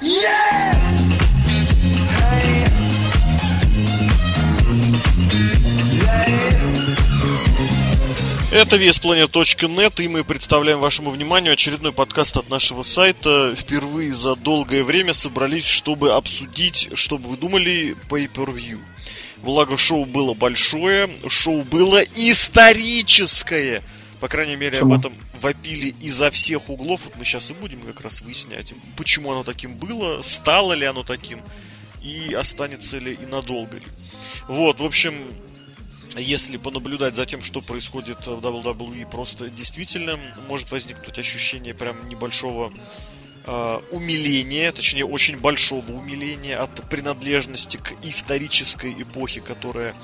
Это VSPlanet.net, и мы представляем вашему вниманию очередной подкаст от нашего сайта. Впервые за долгое время собрались, чтобы обсудить, что бы вы думали, Pay-Per-View. Благо, шоу было большое, шоу было историческое. По крайней мере, об этом вопили изо всех углов. Вот мы сейчас и будем как раз выяснять, почему оно таким было, стало ли оно таким, и останется ли, и надолго ли. Вот, в общем... Если понаблюдать за тем, что происходит в WWE, просто действительно может возникнуть ощущение прям небольшого умиления, точнее очень большого умиления от принадлежности к исторической эпохе, которая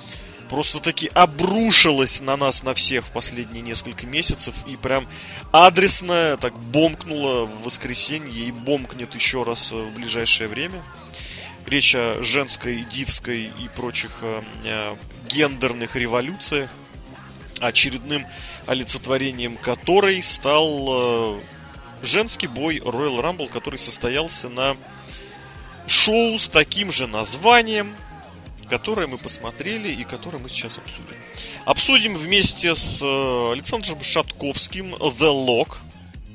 просто-таки обрушилась на нас, на всех в последние несколько месяцев и прям адресно так бомкнула в воскресенье и бомкнет еще раз в ближайшее время. Речь о женской, дивской и прочих гендерных революциях, очередным олицетворением которой стал женский бой Royal Rumble, который состоялся на шоу с таким же названием, которое мы посмотрели и которое мы сейчас обсудим. Обсудим вместе с Александром Шатковским The Lock.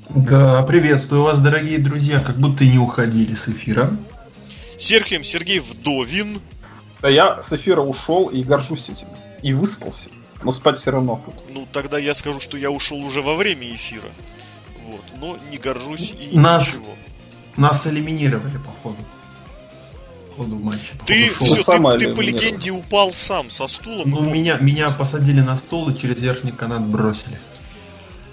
Да, приветствую вас, дорогие друзья, как будто не уходили с эфира. Серхием Сергей Вдовин. Да, я с эфира ушел и горжусь этим. И выспался. Но спать все равно охота. Ну, тогда я скажу, что я ушел уже во время эфира. Вот. Но не горжусь и ничего. Нас элиминировали, походу. Походу матча. Ты по легенде упал сам со стула. Ну, меня посадили на стул и через верхний канат бросили.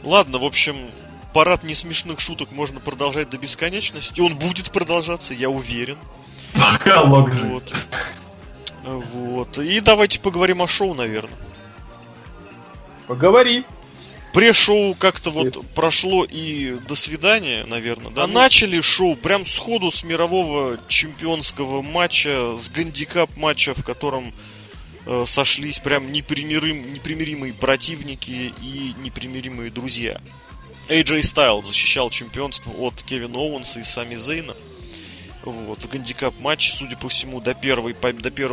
Ладно, в общем... Парад несмешных шуток можно продолжать до бесконечности. Он будет продолжаться, я уверен. Пока лог жить. Вот. И давайте поговорим о шоу, наверное. Поговори. Пре-шоу как-то вот прошло и до свидания, наверное. Да? Начали шоу прям сходу с мирового чемпионского матча, с гандикап-матча, в котором сошлись прям непримиримые противники и непримиримые друзья. AJ Styles защищал чемпионство от Кевина Оуэнса и Сами Зейна. Вот. В гандикап-матче, судя по всему, до первого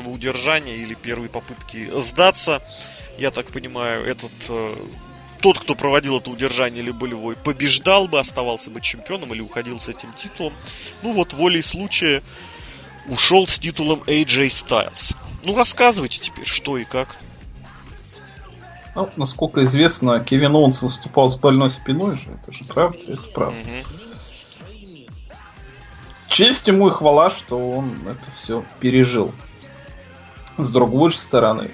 удержания или первой попытки сдаться. Я так понимаю, тот, кто проводил это удержание или болевой, побеждал бы, оставался бы чемпионом или уходил с этим титулом. Ну вот, волей случая ушел с титулом AJ Styles. Ну, рассказывайте теперь, что и как. Ну, насколько известно, Кевин Оуэнс выступал с больной спиной же. Это же правда, это правда. Mm-hmm. Честь ему и хвала, что он это все пережил. С другой же стороны,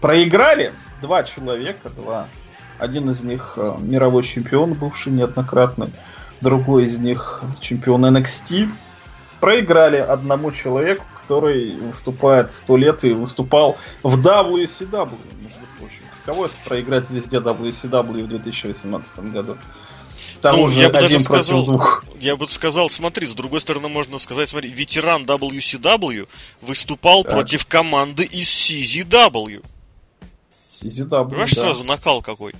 проиграли два человека, два. Один из них мировой чемпион, бывший неоднократный. Другой из них чемпион NXT. Проиграли одному человеку, который выступает 100 лет и выступал в WCW. Кого это проиграть звезде WCW в 2018 году? Я бы сказал, смотри, с другой стороны можно сказать, смотри, ветеран WCW выступал против команды из CZW. Понимаешь, сразу накал какой.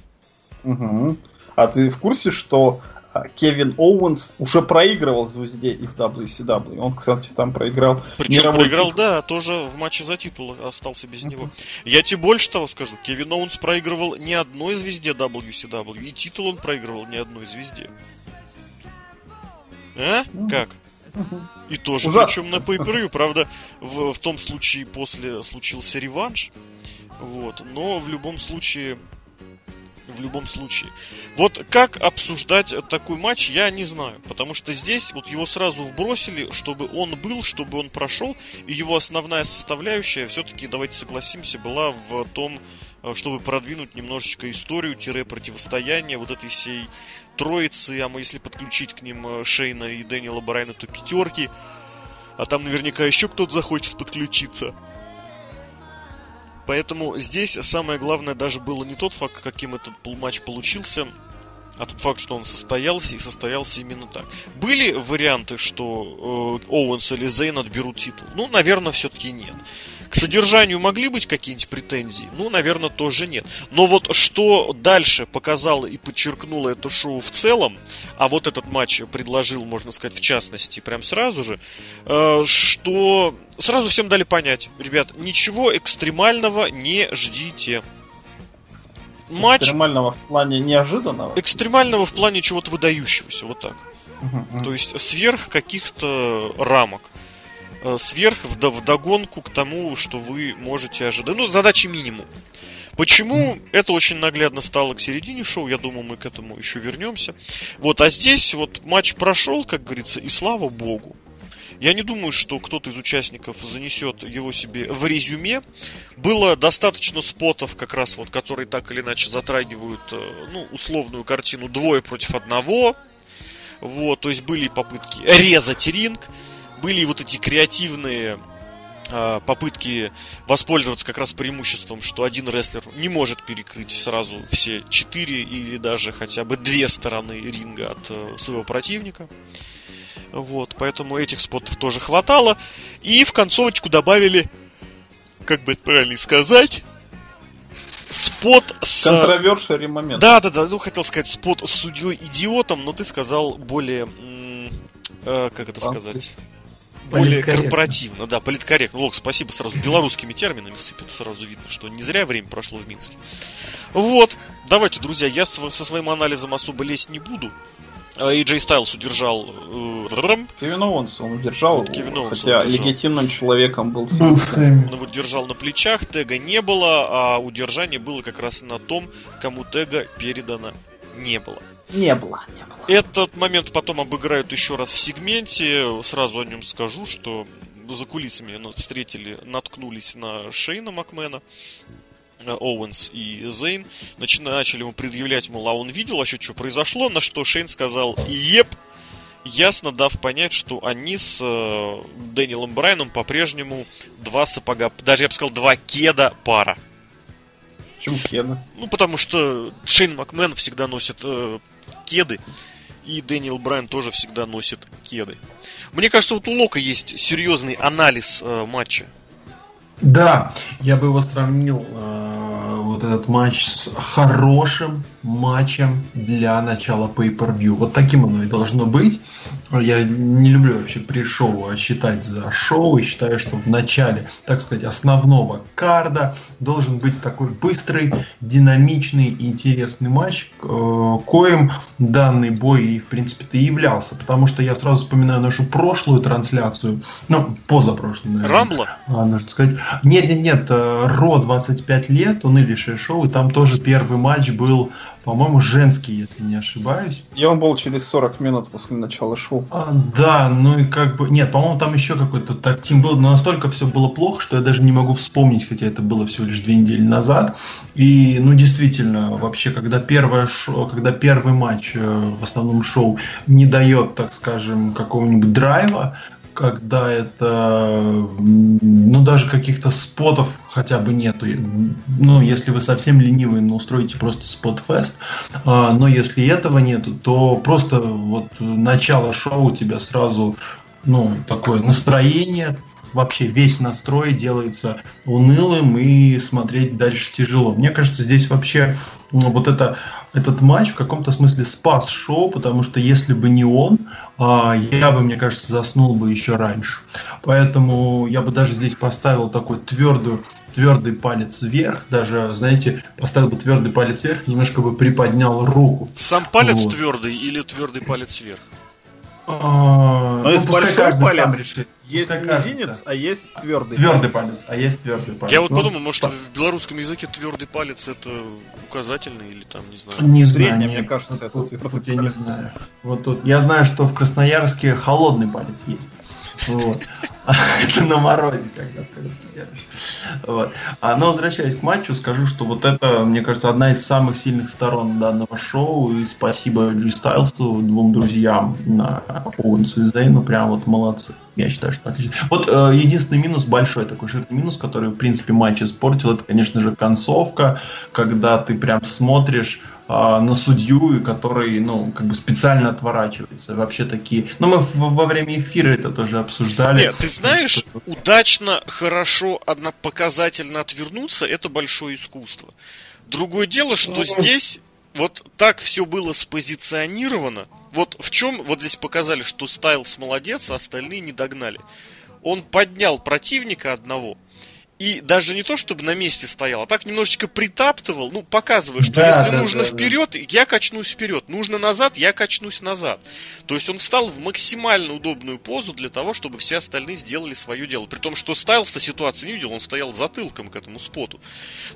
Угу. А ты в курсе, что Кевин Оуэнс уже проигрывал звезде из WCW? Он, кстати, там проиграл. Причем проиграл, да, тоже в матче за титул остался без него. Я тебе больше того скажу. Кевин Оуэнс проигрывал не одной звезде WCW, и титул он проигрывал не одной звезде. А? Как? И тоже, причем на Pay-Per-View. Правда, в том случае после случился реванш. Вот. Но в любом случае. Вот как обсуждать такой матч, я не знаю. Потому что здесь вот его сразу вбросили, чтобы он был, чтобы он прошел. И его основная составляющая, все-таки, давайте согласимся, была в том, чтобы продвинуть немножечко историю-противостояние вот этой всей троицы. А мы, если подключить к ним Шейна и Дэниела Брайана, то пятерки. А там наверняка еще кто-то захочет подключиться. Поэтому здесь самое главное даже было не тот факт, каким этот матч получился, А тот факт, что он состоялся, и состоялся именно так. Были варианты, что Оуэнс или Зейн отберут титул? Ну, наверное, все-таки нет. К содержанию могли быть какие-нибудь претензии? Ну, наверное, тоже нет. Но вот что дальше показало и подчеркнуло это шоу в целом, а вот этот матч предложил, можно сказать, в частности, прям сразу же, что сразу всем дали понять, ребят, ничего экстремального не ждите. Матч... Экстремального в плане неожиданного? Экстремального в плане чего-то выдающегося, вот так. То есть сверх каких-то рамок. Сверх вдогонку к тому, что вы можете ожидать. Ну, задачи минимум. Почему? Это очень наглядно стало к середине шоу. Я думаю, мы к этому еще вернемся. Вот, а здесь вот матч прошел, как говорится, и слава богу. Я не думаю, что кто-то из участников занесет его себе в резюме. Было достаточно спотов, как раз вот, которые так или иначе затрагивают, ну, условную картину двое против одного. Вот, то есть были попытки резать ринг, были вот эти креативные попытки воспользоваться как раз преимуществом, что один рестлер не может перекрыть сразу все четыре или даже хотя бы две стороны ринга от своего противника. Вот, поэтому этих спотов тоже хватало. И в концовочку добавили, как бы это правильно сказать, спот с... Контровершери момент. Да-да-да, ну хотел сказать спот с судьей-идиотом, но ты сказал более... как это сказать? Более корпоративно, да, политкорректно. Лок, спасибо, сразу белорусскими терминами сыпет. Сразу видно, что не зря время прошло в Минске. Вот, давайте, друзья, я со своим анализом особо лезть не буду. AJ Styles удержал... Кевин Оуэнс он удержал, хотя легитимным человеком был Финн. Он его держал на плечах, тега не было, а удержание было как раз на том, кому тега передано не было. Не было. Этот момент потом обыграют еще раз в сегменте. Сразу о нем скажу, что за кулисами наткнулись на Шейна Макмена, Оуэнс и Зейн. Начали ему предъявлять, мол, а он видел, а что произошло, на что Шейн сказал «Еп», ясно дав понять, что они с Дэниелом Брайаном по-прежнему два сапога, даже я бы сказал, два кеда пара. Почему кеда? Ну, потому что Шейн Макмен всегда носит кеды, и Дэниел Брайан тоже всегда носит кеды. Мне кажется, вот у Лока есть серьезный анализ матча. Да, я бы его сравнил, вот этот матч, с хорошим матчем для начала pay-per-view. Вот таким оно и должно быть. Я не люблю вообще пришоу считать за шоу и считаю, что в начале, так сказать, основного карда должен быть такой быстрый, динамичный, интересный матч, коим данный бой и, в принципе-то, и являлся. Потому что я сразу вспоминаю нашу прошлую трансляцию, ну, позапрошлую, наверное. Рамбла? Нужно сказать. Нет, Ро 25 лет, унылейшее шоу, и там тоже первый матч был, по-моему, женский, если не ошибаюсь. И он был через 40 минут после начала шоу. Да, ну и как бы... Нет, по-моему, там еще какой-то тактим был, но настолько все было плохо, что я даже не могу вспомнить, хотя это было всего лишь 2 недели назад. И, ну, действительно, вообще, когда первый матч в основном шоу не дает, так скажем, какого-нибудь драйва, когда это, ну, даже каких-то спотов хотя бы нету. Ну, если вы совсем ленивые, ну, устроите просто спот-фест. Но если этого нету, то просто вот начало шоу у тебя сразу, ну, такое настроение, вообще весь настрой делается унылым, и смотреть дальше тяжело. Мне кажется, здесь вообще вот этот матч в каком-то смысле спас шоу, потому что если бы не он, я бы, мне кажется, заснул бы еще раньше. Поэтому я бы даже здесь поставил такой твердый палец вверх, даже, знаете, поставил бы твердый палец вверх, немножко бы приподнял руку. Сам палец вот. Твердый или твердый палец вверх? Ну, из большой палец есть мизинец, а есть твердый палец. Я вот подумал, может, в белорусском языке твердый палец — это указательный или там, не знаю. Не средний, мне кажется, это тут я не знаю. Вот тут. Я знаю, что в Красноярске холодный палец есть. Вот. Это на морозе, когда ты делаешь. Вот. Но возвращаясь к матчу, скажу, что вот это, мне кажется, одна из самых сильных сторон данного шоу. И спасибо Джи Стайлсу, 2 друзьям, на Оуэнсу и Зейну. Прям вот молодцы. Я считаю, что отлично. Вот единственный минус, большой такой широкий минус, который, в принципе, матч испортил, это, конечно же, концовка, когда ты прям смотришь на судью, который, ну, как бы специально отворачивается. Вообще такие... Но мы во время эфира это тоже обсуждали. Нет, ты знаешь, удачно, хорошо, показательно отвернуться — это большое искусство. Другое дело, что здесь вот так все было спозиционировано. Вот в чем... Вот здесь показали, что Стайлс молодец, а остальные не догнали. Он поднял противника одного. И даже не то, чтобы на месте стоял, а так немножечко притаптывал, ну, показывая, что если нужно вперед, я качнусь вперед, нужно назад, я качнусь назад. То есть он встал в максимально удобную позу для того, чтобы все остальные сделали свое дело. При том, что Стайлс-то ситуацию не видел, он стоял затылком к этому споту.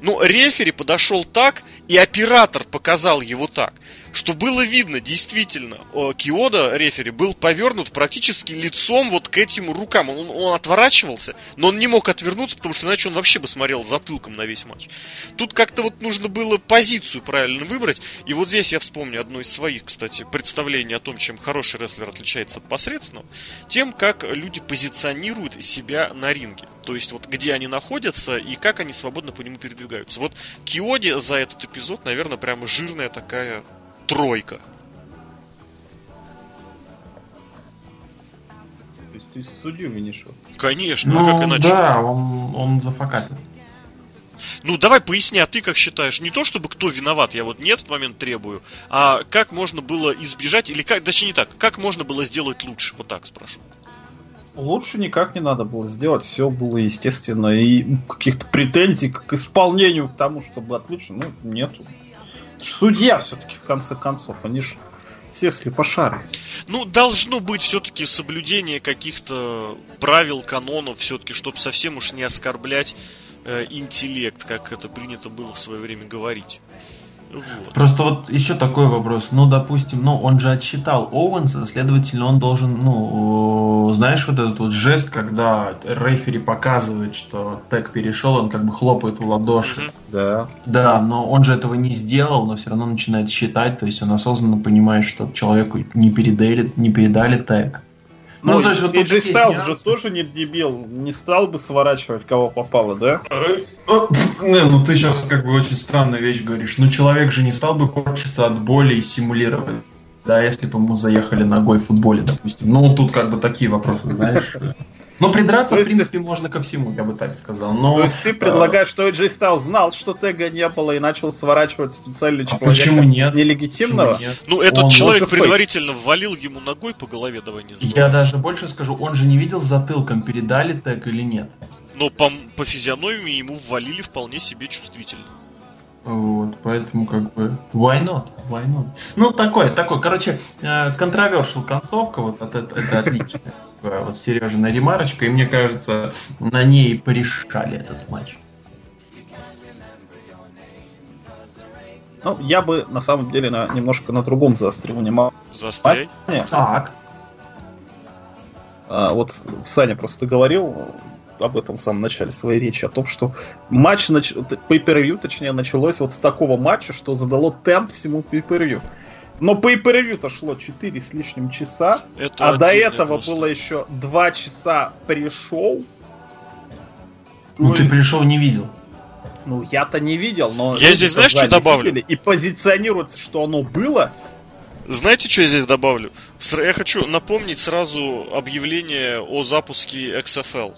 Но рефери подошел так, и оператор показал его так, что было видно, действительно, Киода, рефери, был повернут практически лицом вот к этим рукам. Он отворачивался, но он не мог отвернуться, потому что иначе он вообще бы смотрел затылком на весь матч. Тут как-то вот нужно было позицию правильно выбрать. И вот здесь я вспомню одно из своих, кстати, представлений о том, чем хороший рестлер отличается от посредственного, тем, как люди позиционируют себя на ринге. То есть вот где они находятся и как они свободно по нему передвигаются. Вот Киоде за этот эпизод, наверное, прямо жирная такая... тройка. То есть ты судью винишь? Конечно, ну, а как иначе? Да, он зафакатил. Ну, давай поясни, а ты как считаешь? Не то, чтобы кто виноват, я вот не этот момент требую, а как можно было избежать, или как, точнее не так, как можно было сделать лучше? Вот так спрошу. Лучше никак не надо было сделать, все было естественно, и каких-то претензий к исполнению, к тому, что было отлично, ну, нету. Судья все-таки, в конце концов, они же все слепошары. Ну, должно быть все-таки соблюдение каких-то правил, канонов, все-таки, чтобы совсем уж не оскорблять интеллект, как это принято было в свое время говорить. Вот. Просто вот еще такой вопрос. Ну, допустим, ну он же отсчитал Оуэнса, следовательно, он должен, ну, знаешь, вот этот вот жест, когда рефери показывает, что тег перешел, он как бы хлопает в ладоши. Да. Да, но он же этого не сделал, но все равно начинает считать, то есть он осознанно понимает, что человеку не передали тег. Ну, то есть вот AJ Styles же тоже не дебил, не стал бы сворачивать, кого попало, да? Ну, ты сейчас как бы очень странную вещь говоришь. Ну, человек же не стал бы корчиться от боли и симулировать, да, если бы ему заехали ногой в футболе, допустим. Ну, тут как бы такие вопросы, знаешь. Но придраться, в принципе, можно ко всему, я бы так сказал. Но... То есть ты предлагаешь, что AJ Styles знал, что тега не было, и начал сворачивать специально человека? А почему нет? Нелегитимного? Почему нет? Ну, этот человек предварительно ввалил ему ногой по голове, давай не забывай. Я даже больше скажу, он же не видел затылком, передали тег или нет. Но по физиономии ему ввалили вполне себе чувствительно. Вот, поэтому как бы why not? Ну, такой, короче, контровершил концовка, вот это отличная, вот Сережина ремарочка, и мне кажется, на ней порешали этот матч. Ну, я бы, на самом деле, немножко на другом заострил внимание. Заостряй? Так. Вот Саня просто говорил об этом в самом начале своей речи, о том, что матч, pay-per-view, точнее, началось вот с такого матча, что задало темп всему pay-per-view. Но pay-per-view-то шло 4 с лишним часа, это а до этого просто было еще 2 часа пришел. Ну, ты пришел не видел. Ну, я-то не видел, но... Я здесь, знаешь, что добавлю? И позиционируется, что оно было... Знаете, что я здесь добавлю? Я хочу напомнить сразу объявление о запуске XFL.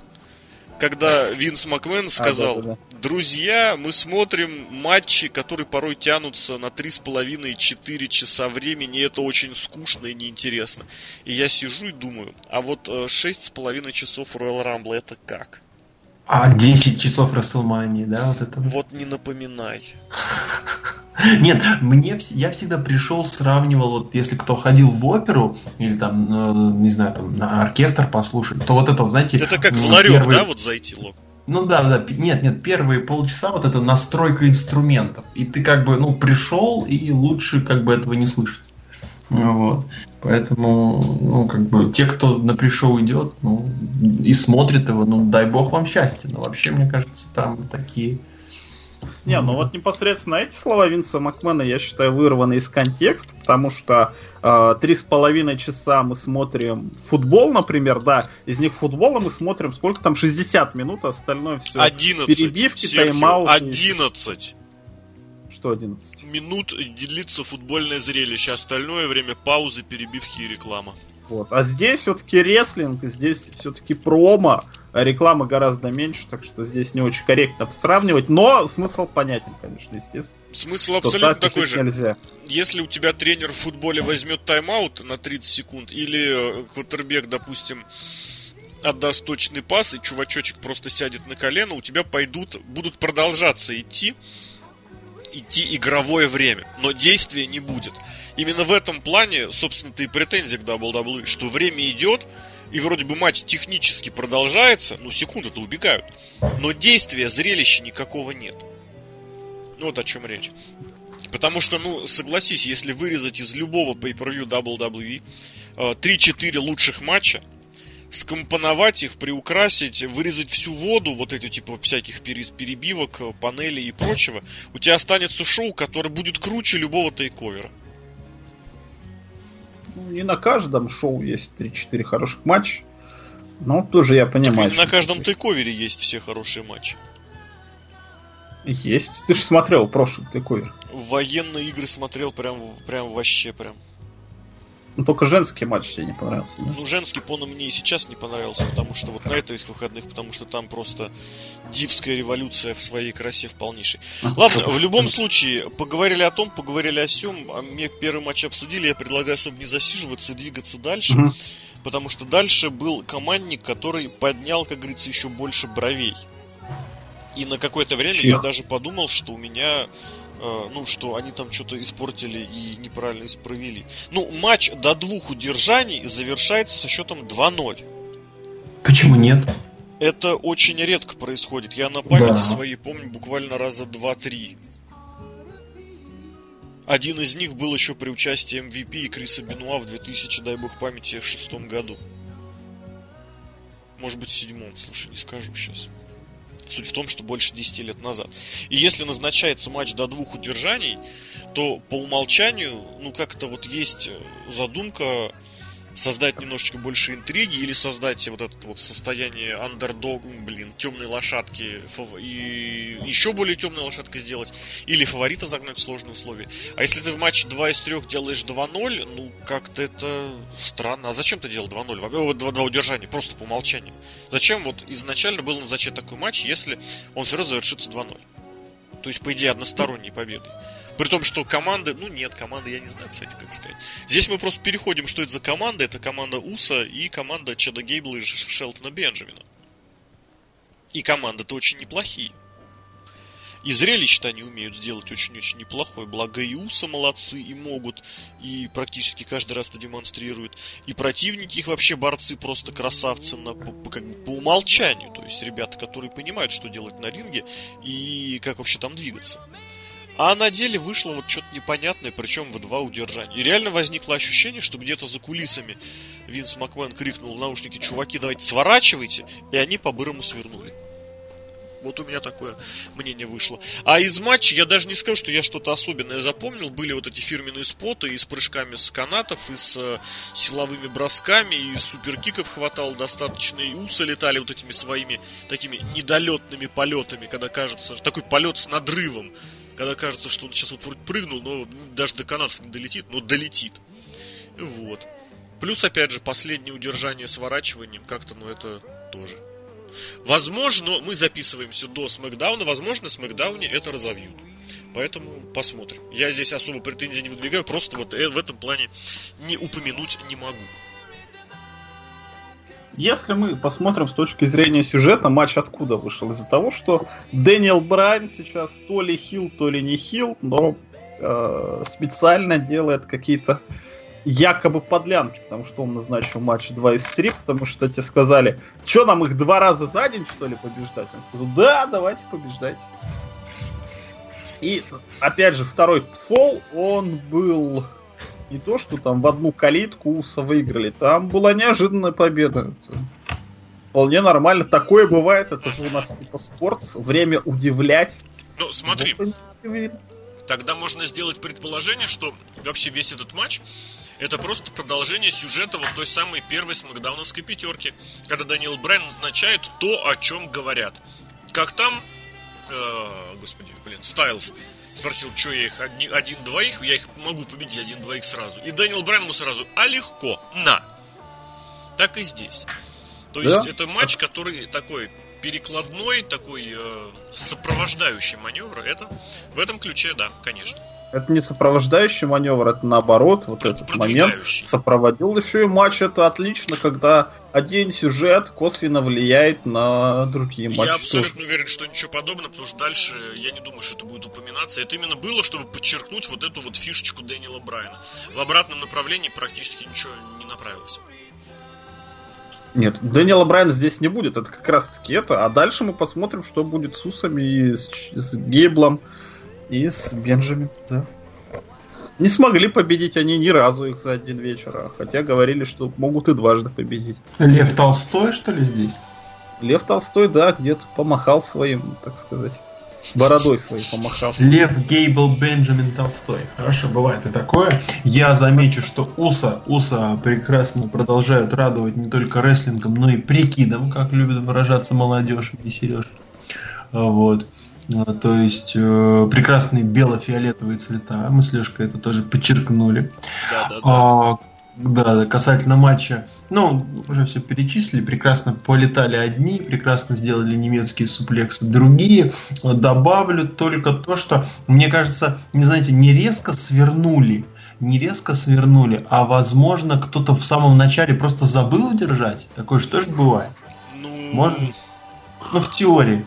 Когда Винс Макмен сказал: друзья, мы смотрим матчи, которые порой тянутся на 3,5-4 часа времени, это очень скучно и неинтересно. И я сижу и думаю, а вот 6,5 часов Royal Rumble это как? А 10 часов WrestleMania, да? Вот это. Вот не напоминай. Нет, я всегда пришел, сравнивал, вот если кто ходил в оперу, или там, не знаю, там на оркестр послушать, то вот это, вот, знаете... Это как в ларек, да, вот зайти, Лок? Ну да, нет, первые полчаса вот это настройка инструментов, и ты как бы, ну, пришел, и лучше как бы этого не слышать. Вот, поэтому, ну, как бы, те, кто на пришел идет, ну, и смотрит его, ну, дай бог вам счастья, но вообще, мне кажется, там такие... Не, ну вот непосредственно эти слова Винса Макмена, я считаю, вырваны из контекста, потому что 3,5 часа мы смотрим футбол, например, да, из них футбола мы смотрим, сколько там, 60 минут, а остальное все 11. Перебивки, тайм-ауты. 11. 111 минут длится футбольное зрелище, остальное время паузы, перебивки и реклама. Вот. А здесь все-таки рестлинг, здесь все-таки промо, а рекламы гораздо меньше, так что здесь не очень корректно сравнивать, но смысл понятен, конечно, естественно. Смысл абсолютно такой же. Нельзя. Если у тебя тренер в футболе возьмет тайм-аут на 30 секунд, или квотербек, допустим, отдаст точный пас, и чувачочек просто сядет на колено, у тебя будут продолжаться идти игровое время, но действия не будет. Именно в этом плане, собственно-то, и претензия к WWE, что время идет, и вроде бы матч технически продолжается, ну, секунды-то убегают, но действия, зрелища никакого нет. Ну, вот о чем речь. Потому что, ну, согласись, если вырезать из любого pay-per-view WWE 3-4 лучших матча, скомпоновать их, приукрасить, вырезать всю воду, вот эту типа всяких перебивок, панелей и прочего, у тебя останется шоу, которое будет круче любого тейковера. И на каждом шоу есть 3-4 хороших матча. Но тоже я понимаю. Так и на каждом тейковере есть все хорошие матчи. Есть. Ты же смотрел прошлый тейковер. Военные игры смотрел прям вообще прям. Ну только женский матч тебе не понравился. Да? Ну женский, по-моему, мне и сейчас не понравился, потому что вот на этих выходных, потому что там просто дивская революция в своей красе в полнейшей. Ладно, в любом случае, поговорили о сём, мне первый матч обсудили, я предлагаю особо не засиживаться и двигаться дальше, потому что дальше был командник, который поднял, как говорится, еще больше бровей. И на какое-то время я даже подумал, что у меня... Ну, что они там что-то испортили и неправильно исправили. Ну, матч до 2 удержаний завершается со счетом 2-0. Почему нет? Это очень редко происходит. Я на памяти своей помню буквально раза 2-3. Один из них был еще при участии MVP и Криса Бенуа в 2000, дай бог памяти, 6-м году. Может быть, 7-м, слушай, не скажу сейчас. Суть в том, что больше 10 лет назад. И если назначается матч до 2 удержаний, то по умолчанию, ну, как-то вот есть задумка создать немножечко больше интриги или создать вот это вот состояние андердога, темной лошадки и еще более темной лошадкой сделать, или фаворита загнать в сложные условия. А если ты в матче 2 из 3 делаешь 2-0, ну, как-то это странно. А зачем ты делал 2-0? 2 удержания, просто по умолчанию. Зачем вот изначально было назначать такой матч, если он все равно завершится 2-0? То есть, по идее, односторонней победой. При том, что команды... Ну, нет, команды я не знаю, кстати, как сказать. Здесь мы просто переходим, что это за команда. Это команда Уса и команда Чеда Гейбла и Шелтона Бенджамина. И команды-то очень неплохие. И зрелище-то они умеют сделать очень-очень неплохое. Благо и Уса молодцы, и могут, и практически каждый раз это демонстрируют. И противники их вообще борцы просто красавцы по умолчанию. То есть ребята, которые понимают, что делать на ринге и как вообще там двигаться. А на деле вышло вот что-то непонятное, причем в 2 удержания. И реально возникло ощущение, что где-то за кулисами Винс Макмен крикнул в наушники: «Чуваки, давайте сворачивайте», и они по-бырому свернули. Вот у меня такое мнение вышло. А из матча я даже не скажу, что я что-то особенное запомнил. Были вот эти фирменные споты и с прыжками с канатов, и с силовыми бросками, и суперкиков хватало достаточно. И Усы летали вот этими своими такими недолетными полетами, когда кажется... Такой полет с надрывом. Когда кажется, что он сейчас вот вроде прыгнул, но даже до канатов не долетит, но долетит. Вот. Плюс, опять же, последнее удержание сворачиванием как-то, ну, это тоже. Возможно, мы записываемся до Смэкдауна, возможно, Смэкдауне это разовьют. Поэтому посмотрим. Я здесь особо претензий не выдвигаю, просто вот в этом плане не упомянуть не могу. Если мы посмотрим с точки зрения сюжета, матч откуда вышел? Из-за того, что Дэниел Брайан сейчас то ли хил, то ли не хил, но специально делает какие-то якобы подлянки, потому что он назначил матч 2 из 3, потому что те сказали: «Че нам их 2 раза за день, что ли, побеждать?» Он сказал: «Да, давайте побеждать». И, опять же, второй фол, он был... Не то, что там в одну калитку Уса выиграли. Там была неожиданная победа. Это вполне нормально. Такое бывает. Это же у нас типа спорт. Время удивлять. Ну, смотри. Тогда можно сделать предположение, что вообще весь этот матч — это просто продолжение сюжета вот той самой первой смэкдауновской пятерки, когда Дэниел Брайан назначает то, о чем говорят. Как там... Стайлз спросил, что я их один-двоих, я их могу победить один-двоих сразу. И Дэниел Брайан ему сразу, а легко, на. Так и здесь. То есть это матч, который такой перекладной, такой сопровождающий маневр. Это в этом ключе, да, конечно. Это не сопровождающий маневр, это наоборот, вот этот момент сопроводил еще и матч. Это отлично, когда один сюжет косвенно влияет на другие матчи. Я абсолютно уверен, что ничего подобного, потому что дальше я не думаю, что это будет упоминаться. Это именно было, чтобы подчеркнуть вот эту вот фишечку Дэниела Брайана. В обратном направлении практически ничего не направилось. Нет, Дэниела Брайана здесь не будет, это как раз-таки это. А дальше мы посмотрим, что будет с Усами и с Гейблом. И с Бенджамином, да. Не смогли победить они ни разу их за один вечер, хотя говорили, что могут и дважды победить. Лев Толстой, что ли, здесь? Лев Толстой, да, где-то помахал своим, так сказать, бородой своей помахал. Лев Гейбл Бенджамин Толстой. Хорошо, бывает и такое. Я замечу, что Уса прекрасно продолжают радовать не только рестлингом, но и прикидом, как любят выражаться молодежь и Сережа. Вот. То есть прекрасные бело-фиолетовые цвета. Мы с Лешкой это тоже подчеркнули. Да, касательно матча, уже все перечислили. Прекрасно полетали одни, прекрасно сделали немецкие суплексы другие. Добавлю только то, что, мне кажется, не резко свернули, а возможно, кто-то в самом начале просто забыл удержать. Такое же тоже бывает. В теории.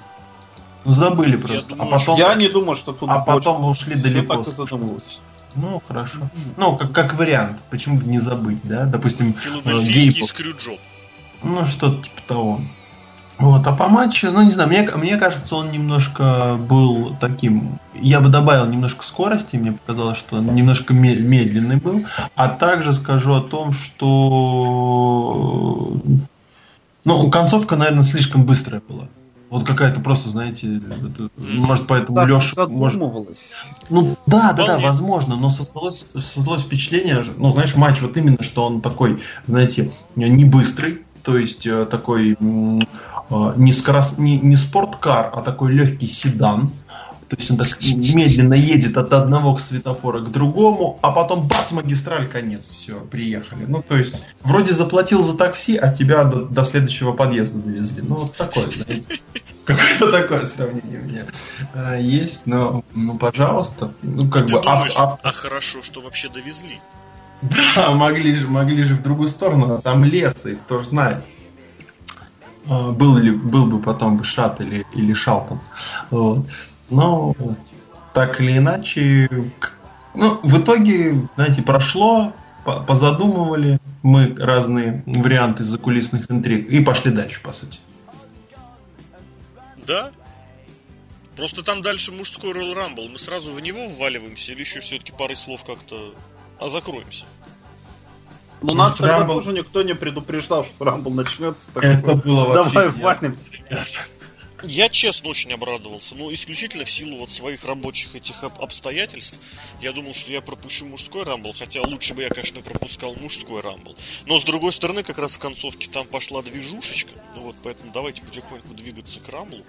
Забыли просто. Я не думаю, что потом мы ушли далеко. Хорошо. Как вариант, почему бы не забыть, да? Допустим, филадельфийский скрюджоп. Что-то типа того. Вот, а по матчу, мне кажется, он немножко был таким. Я бы добавил немножко скорости, мне показалось, что он немножко медленный был. А также скажу о том, что концовка, наверное, слишком быстрая была. Вот какая-то просто, может, поэтому Леша... задумывалась. Возможно, но создалось впечатление, матч вот именно, что он такой, не быстрый, то есть такой не спорткар, а такой легкий седан. То есть он так медленно едет от одного светофора к другому, а потом бац, магистраль, конец, все, приехали. Вроде заплатил за такси, а тебя до следующего подъезда довезли. Какое-то такое сравнение у меня есть, пожалуйста. Думаешь, хорошо, что вообще довезли. Да, могли же в другую сторону, а там лес, и кто ж знает. Был бы потом Шат или Шалтон. Вот. Так или иначе, в итоге, прошло, позадумывали мы разные варианты закулисных интриг и пошли дальше, по сути. Да? Просто там дальше мужской Royal Rumble, мы сразу в него вваливаемся или еще все-таки парой слов как-то закроемся? Нас тогда тоже никто не предупреждал, что Рамбл начнется. Это было вообще... Давай ввалимся. Я, честно, очень обрадовался, но исключительно в силу своих рабочих этих обстоятельств. Я думал, что я пропущу мужской рамбл, хотя лучше бы я, конечно, пропускал мужской рамбл. Но, с другой стороны, как раз в концовке там пошла движушечка, поэтому давайте потихоньку двигаться к рамблу.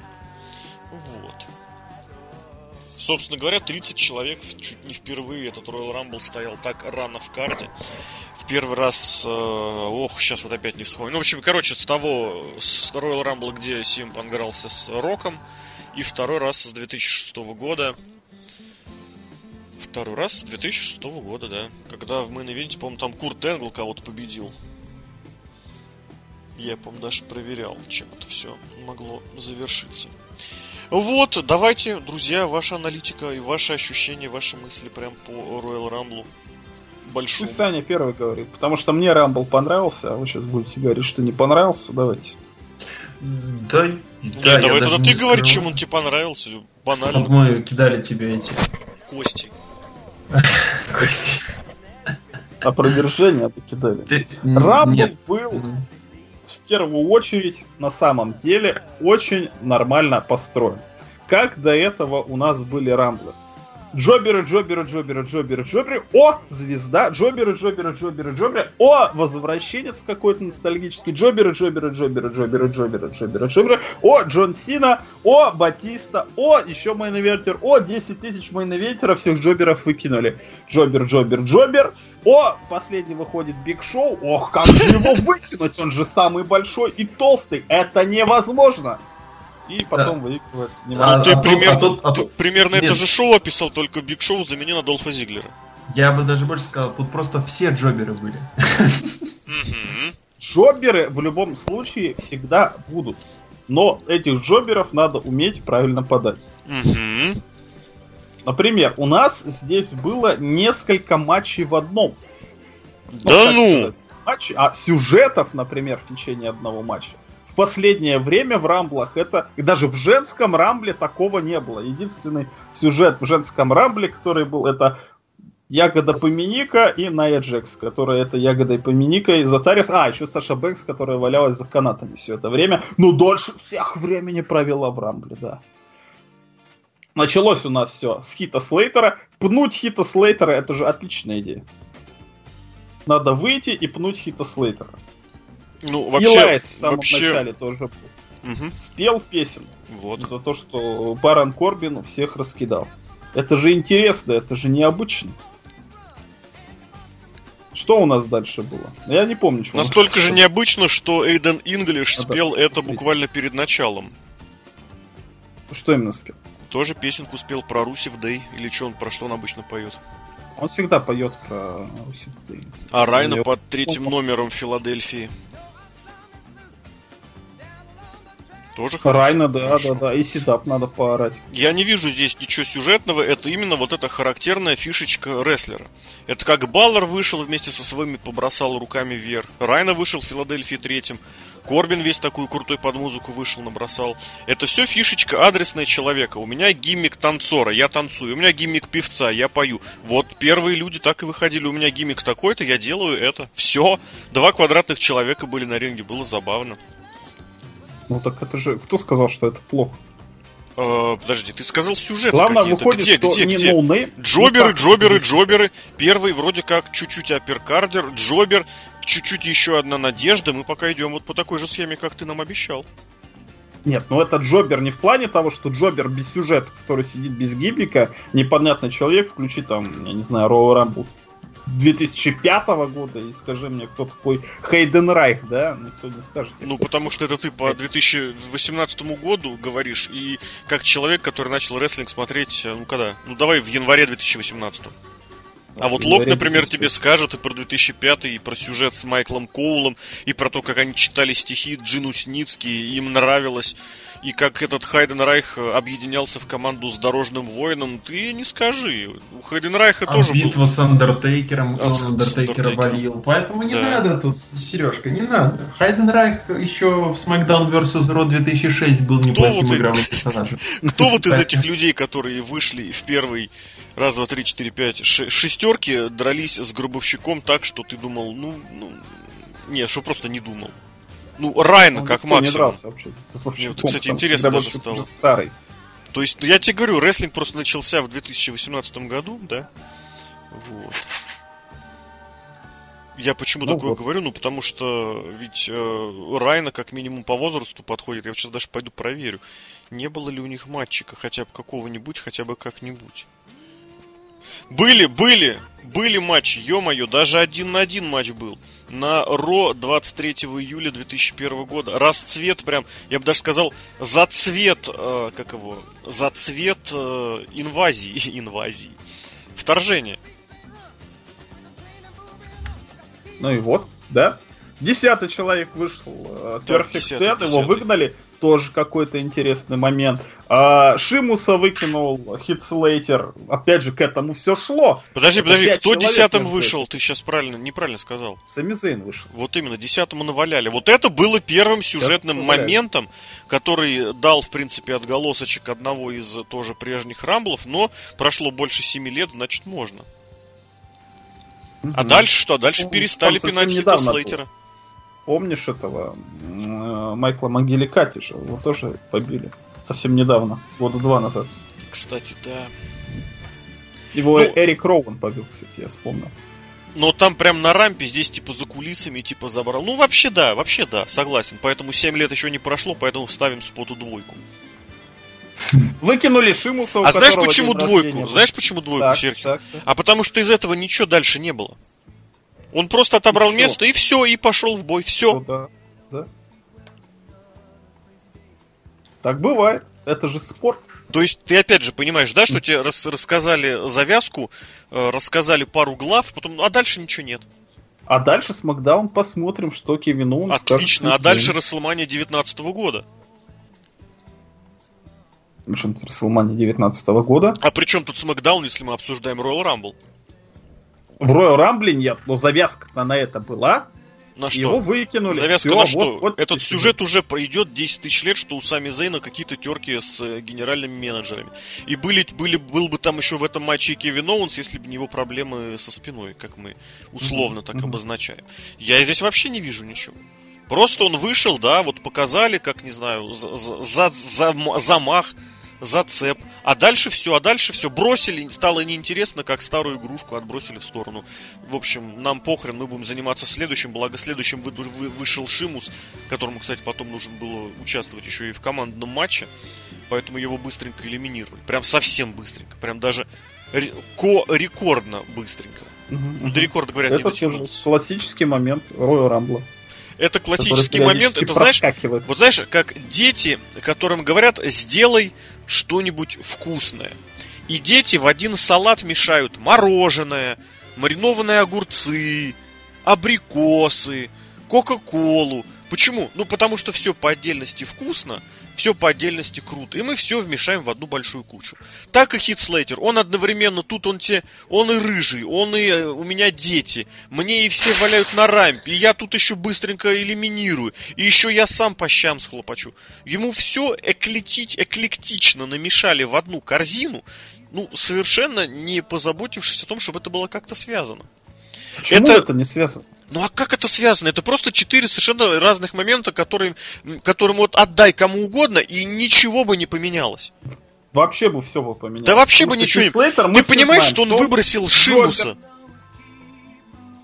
Вот. Собственно говоря, 30 человек, чуть не впервые этот Royal Rumble стоял так рано в карте. В первый раз, сейчас вот опять не вспомню. В общем, с того Royal Rumble, где CM Punk дрался с Роком, и второй раз с 2006 года. Второй раз с 2006 года, да. Когда в мейн-ивенте, по-моему, там Курт Энгл кого-то победил. Я, по-моему, даже проверял, чем это все могло завершиться. Вот, давайте, друзья, ваша аналитика и ваши ощущения, ваши мысли прям по Royal Rumble большому. Пусть Саня первый говорит, потому что мне Rumble понравился, а вы сейчас будете говорить, что не понравился, давайте. Давай тогда ты говори, чем он тебе понравился, банально. Мы кидали тебе эти... Кости. Опровержение покидали. Rumble был... В первую очередь, на самом деле, очень нормально построен. Как до этого у нас были рамблы. Джоберы. О, звезда. Джоберы. О, возвращенец какой-то ностальгический. Джоберы. О, Джон Сина. О, Батиста. О, еще мейн-ивентер. О, 10 тысяч мейн-ивентеров. Всех джоберов выкинули. Джобер. О, последний выходит Биг Шоу. Ох, как же его выкинуть? Он же самый большой и толстый. Это невозможно. И потом выигрывается. Примерно это же шоу описал, только Биг Шоу заменил на Адольфа Зиглера. Я бы даже больше сказал, тут просто все джоберы были. Джоберы в любом случае всегда будут. Но этих джоберов надо уметь правильно подать. Например, у нас здесь было несколько матчей в одном. Да ну! А сюжетов, например, в течение одного матча. В последнее время в рамблах это... И даже в женском рамбле такого не было. Единственный сюжет в женском рамбле, который был, это Ягода Пименика и Ная Джекс, которая это Ягода и Пименика и Затариус. А, еще Саша Бэнкс, которая валялась за канатами все это время. Но дольше всех времени провела в рамбле, да. Началось у нас все с Хита Слейтера. Пнуть Хита Слейтера — это же отличная идея. Надо выйти и пнуть Хита Слейтера. Ну, вообще, Элайс в самом начале тоже был. Угу. Спел песенку. Вот. За то, что Барон Корбин всех раскидал. Это же интересно, это же необычно. Что у нас дальше было? Я не помню, что. Настолько же необычно, что Эйден Инглиш спел это буквально перед началом. Что именно спел? Тоже песенку спел про Русев Дэй. Или что он, про что он обычно поет? Он всегда поет про Русев Дэй. А Райна под третьим номером Филадельфии. Тоже Райна, хорошо. Да. И сетап надо поорать. Я не вижу здесь ничего сюжетного. Это именно вот эта характерная фишечка рестлера. Это как Баллар вышел вместе со своими, побросал руками вверх. Райна вышел в Филадельфии третьим. Корбин весь такую крутой под музыку вышел, набросал. Это все фишечка адресная человека. У меня гиммик танцора, я танцую. У меня гиммик певца, я пою. Вот первые люди так и выходили. У меня гиммик такой-то, я делаю это. Все. 2 квадратных человека были на ринге, было забавно. Ну так это же... Кто сказал, что это плохо? Подожди, ты сказал сюжеты главное, какие-то. Выходит, где? No джоберы. Первый вроде как чуть-чуть апперкардер. Джобер, чуть-чуть еще одна надежда. Мы пока идем вот по такой же схеме, как ты нам обещал. Нет, ну это джобер не в плане того, что джобер без сюжета, который сидит без гибрика, непонятный человек, включи там, я не знаю, Роу Рамбл 2005 года, и скажи мне, кто такой Хейден Райх, да? Никто не скажет. Ну, потому что это ты по 2018 году говоришь, и как человек, который начал рестлинг смотреть, ну, когда? Ну, давай в январе 2018. А вот Лок, например, тебе скажет и про 2005, и про сюжет с Майклом Коулом, и про то, как они читали стихи Джину Сницки, им нравилось, и как этот Хайден Райх объединялся в команду с Дорожным Воином. Ты не скажи. У Хайден Райха тоже был... битва с Андертейкером, он Андертейкера валил. Поэтому не надо тут, Сережка, не надо. Хайден Райх еще в SmackDown vs. Raw 2006 был неплохим игровым персонажем. Кто вот из этих людей, которые вышли в первый... Раз, два, три, четыре, пять, шестерки дрались с Гробовщиком так, что ты думал, нет, что просто не думал. Ну, Райна, он как максимум. Не дрался вообще с Гробовщиком. Это, кстати, интересно даже стало. Старый. То есть, я тебе говорю, рестлинг просто начался в 2018 году, да? Вот. Я почему такое говорю? Ну, потому что ведь Райна как минимум по возрасту подходит. Я сейчас даже пойду проверю, не было ли у них матчика хотя бы какого-нибудь, хотя бы как-нибудь. Были матчи, ё-моё, даже 1 на 1 матч был. На Ро 23 июля 2001 года. Расцвет прям, я бы даже сказал, зацвет инвазии, вторжение. Ну и вот, да. 10-й человек вышел, Perfect Dead, его выгнали. Тоже какой-то интересный момент. Шимуса выкинул Хитслейтер. Опять же, к этому все шло. Подожди, кто 10-м вышел? Ты сейчас неправильно сказал. Сами Зейн вышел. Вот именно, 10-му наваляли. Вот это было первым сюжетным моментом, который дал, в принципе, отголосочек одного из тоже прежних рамблов, но прошло больше 7 лет, значит, можно. А дальше что? Дальше перестали пинать Хитслейтера. Помнишь этого Майкла Мангеликати же? Его тоже побили совсем недавно, года 2 назад. Кстати, да. Его Эрик Роуэн побил, кстати, я вспомнил. Но там прям на рампе, здесь типа за кулисами, типа забрал. Ну вообще да, согласен. Поэтому 7 лет еще не прошло, поэтому ставим споту двойку. Выкинули Шимуса. А знаешь почему двойку? Знаешь почему двойку, Сергей? А потому что из этого ничего дальше не было. Он просто отобрал место и все, и пошел в бой, все. Да. Так бывает, это же спорт. То есть ты опять же понимаешь, да, что тебе рассказали завязку, рассказали пару глав, потом, а дальше ничего нет. А дальше Смакдаун посмотрим, что Кевин Оуэнс скажет. Отлично, а дальше Расселмания 19-го года. Причем тут Расселмания 19-го года. А при чем тут Смакдаун, если мы обсуждаем Royal Rumble? В Royal Rumble нет, но завязка-то на это была. На что? Его выкинули. Завязка все, на что? Вот этот сюжет уже пройдет 10 тысяч лет, что у Сами Зейна какие-то терки с генеральными менеджерами. И был бы там еще в этом матче и Кевин Оуэнс, если бы не его проблемы со спиной, как мы условно так обозначаем. Я здесь вообще не вижу ничего. Просто он вышел, да, вот показали, как, не знаю, замах, зацеп. А дальше все. Бросили, стало неинтересно, как старую игрушку отбросили в сторону. В общем, нам похрен, мы будем заниматься следующим. Благо, следующим вышел Шимус, которому, кстати, потом нужно было участвовать еще и в командном матче. Поэтому его быстренько элиминировали. Прям совсем быстренько. Прям даже рекордно быстренько. Ну, до рекорда, говорят, не дотянулся. Это классический момент Роя Рамбла. Это классический момент, это знаешь, вот знаешь, как дети, которым говорят, сделай что-нибудь вкусное. И дети в один салат мешают мороженое, маринованные огурцы, абрикосы, кока-колу. Почему? Ну, потому что все по отдельности вкусно, все по отдельности круто. И мы все вмешаем в одну большую кучу. Так и Хит Слейтер. Он одновременно тут, он и рыжий, он и у меня дети. Мне и все валяют на рампе. И я тут еще быстренько элиминирую. И еще я сам по щам схлопочу. Ему все эклектично намешали в одну корзину, ну, совершенно не позаботившись о том, чтобы это было как-то связано. Почему это не связано? Ну а как это связано? Это просто 4 совершенно разных момента, которым вот отдай кому угодно, и ничего бы не поменялось. Вообще бы все бы поменялось. Да вообще бы ничего не поменялось. Ты понимаешь, знаем, что он выбросил Шимуса?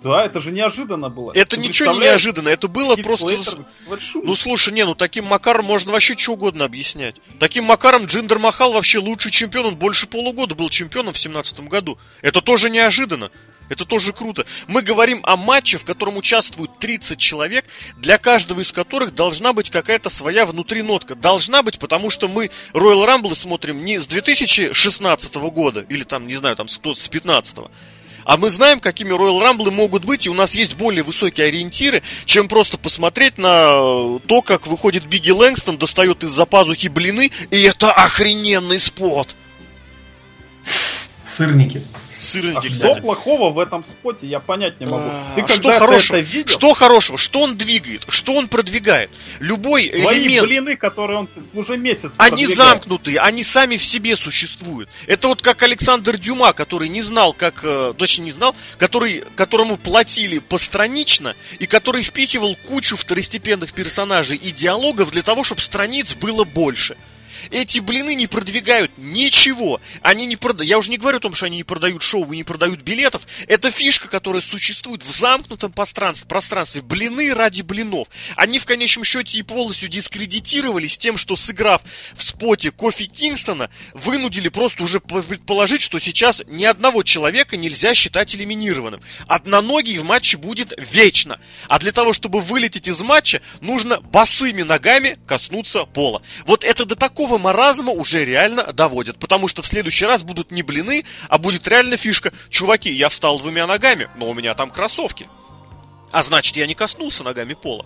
Да, это же неожиданно было. Это ничего не неожиданно, это было просто... Ну слушай, не, ну таким макаром можно вообще что угодно объяснять. Таким макаром Джиндер Махал вообще лучший чемпион, он больше полугода был чемпионом в 2017 году. Это тоже неожиданно. Это тоже круто. Мы говорим о матче, в котором участвуют 30 человек, для каждого из которых должна быть какая-то своя внутринотка. Должна быть, потому что мы Royal Rumble смотрим не с 2016 года, или там, не знаю, там с 2015. А мы знаем, какими Royal Rumble могут быть, и у нас есть более высокие ориентиры, чем просто посмотреть на то, как выходит Бигги Лэнгстон, достает из-за пазухи блины, и это охрененный спот. Сырники. А что плохого в этом споте, я понять не могу. Ты когда это видел? Что хорошего? Что он двигает? Что он продвигает? Любой элемент... блины, которые он уже месяц продвигает. Они замкнутые, они сами в себе существуют. Это вот как Александр Дюма, который не знал, как... точно не знал, которому платили постранично, и который впихивал кучу второстепенных персонажей и диалогов для того, чтобы страниц было больше. Эти блины не продвигают ничего. Они не продают. Я уже не говорю о том, что они не продают шоу и не продают билетов. Это фишка, которая существует в замкнутом пространстве. Блины ради блинов. Они в конечном счете и полностью дискредитировались тем, что, сыграв в споте Кофи Кингстона, вынудили просто уже предположить, что сейчас ни одного человека нельзя считать элиминированным. Одноногий в матче будет вечно. А для того, чтобы вылететь из матча, нужно босыми ногами коснуться пола. Вот это до такого маразма уже реально доводят. Потому что в следующий раз будут не блины, а будет реально фишка. Чуваки, я встал двумя ногами, но у меня там кроссовки. А значит, я не коснулся ногами пола.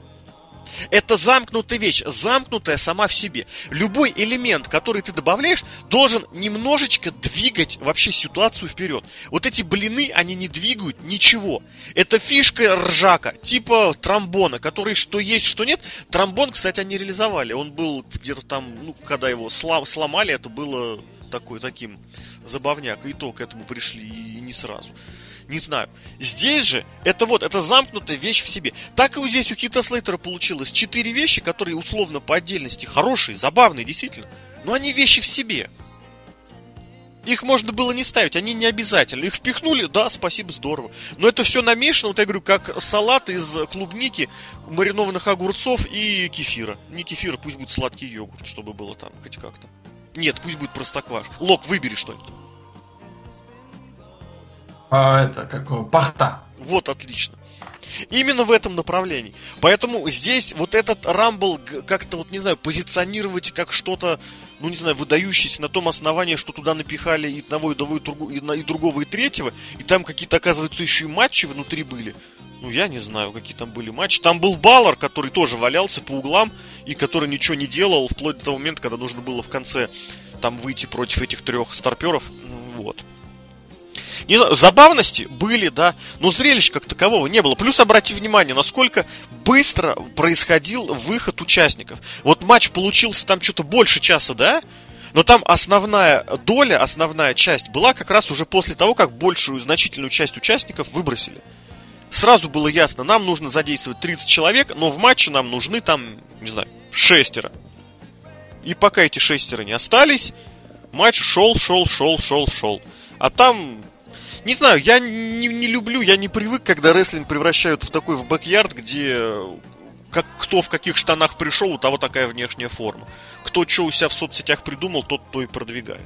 Это замкнутая вещь, замкнутая сама в себе. Любой элемент, который ты добавляешь, должен немножечко двигать вообще ситуацию вперед. Вот эти блины, они не двигают ничего. Это фишка ржака, типа тромбона, который что есть, что нет. Тромбон, кстати, они реализовали. Он был где-то там, ну, когда его сломали, это было таким забавняк. И то к этому пришли, и не сразу. Не знаю. Здесь же это замкнутая вещь в себе. Так и здесь у Хита Слейтера получилось 4 вещи, которые условно по отдельности хорошие, забавные, действительно. Но они вещи в себе. Их можно было не ставить, они не обязательны. Их впихнули, да, спасибо, здорово. Но это все намешано, вот я говорю, как салат из клубники, маринованных огурцов и кефира. Не кефира, пусть будет сладкий йогурт, чтобы было там хоть как-то. Нет, пусть будет простокваша. Лок, выбери что-нибудь. Пахта. Вот, отлично. Именно в этом направлении. Поэтому здесь вот этот Rumble как-то, вот не знаю, позиционировать как что-то, ну не знаю, выдающееся на том основании, что туда напихали и одного, и другого, и другого, и третьего. И там какие-то, оказывается, еще и матчи внутри были. Ну я не знаю, какие там были матчи. Там был Баллар, который тоже валялся по углам и который ничего не делал вплоть до того момента, когда нужно было в конце там выйти против этих трех старперов. Вот. Не знаю, забавности были, да, но зрелищ как такового не было. Плюс обрати внимание, насколько быстро происходил выход участников. Вот матч получился там что-то больше часа, да? Но там основная доля, основная часть была как раз уже после того, как большую значительную часть участников выбросили. Сразу было ясно, нам нужно задействовать 30 человек, но в матче нам нужны там, не знаю, 6. И пока эти 6 не остались, матч шел. А там... Не знаю, я не люблю, я не привык, когда рестлинг превращают в такой в бэк-ярд, где как, кто в каких штанах пришел, у того такая внешняя форма. Кто что у себя в соцсетях придумал, тот то и продвигает.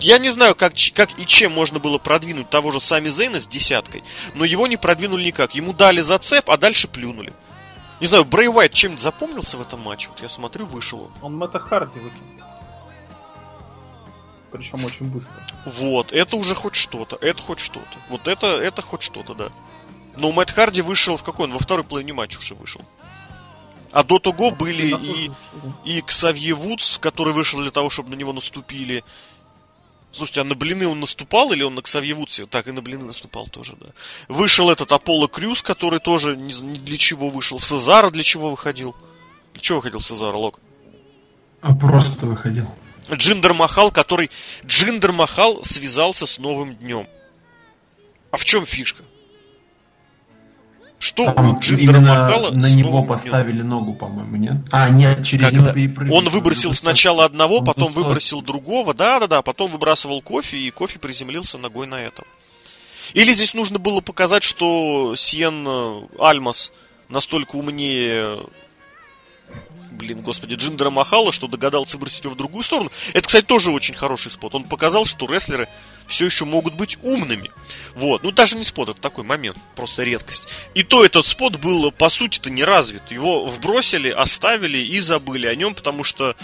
Я не знаю, как и чем можно было продвинуть того же Сами Зейна с 10, но его не продвинули никак. Ему дали зацеп, а дальше плюнули. Не знаю, Брэй Уайт чем-нибудь запомнился в этом матче? Вот я смотрю, вышел он. Он Мэтта Харди выкинул. Причем очень быстро. Вот, это уже хоть что-то, это хоть что-то. Вот это хоть что-то, да. Но Мэтт Харди вышел в какой он? Во второй половине матча уже вышел. А до того были и Ксавье Вудс, который вышел для того, чтобы на него наступили. Слушайте, а на блины он наступал или он на Ксавье Вудсе? Так, и на блины наступал тоже, да. Вышел этот Аполло Крюс, который тоже не для чего вышел. Сезаро для чего выходил? Для чего выходил Сезаро, Лок? А просто выходил. Джиндер Махал связался с новым днем. А в чем фишка? Что там у Джиндера Махала на него поставили днем? Ногу, по-моему, нет? А, нет, через него перепрыгнули. Он выбросил сначала одного, потом выбросил другого. Да, потом выбрасывал кофе, и кофе приземлился ногой на этом. Или здесь нужно было показать, что Сиен Альмас настолько умнее... Джиндера Махала, что догадался бросить его в другую сторону. Это, кстати, тоже очень хороший спот. Он показал, что рестлеры все еще могут быть умными. Вот. Ну, даже не спот, это такой момент, просто редкость. И то этот спот был, по сути-то, не развит. Его вбросили, оставили и забыли о нем, потому что,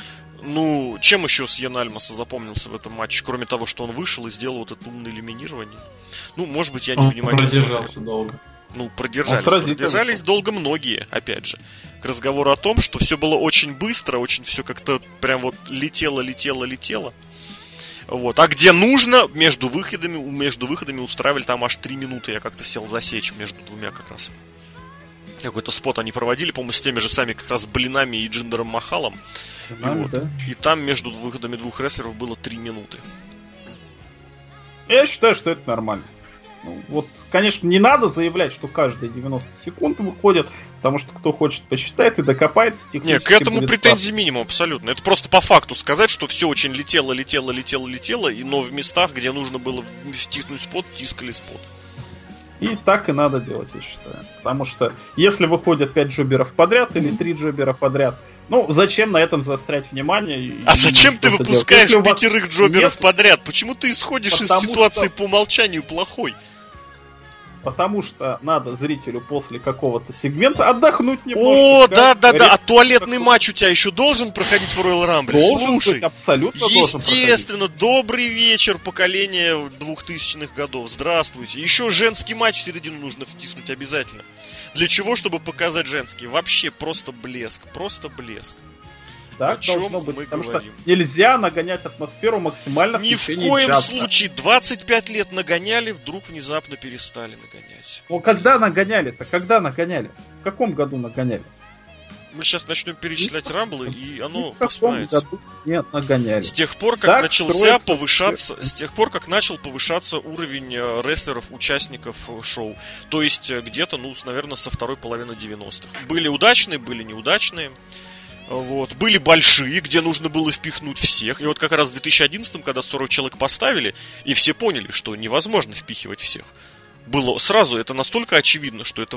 ну, чем еще Сьен Альмаса запомнился в этом матче, кроме того, что он вышел и сделал вот это умное элиминирование? Ну, может быть, я не понимаю. Он продержался долго. Ну, продержались долго многие, опять же. К разговору о том, что все было очень быстро, очень все как-то прям вот летело. Вот. А где нужно, между выходами устраивали там аж 3 минуты. Я как-то сел засечь между двумя как раз. Какой-то спот они проводили, по-моему, с теми же самыми как раз блинами и Джиндером Махалом. Блинами, и, вот. Да? И там между выходами двух рестлеров было 3 минуты. Я считаю, что это нормально. Вот, конечно, не надо заявлять, что каждые 90 секунд выходят, потому что кто хочет, посчитает и докопается. Нет, к этому претензий минимум, абсолютно. Это просто по факту сказать, что все очень летело, и но в местах, где нужно было втиснуть спот, тискали спот. И так и надо делать, я считаю. Потому что если выходят 5 джоберов подряд или 3 джобера подряд, ну, зачем на этом заострять внимание? А зачем ты выпускаешь 5 джоберов подряд? Почему ты исходишь из ситуации по умолчанию плохой? Потому что надо зрителю после какого-то сегмента отдохнуть немножко. О, да. А туалетный матч у тебя еще должен проходить в Royal Rumble? Должен. Слушай, быть, абсолютно должен проходить. Естественно, добрый вечер, поколение 2000-х годов. Здравствуйте. Еще женский матч в середину нужно втиснуть обязательно. Для чего? Чтобы показать женский. Вообще просто блеск. Так должно быть, потому говорим? Что нельзя нагонять атмосферу максимально в течение часа. Ни в коем случае. 25 лет нагоняли, вдруг внезапно перестали нагонять. Ну, когда нагоняли-то? В каком году нагоняли? Мы сейчас начнем перечислять Рамблы, и оно вспоминается. Нет, нагоняли. С тех пор, как начал повышаться уровень рестлеров, участников шоу. То есть, где-то, наверное, со второй половины 90-х. Были удачные, были неудачные. Вот. Были большие, где нужно было впихнуть всех. И вот как раз в 2011, когда 40 человек поставили, и все поняли, что невозможно впихивать всех. Было сразу, это настолько очевидно, что это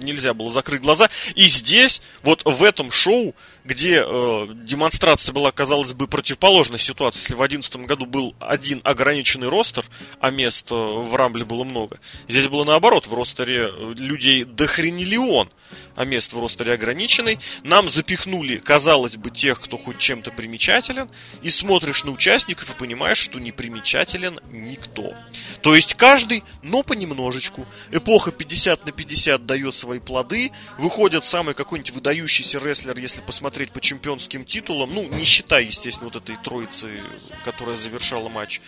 нельзя было закрыть глаза. И здесь, вот в этом шоу, где демонстрация была, казалось бы, противоположной ситуации. Если в 2011 году был один ограниченный ростер, а мест в Рамбле было много, здесь было наоборот, в ростере людей дохренелион, а мест в ростере ограниченный. Нам запихнули, казалось бы, тех, кто хоть чем-то примечателен, и смотришь на участников и понимаешь, что не примечателен никто. То есть каждый, но понимает немножечку. Эпоха 50/50 дает свои плоды. Выходит самый какой-нибудь выдающийся рестлер, если посмотреть по чемпионским титулам. Ну, не считая, естественно, вот этой троицы, которая завершала матч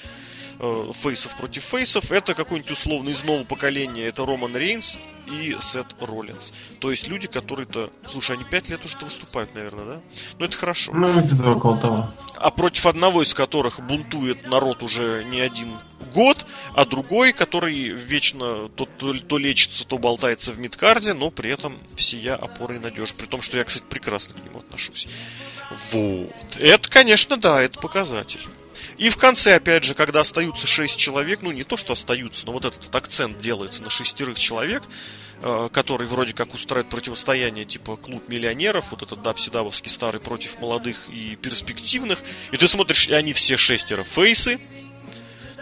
фейсов против фейсов. Это какой-нибудь условно из нового поколения. Это Роман Рейнс и Сет Роллинс. То есть люди, которые-то... Слушай, они 5 лет уже-то выступают, наверное, да? Ну, это хорошо. Ну, где-то около того. А против одного из которых бунтует народ уже не один год, а другой, который вечно то лечится, то болтается в мидкарде, но при этом всея опора и надежь. При том, что я, кстати, прекрасно к нему отношусь. Вот. Это, конечно, да, это показатель. И в конце, опять же, когда остаются 6 человек, ну не то, что остаются, но вот этот акцент делается на 6 человек, который вроде как устраивает противостояние типа клуб миллионеров, вот этот дабседавовский старый против молодых и перспективных. И ты смотришь, и они все 6 фейсы.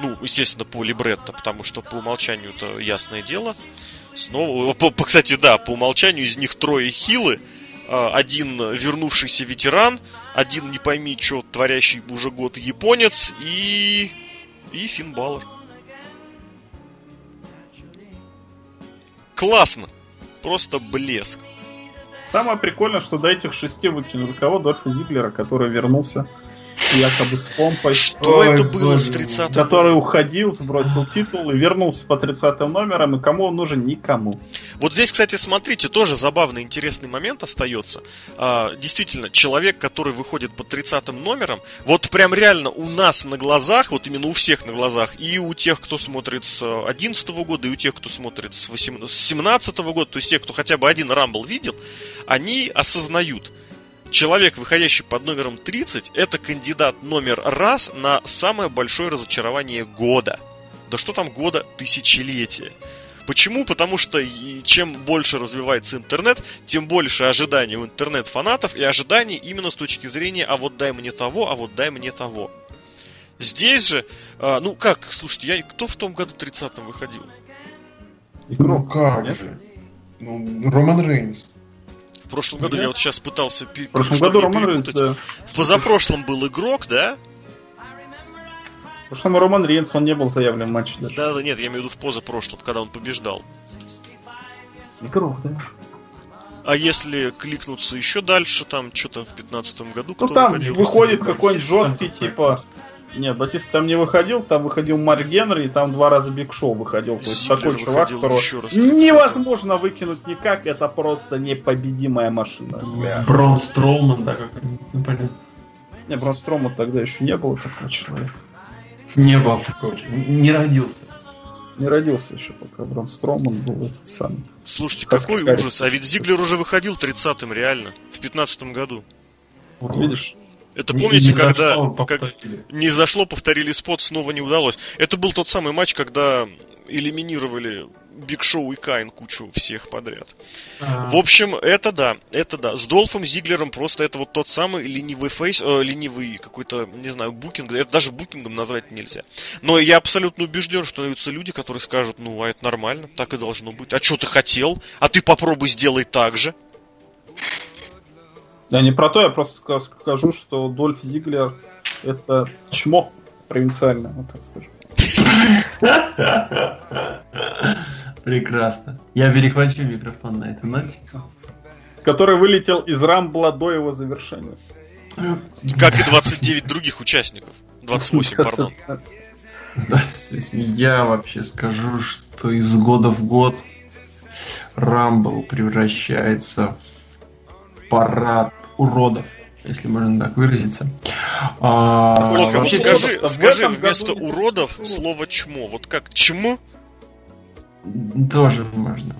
Ну, естественно, по либретто, потому что по умолчанию это ясное дело. Снова, кстати, да, по умолчанию из них 3 хилы, 1 вернувшийся ветеран, 1 не пойми, что творящий уже год японец и Финн Балор. Классно. Просто блеск. Самое прикольное, что до этих 6 выкинули кого? Дольфа Зиглера, который вернулся якобы с помпой. Что это было с 30-м? Который уходил, сбросил титул и вернулся по 30-м номерам. И кому он нужен? Никому. Вот здесь, кстати, смотрите, тоже забавный, интересный момент остается. Действительно, человек, который выходит по 30-м номерам, вот прям реально у нас на глазах, вот именно у всех на глазах, и у тех, кто смотрит с 11-го года, и у тех, кто смотрит с 17-го года, то есть тех, кто хотя бы один Рамбл видел, они осознают: человек, выходящий под номером 30, это кандидат номер раз на самое большое разочарование года. Да что там года, тысячелетия. Почему? Потому что чем больше развивается интернет, тем больше ожиданий у интернет-фанатов, и ожиданий именно с точки зрения «а вот дай мне того, а вот дай мне того». Здесь же, ну как, слушайте, кто в том году 30-м выходил? Ну как нет? Же, ну, Роман Рейнс. В прошлом году я вот сейчас пытался перепутать. Да. В позапрошлом был игрок, да? В прошлом Роман Рейнс, он не был заявлен в матче даже. Да, нет, я имею в виду в позапрошлом, когда он побеждал. Игрок, да. А если кликнуться еще дальше, там что-то в 15 году... Ну там выходит какой-нибудь жесткий, типа... Нет, Батиста там не выходил, там выходил Марк Генри, и там 2 раза Биг Шоу выходил. То есть такой чувак, которого невозможно выкинуть никак, это просто непобедимая машина. Брон Строуман, да, как непонятно. Не, Брон Строуман тогда еще не было такого человека. Не было такого человека. Не родился. Не родился еще, пока Брон Строуман был этот самый. Слушайте, какой ужас, а ведь Зиглер уже выходил 30-м, реально, в 15-м году. Вот видишь? Это помните, не когда не зашло, повторили спот, снова не удалось. Это был тот самый матч, когда элиминировали Биг Шоу и Кайн кучу всех подряд. В общем, это да. С Дольфом Зиглером просто это вот тот самый ленивый фейс, ленивый какой-то, не знаю, букинг. Это даже букингом назвать нельзя. Но я абсолютно убежден, что найдутся люди, которые скажут: ну, а это нормально, так и должно быть. А что ты хотел? А ты попробуй сделай так же. Да не про то, я просто скажу, что Дольф Зиглер — это чмо провинциальное, вот так скажу. Прекрасно. Я перехвачу микрофон на этом матче. Который вылетел из Рамбла до его завершения. Как и 29 других участников. 28, пардон. Я вообще скажу, что из года в год Рамбл превращается в парад уродов, если можно так выразиться. Лодка, вообще, вот скажи вместо уродов слово чмо. Вот как чмо? Тоже можно.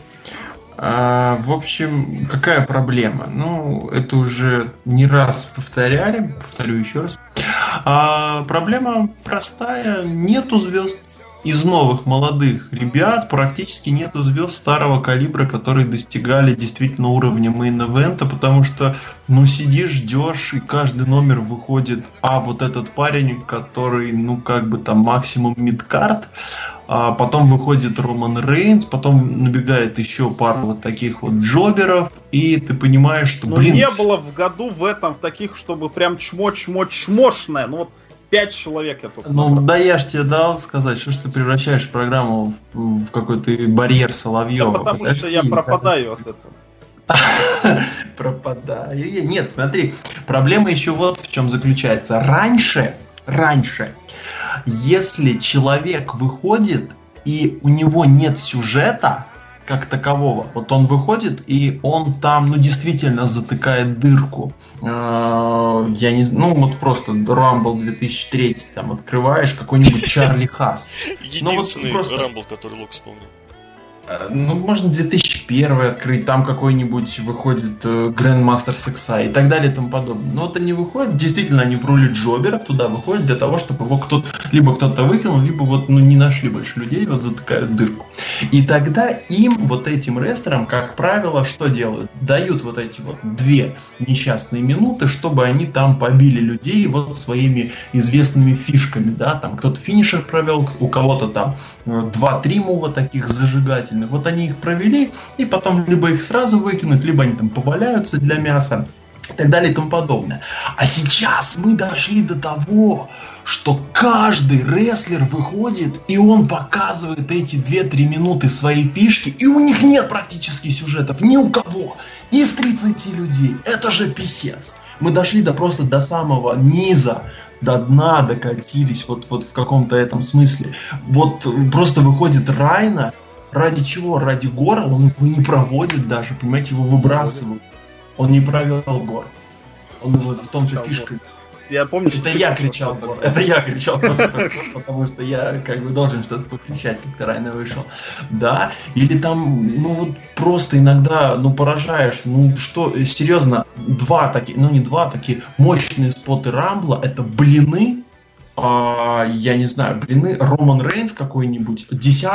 В общем, какая проблема? Ну, это уже не раз повторяли, повторю еще раз. Проблема простая, нету звезд. Из новых молодых ребят практически нету звезд старого калибра, которые достигали действительно уровня мейн-эвента, потому что, ну, сидишь, ждешь, и каждый номер выходит, а вот этот парень, который, ну, как бы там максимум мидкарт, а потом выходит Роман Рейнс, потом набегает еще пару вот таких вот джоберов, и ты понимаешь, что, блин... Ну, не было в году в этом таких, чтобы прям чмо-чмо-чмошное, ну, вот 5 человек я только... Ну, да я ж тебе дал сказать, что ж ты превращаешь программу в какой-то барьер Соловьева. Да потому что я пропадаю от этого. Пропадаю. Нет, смотри, проблема еще вот в чем заключается. Раньше, если человек выходит, и у него нет сюжета как такового, вот он выходит, и он там, ну, действительно затыкает дырку. Я не знаю, ну, вот просто Rumble 2003, там, открываешь какой-нибудь Чарли Хас. Единственный Rumble, который Лок вспомнил. Ну, можно 2001 открыть, там какой-нибудь выходит Grandmaster Секса и так далее и тому подобное. Но вот они выходят, действительно, они в роли джоберов туда выходят для того, чтобы его кто-то, либо кто-то выкинул, либо вот, ну, не нашли больше людей, вот затыкают дырку. И тогда им, вот этим рестлерам, как правило, что делают? Дают вот эти вот 2 несчастные минуты, чтобы они там побили людей вот своими известными фишками, да, там кто-то финишер провел, у кого-то там 2-3 мува таких зажигательных. Вот они их провели, и потом либо их сразу выкинут, либо они там поваляются для мяса и так далее и тому подобное. А сейчас мы дошли до того, что каждый рестлер выходит, и он показывает эти 2-3 минуты своей фишки, и у них нет практически сюжетов ни у кого. Из 30 людей. Это же писец. Мы дошли просто до самого низа, до дна докатились, вот в каком-то этом смысле. Вот просто выходит Райна. Ради чего? Ради гора? Он его не проводит даже, понимаете, его выбрасывают. Он не провел гор. Он его в том же фишке. Я помню, это я кричал гор. Это я кричал просто, потому что я как бы должен что-то покричать, как-то Райна вышел. Да, или там, ну вот просто иногда, ну поражаешь, ну что, серьезно, 2 такие мощные споты Рамбла, это блины. Я не знаю, блины, Роман Рейнс какой-нибудь, 10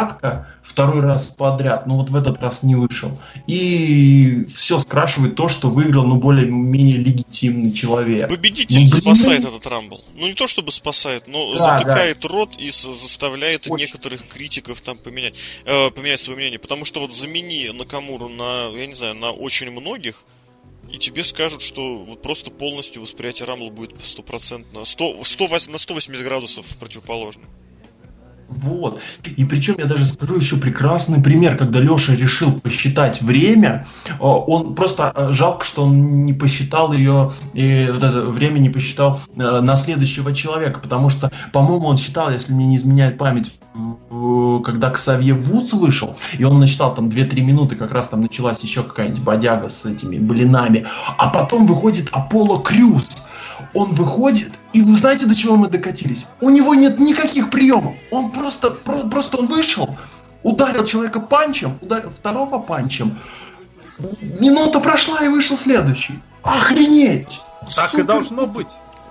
второй раз подряд, но вот в этот раз не вышел. И все скрашивает то, что выиграл, ну, более-менее легитимный человек. Победитель спасает этот Рамбл. Ну, не то чтобы спасает, но затыкает рот и заставляет некоторых критиков там поменять свое мнение. Потому что вот замени Накамуру на, я не знаю, на очень многих, и тебе скажут, что вот просто полностью восприятие Рамбла будет стопроцентно, 180 градусов противоположно. Вот. И причем я даже скажу еще прекрасный пример, когда Леша решил посчитать время, он просто жалко, что он не посчитал ее, и вот это время не посчитал на следующего человека, потому что, по-моему, он считал, если мне не изменяет память, когда Ксавье Вудс вышел, и он насчитал там 2-3 минуты, как раз там началась еще какая-нибудь бодяга с этими блинами, а потом выходит Аполло Крюс. Он выходит, и вы знаете, до чего мы докатились? У него нет никаких приемов. Он просто он вышел, ударил человека панчем, ударил второго панчем. Минута прошла, и вышел следующий. Охренеть! Так и должно быть.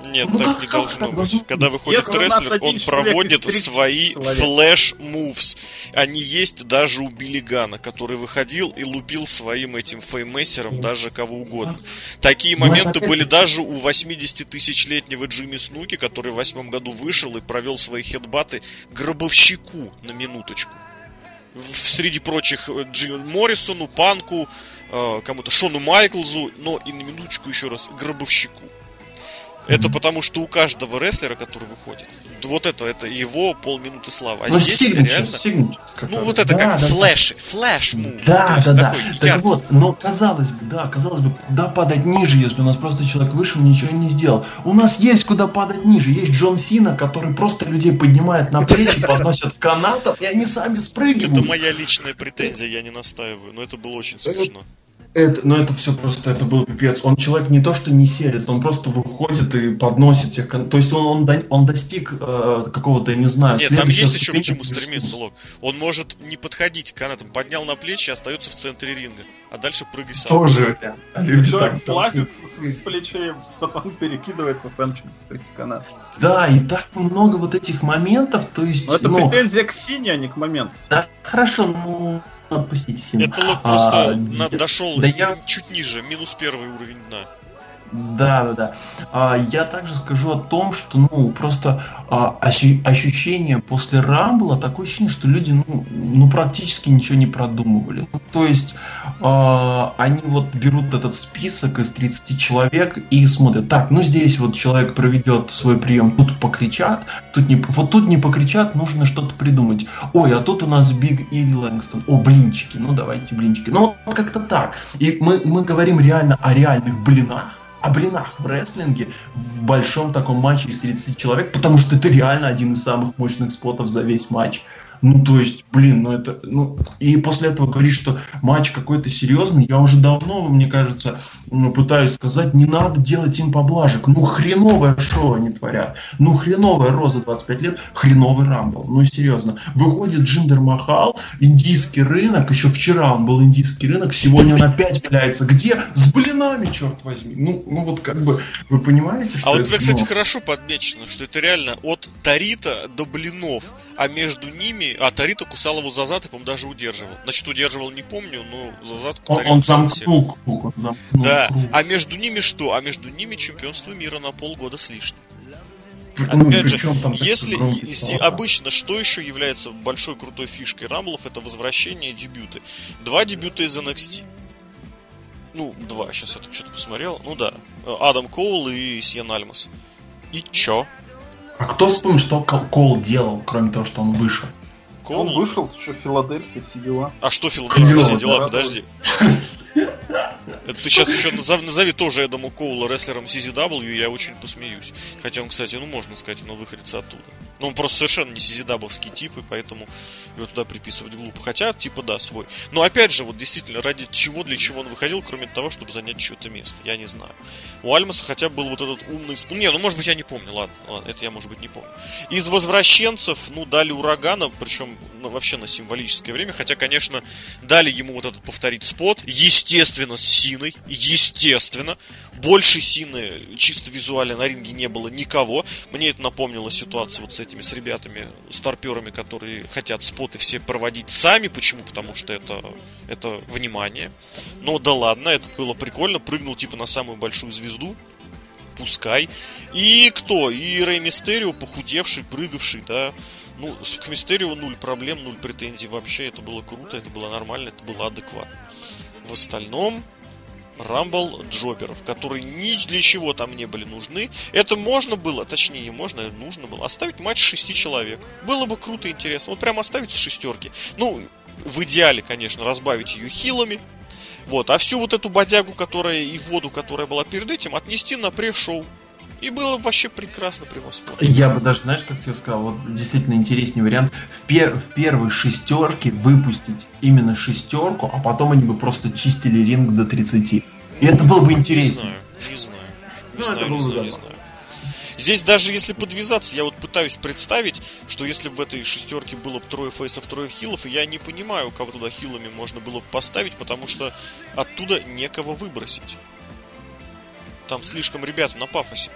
Нет, ну, так не должно быть. Когда выходит рестлер, он проводит свои флэш-мувс. Они есть даже у Билли Гана, который выходил и лупил своим этим феймессером даже кого угодно. Такие моменты были даже у 80-тысячелетнего Джимми Снуки, который в 2008 году вышел и провел свои хедбаты гробовщику на минуточку. Среди прочих Джимми Моррисону, Панку, кому-то Шону Майклзу, но и на минуточку еще раз гробовщику. Это потому, что у каждого рестлера, который выходит, вот это его полминуты славы. А ну, здесь реально... Ну, вот это как флэши. Флэш-мув. Да. Так вот, но казалось бы, куда падать ниже, если у нас просто человек вышел, ничего не сделал. У нас есть куда падать ниже. Есть Джон Сина, который просто людей поднимает на плечи, подносят канатов, и они сами спрыгивают. Это моя личная претензия, я не настаиваю, но это было очень смешно. Но это все просто, это был пипец. Он человек не то, что не селит, он просто выходит и подносит их. То есть он достиг какого-то, я не знаю... Нет, там есть еще к чему стремиться, Лок. Он может не подходить к канатам, поднял на плечи, остается в центре ринга, а дальше прыгай сам. Тоже. Человек слазит с плечей, потом перекидывается сам через канат. Да, и так много вот этих моментов, то есть... Это претензия к Сине, а не к моменту. Да, хорошо, ну... Отпустите Сину. Это Лок просто дошел чуть ниже, минус первый уровень дна. Да. Я также скажу о том, что просто ощущение после Рамбла, такое ощущение, что люди практически ничего не продумывали. То есть они вот берут этот список из 30 человек и смотрят, так, здесь вот человек проведет свой прием, тут покричат, тут не покричат, нужно что-то придумать. Ой, а тут у нас Биг и Лэнгстон, блинчики, давайте блинчики. Вот как-то так. И мы говорим реально о реальных блинах. О блинах в рестлинге в большом таком матче из 30 человек, потому что это реально один из самых мощных спотов за весь матч. И после этого говорить, что матч какой-то серьезный, я уже давно, мне кажется, пытаюсь сказать, не надо делать им поблажек. Хреновое шоу они творят. Хреновая Роза 25 лет, хреновый Рамбл. Серьезно. Выходит Джиндер Махал, индийский рынок, еще вчера он был индийский рынок, сегодня он опять валяется. Где? С блинами, черт возьми. Вы понимаете, что это... А вот это, кстати, хорошо подмечено, что это реально от Тарита до блинов, а между ними Тарита кусал его за зад и, по-моему, даже удерживал. Значит, удерживал, не помню, но за зад... Он замкнул круг. Да. А между ними что? А между ними чемпионство мира на полгода с лишним. Опять же, обычно что еще является большой крутой фишкой Рамблов, это возвращение дебюты. Два дебюта из NXT. Два, сейчас я тут что-то посмотрел. Адам Коул и Сьен Альмас. И чё? А кто вспомнит, что Коул делал, кроме того, что он вышел? Он вышел, что Филадельфия, все дела. А что Филадельфия, все дела? Подожди. Это ты сейчас еще назови тоже Эдама Коула рестлером CZW, и я очень посмеюсь. Хотя он, кстати, можно сказать, он выходится оттуда. Но он просто совершенно не CZW-овский тип, и поэтому его туда приписывать глупо. Хотя, свой. Но опять же, действительно, ради чего, для чего он выходил, кроме того, чтобы занять чье-то место, я не знаю. У Альмаса хотя бы был вот этот умный... может быть, я не помню, ладно, это я, может быть, не помню. Из возвращенцев, дали Урагана, причем вообще на символическое время, хотя, конечно, дали ему вот этот повторить спот, естественно, с Синой, естественно. Больше Сины чисто визуально на ринге не было никого. Мне это напомнило ситуацию вот с ребятами, старперами, которые хотят споты все проводить сами. Почему? Потому что это внимание. Но да ладно, это было прикольно. Прыгнул на самую большую звезду. Пускай. И кто? И Рэй Мистерио, похудевший, прыгавший, да. К Мистерио 0 проблем, 0 претензий вообще. Это было круто, это было нормально, это было адекватно. В остальном... Рамбл джоберов, которые ни для чего там не были нужны. Это можно было, точнее не можно, а нужно было оставить матч 6 человек. Было бы круто и интересно. Вот прям оставить шестерки. В идеале, конечно, разбавить ее хилами. А всю вот эту бодягу, которая и воду, которая была перед этим, отнести на пресс-шоу. И было вообще прекрасно, превосходно. Я бы даже, знаешь, как тебе сказал, действительно интересный вариант. В первой шестерке выпустить именно шестерку, а потом они бы просто чистили ринг до 30. И это было бы интересно. Не знаю. Здесь даже если подвязаться, я пытаюсь представить, что если бы в этой шестерке было бы 3 фейсов, 3 хилов, и я не понимаю, кого туда хилами можно было бы поставить, потому что оттуда некого выбросить. Там слишком ребята на пафосе.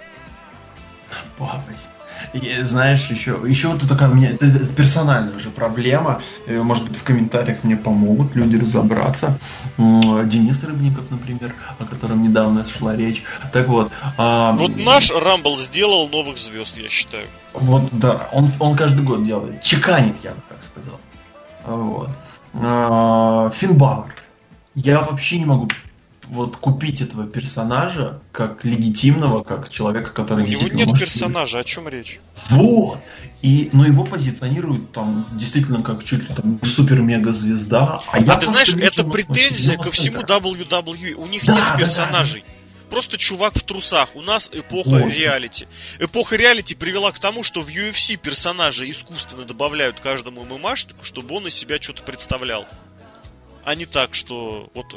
Знаешь, еще вот такая у меня это персональная уже проблема. Может быть, в комментариях мне помогут люди разобраться. Денис Рыбников, например, о котором недавно шла речь. Так вот. Наш Рамбл сделал новых звезд, я считаю. Да, он каждый год делает. Чеканит, я бы так сказал. Финн Балор. Я вообще не могу... купить этого персонажа как легитимного, как человека, который... У него нет персонажа, о чем речь? Но его позиционируют там действительно как чуть ли там супер-мега-звезда. Ты знаешь, это претензия ко всему WWE. У них нет персонажей. Просто чувак в трусах. У нас эпоха реалити. Эпоха реалити привела к тому, что в UFC персонажи искусственно добавляют каждому ММАшнику, чтобы он из себя что-то представлял. А не так, что вот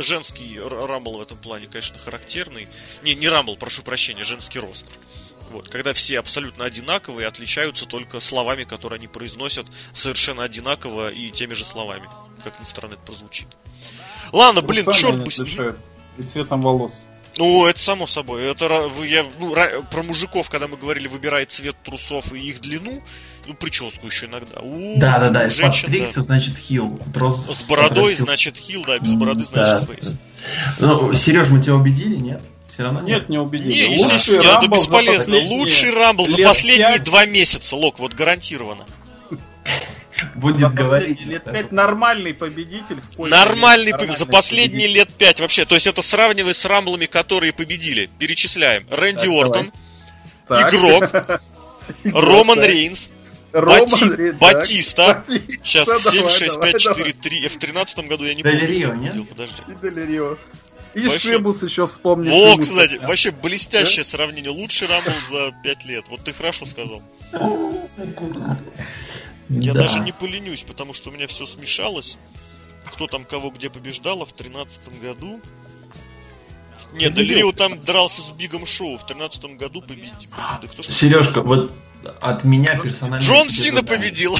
женский рамбл в этом плане, конечно, характерный. Не рамбл, прошу прощения, женский ростер. Вот, когда все абсолютно одинаковые, отличаются только словами, которые они произносят совершенно одинаково и теми же словами. Как ни странно это прозвучит. Ладно, блин, черт пусть. И цветом волос. Ну, это само собой. Это про мужиков, когда мы говорили, выбирай цвет трусов и их длину, ну, прическу еще иногда. Да-да-да, подстригся, да. Значит, хил. С бородой, значит, хил, да, без бороды, значит, фейс. Ну, Сереж, мы тебя убедили, нет? Все равно нет, не убедили. Не, естественно, это бесполезно. Лучший рамбл за последние 2 месяца, Лок, вот гарантированно. Будет говорить. Лет 5 нормальный победитель. Нормальный победитель. За последние победитель. лет 5 вообще. То есть это сравнивая с рамблами, которые победили. Перечисляем. Рэнди Ортон, Игрок, Роман Рейнс, Батиста. Сейчас 7, 6, 5, 4, 3. В 13 году я не помню. Делерио, нет? Подожди. И Делерио. И Шибус еще вспомнил. О, кстати, вообще блестящее сравнение. Лучший рамбл за 5 лет. Вот ты хорошо сказал. Я даже не поленюсь, потому что у меня все смешалось. Кто там кого где побеждало в 13 году. Нет, Делерио там дрался с Бигом Шоу. В 13 году победил. Да кто Сережка, победил? Вот от меня персонально... Джон Сина победил!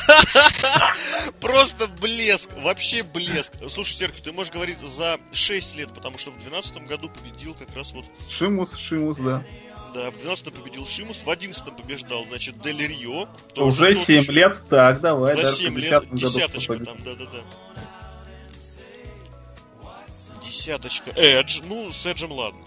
Просто блеск! Вообще блеск! Слушай, Серхио, ты можешь говорить за 6 лет, потому что в 12 году победил как раз вот... Шимус, да. Да, в 12-м победил Шимус, в 11-м побеждал, значит, Дель Рио. Уже 7 лет, так, давай. За 7 лет, десяточка там, да. Десяточка. Эдж, ну, с Эджем ладно.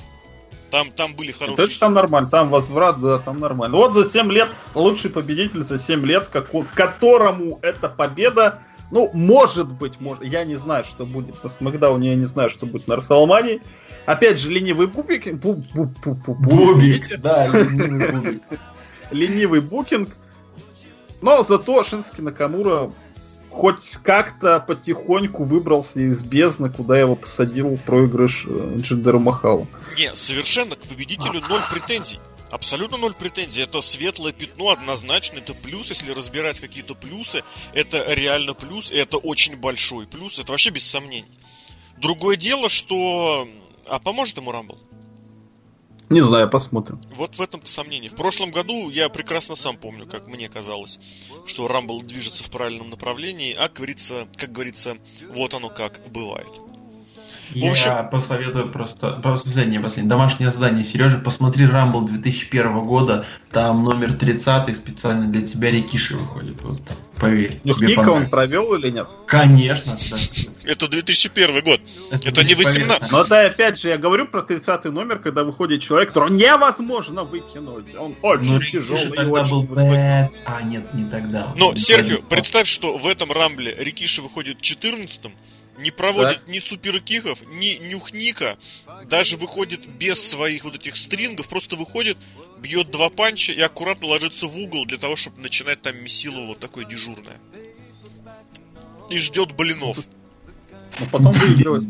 Там были хорошие... Это же там нормально, там возврат, да, там нормально. Вот за 7 лет, лучший победитель за 7 лет, которому эта победа, ну, может быть, я не знаю, что будет на Смэкдауне, я не знаю, что будет на Расселмании. Опять же, ленивый бубик... Бубик, да, ленивый бубик. Ленивый букинг. Но зато Шински Накамура хоть как-то потихоньку выбрался из бездны, куда его посадил проигрыш Джиндеру Махалу. Не, совершенно к победителю 0 претензий. Абсолютно 0 претензий. Это светлое пятно однозначно, это плюс. Если разбирать какие-то плюсы, это реально плюс, и это очень большой плюс. Это вообще без сомнений. Другое дело, что... А поможет ему рамбл? Не знаю, посмотрим. Вот в этом-то сомнение. В прошлом году я прекрасно сам помню, как мне казалось, что рамбл движется в правильном направлении, а, как говорится, вот оно как бывает. В общем... Я посоветую последнее, домашнее задание. Сережа, посмотри рамбл 2001 года, там номер 30 специально для тебя Рикиши выходит. Вот, поверь, ну, тебе понравится. Он провел или нет? Конечно. Да. Это 2001 год. Это не 18. Но да, опять же, я говорю про 30 номер, когда выходит человек, которого невозможно выкинуть. Он очень тяжелый. Тогда был Бэт. А, нет, не тогда. Но, Серхио, представь, что в этом рамбле Рикиши выходит в 14-м. Не проводит ни суперкихов, ни нюхника. Даже выходит без своих вот этих стрингов. Просто выходит, бьет 2 панча и аккуратно ложится в угол для того, чтобы начинать там месилово вот такое дежурное. И ждет блинов. Но потом выигрывает.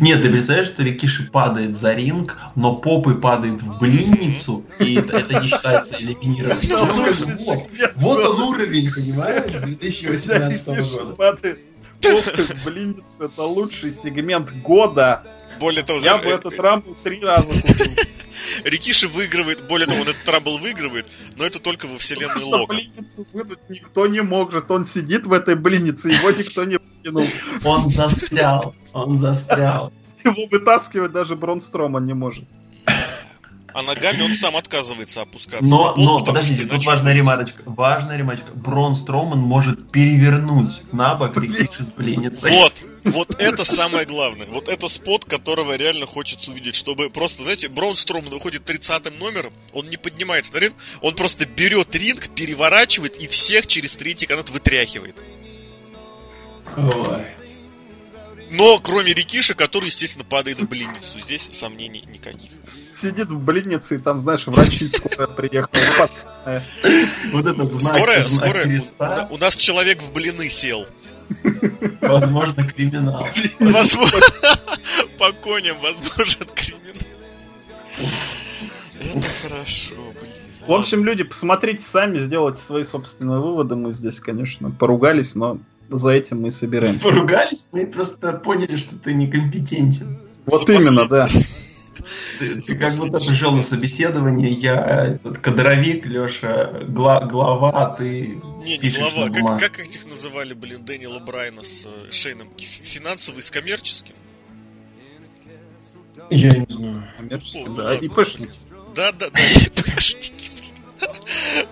Нет, ты представляешь, что Рикиши падает за ринг, но попой падает в блинницу, и это не считается элиминированием. Вот он уровень, понимаешь, 2018 года. Блинница, это лучший сегмент года. Более того, я бы этот рамбл 3 раза купил. Рикиши выигрывает, более того, он этот рамбл выигрывает, но это только во вселенной Лока. Блинницу выдать никто не может, он сидит в этой блиннице, его никто не выкинул. Он застрял. Его вытаскивать даже Брон Строман не может. А ногами он сам отказывается опускаться. Но подождите, тут важная ремарочка. Брон Строуман может перевернуть на бок Рикиши с блинницей. Вот это самое главное. Вот это спот, которого реально хочется увидеть. Чтобы просто, знаете, Брон Строуман выходит 30-м номером, он не поднимается на ринг, он просто берет ринг, переворачивает и всех через 3-й канат вытряхивает. Ой. Но кроме Рикиши, который, естественно, падает в блинницу. Здесь сомнений никаких. Сидит в блиннице, и там, знаешь, врачи скоро приехали. Вот это знак креста. У нас человек в блины сел. Возможно, криминал. По коням, возможно, криминал. Это хорошо, блин. В общем, люди, посмотрите сами, сделайте свои собственные выводы. Мы здесь, конечно, поругались, но за этим мы собираемся. Поругались, мы просто поняли, что ты некомпетентен. Вот именно, да. Ты как будто пришел на собеседование, я кадровик, Леша, глава, ты пишешь на бумагу. Не глава, как их называли, Дэниела Брайана с Шейном? Финансовый с коммерческим? Я не знаю. Коммерческий, да, ИПшник. Да, ИПшники.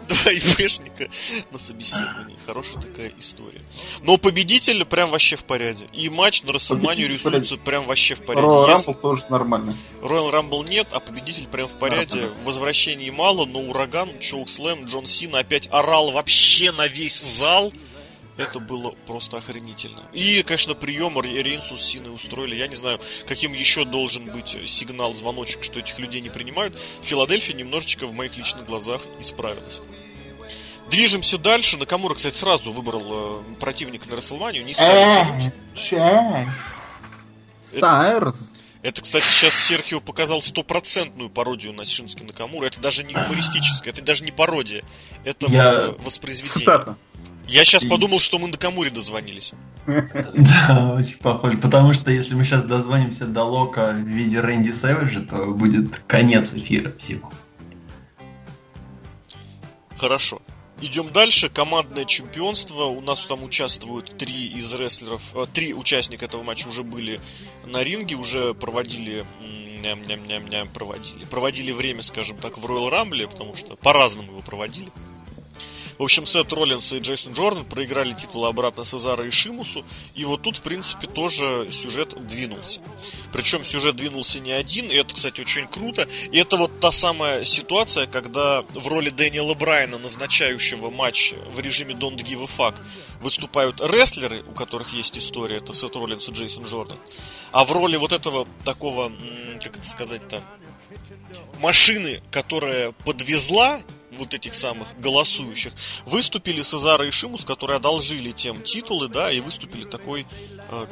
Два ИПшника на собеседовании. Хорошая такая история. Но победитель прям вообще в порядке. И матч на Расселманию рисуется прям вообще в порядке. Royal Rumble тоже нормально. Royal Rumble нет, а победитель прям в порядке. Возвращений мало, но Ураган, Чоукслэм, Джон Сина опять орал вообще на весь зал. Это было просто охренительно. И, конечно, прием Рейнсу с Синой устроили. Я не знаю, каким еще должен быть сигнал, звоночек, что этих людей не принимают. Филадельфия немножечко в моих личных глазах исправилась. Движемся дальше. Накамура, кстати, сразу выбрал противника на Расселманию. Не ставит. Это, кстати, сейчас Серхио показал 100% пародию на Шински Накамура. Это даже не юмористическое, это даже не пародия. Это вот воспроизведение. Цитата. Я сейчас подумал, что мы до Камури дозвонились. Да, очень похоже. Потому что если мы сейчас дозвонимся до Лока в виде Рэнди Сэвиджа, то будет конец эфира всего. Хорошо. Идем дальше. Командное чемпионство. У нас там участвуют три из рестлеров. Три участника этого матча уже были на ринге, уже проводили время, скажем так, в Royal Rumble, потому что по-разному его проводили. В общем, Сет Роллинс и Джейсон Джордан проиграли титулы обратно Сезару и Шимусу. И вот тут, в принципе, тоже сюжет двинулся. Причем сюжет двинулся не один, и это, кстати, очень круто. И это вот та самая ситуация, когда в роли Дэниела Брайана, назначающего матч в режиме Don't Give a Fuck, выступают рестлеры, у которых есть история, это Сет Роллинс и Джейсон Джордан. А в роли вот этого такого, как это сказать-то, машины, которая подвезла вот этих самых голосующих, выступили Сезаро и Шимус, которые одолжили тем титулы, да, и выступили такой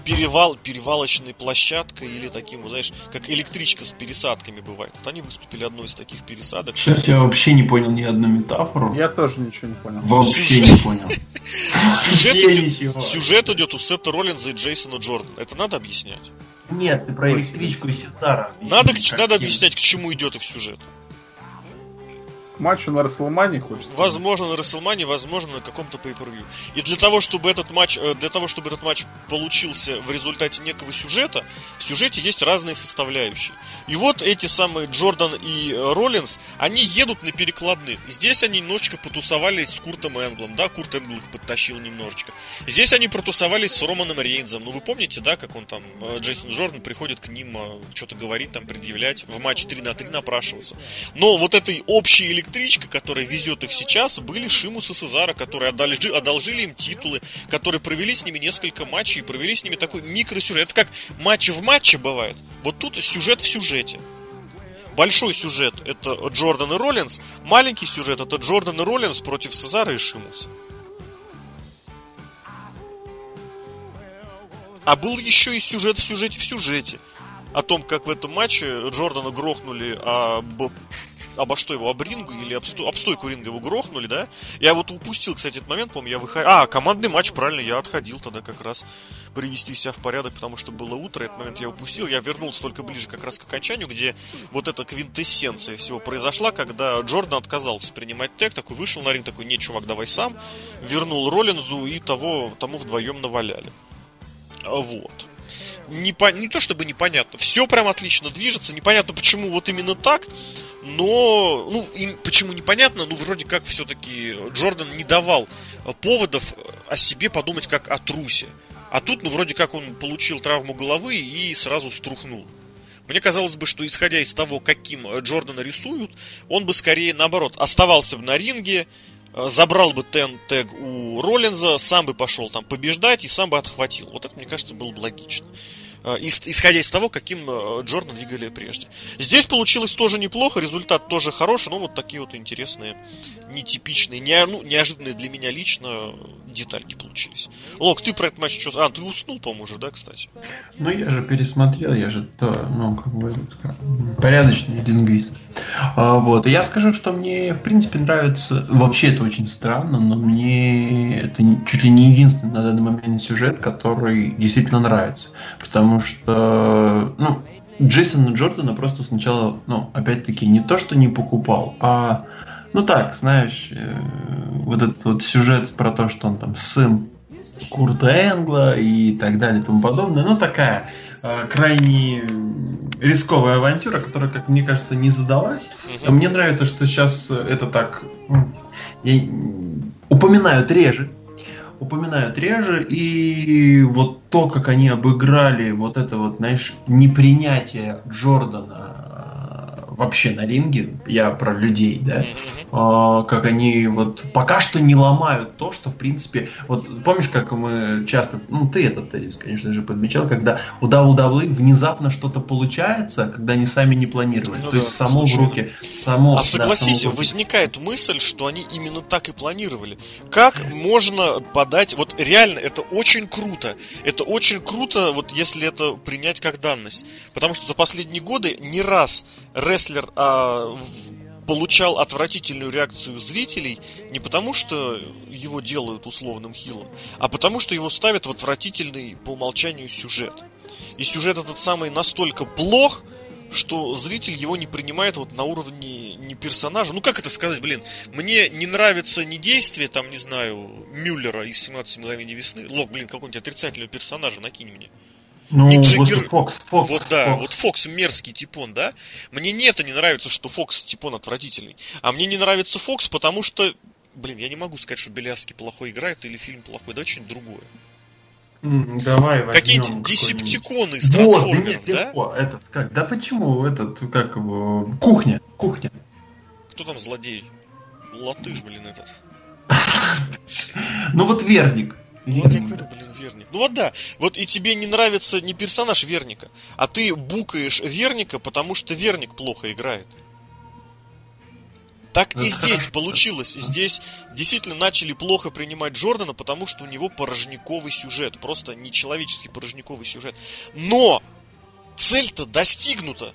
перевалочной площадкой или таким, вот, знаешь, как электричка с пересадками бывает. Вот они выступили одной из таких пересадок. Сейчас я вообще не понял ни одну метафору. Я тоже ничего не понял. Вообще не понял. Сюжет идет у Сета Роллинза и Джейсона Джордана. Это надо объяснять? Нет, ты про электричку и Сезаро. Надо объяснять, к чему идет их сюжет. Матчу на Расселмании хочется. Возможно, на Расселмании, возможно, на каком-то pay-per-view. И для того, чтобы этот матч получился в результате некого сюжета, в сюжете есть разные составляющие. И вот эти самые Джордан и Роллинс, они едут на перекладных. Здесь они немножечко потусовались с Куртом Энглом, да, Курт Энгл их подтащил немножечко. Здесь они протусовались с Романом Рейнзом. Ну, вы помните, да, как он там, Джейсон Джордан приходит к ним, что-то говорит, там, предъявлять, в матч 3-3 напрашивался. Но вот этой общей электричка, которая везет их сейчас, были Шимус и Сезаро, которые одолжили им титулы, которые провели с ними несколько матчей, провели с ними такой микросюжет. Это как матч в матче бывает. Вот тут сюжет в сюжете. Большой сюжет — это Джордан и Роллинс. Маленький сюжет — это Джордан и Роллинс против Сезаро и Шимуса. А был еще и сюжет в сюжете в сюжете. О том, как в этом матче Джордана грохнули обо что его, об рингу или об стойку ринга его грохнули, да? Я вот упустил, кстати, этот момент, по-моему, я выходил... командный матч, правильно, я отходил тогда как раз привести себя в порядок, потому что было утро, этот момент я упустил, я вернулся только ближе как раз к окончанию, где вот эта квинтэссенция всего произошла, когда Джордан отказался принимать тег, такой вышел на ринг, такой, не, чувак, давай сам, вернул Роллинзу и тому вдвоем наваляли. Вот. Не то чтобы непонятно, все прям отлично движется, непонятно, почему вот именно так, но, почему непонятно, вроде как все-таки Джордан не давал поводов о себе подумать как о трусе. А тут, вроде как он получил травму головы и сразу струхнул. Мне казалось бы, что исходя из того, каким Джордана рисуют, он бы скорее, наоборот, оставался бы на ринге, забрал бы тег у Роллинза, сам бы пошел там побеждать и сам бы отхватил. Вот это, мне кажется, было бы логично. исходя из того, каким Джордан двигали прежде. Здесь получилось тоже неплохо, результат тоже хороший, но вот такие вот интересные, нетипичные, неожиданные для меня лично детальки получились. Лок, ты про этот матч что... А, ты уснул, по-моему, уже, да, кстати? Ну, я же пересмотрел, я же, ну, как бы, порядочный лингвист. Вот, и я скажу, что мне, в принципе, нравится... Вообще, это очень странно, но мне это чуть ли не единственный на данный момент сюжет, который действительно нравится. Потому что, ну, Джейсона Джордана просто сначала, ну, опять-таки, не то, что не покупал, а... Ну так, знаешь, вот этот вот сюжет про то, что он там сын Курта Энгла и так далее и тому подобное, ну такая крайне рисковая авантюра, которая, как мне кажется, не задалась. Но мне нравится, что сейчас это так упоминают реже, и вот то, как они обыграли вот это вот, знаешь, непринятие Джордана вообще на ринге, я про людей, да, как они вот пока что не ломают то, что в принципе, вот помнишь, как мы часто, ну ты этот тезис, конечно же, подмечал, когда у WWE внезапно что-то получается, когда они сами не планировали, ну, то да, есть само в руки, само... А согласись, возникает мысль, что они именно так и планировали. Как можно подать, вот реально, это очень круто, вот если это принять как данность, потому что за последние годы не раз рестлер получал отвратительную реакцию зрителей не потому, что его делают условным хилом, а потому, что его ставят в отвратительный по умолчанию сюжет. И сюжет этот самый настолько плох, что зритель его не принимает вот на уровне не персонажа. Ну, как это сказать, блин? Мне не нравится не действие, там, не знаю, Мюллера из «17 мгновений весны». Лок, блин, какого-нибудь отрицательного персонажа накинь мне. Ну, Фокс. Вот да, Фокс. Вот Фокс мерзкий типон, да? Мне не нравится, что Фокс типон отвратительный. А мне не нравится Фокс, потому что, блин, я не могу сказать, что Белявский плохой играет или фильм плохой, да, что-нибудь другое. Давай возьмем какие-нибудь десептиконы из трансформеров, да? Кухня. Кто там злодей? Латыш, блин, этот. Ну вот Верник. Вот я говорю, блин, Верник. Ну вот да, вот и тебе не нравится не персонаж Верника, а ты букаешь Верника, потому что Верник плохо играет. Так и здесь получилось. Здесь действительно начали плохо принимать Джордана, потому что у него порожняковый сюжет. Просто нечеловеческий порожняковый сюжет. Но цель-то достигнута.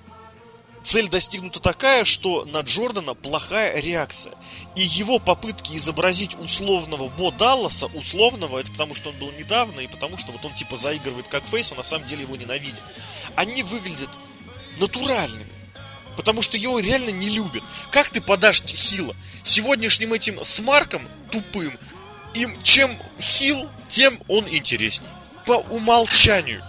Цель достигнута такая, что на Джордана плохая реакция. И его попытки изобразить условного Бо Далласа, условного, это потому что он был недавно, и потому что вот он типа заигрывает как фейс, а на самом деле его ненавидит. Они выглядят натуральными, потому что его реально не любят. Как ты подашь хила? Сегодняшним этим смарком тупым, им чем хил, тем он интересней. По умолчанию.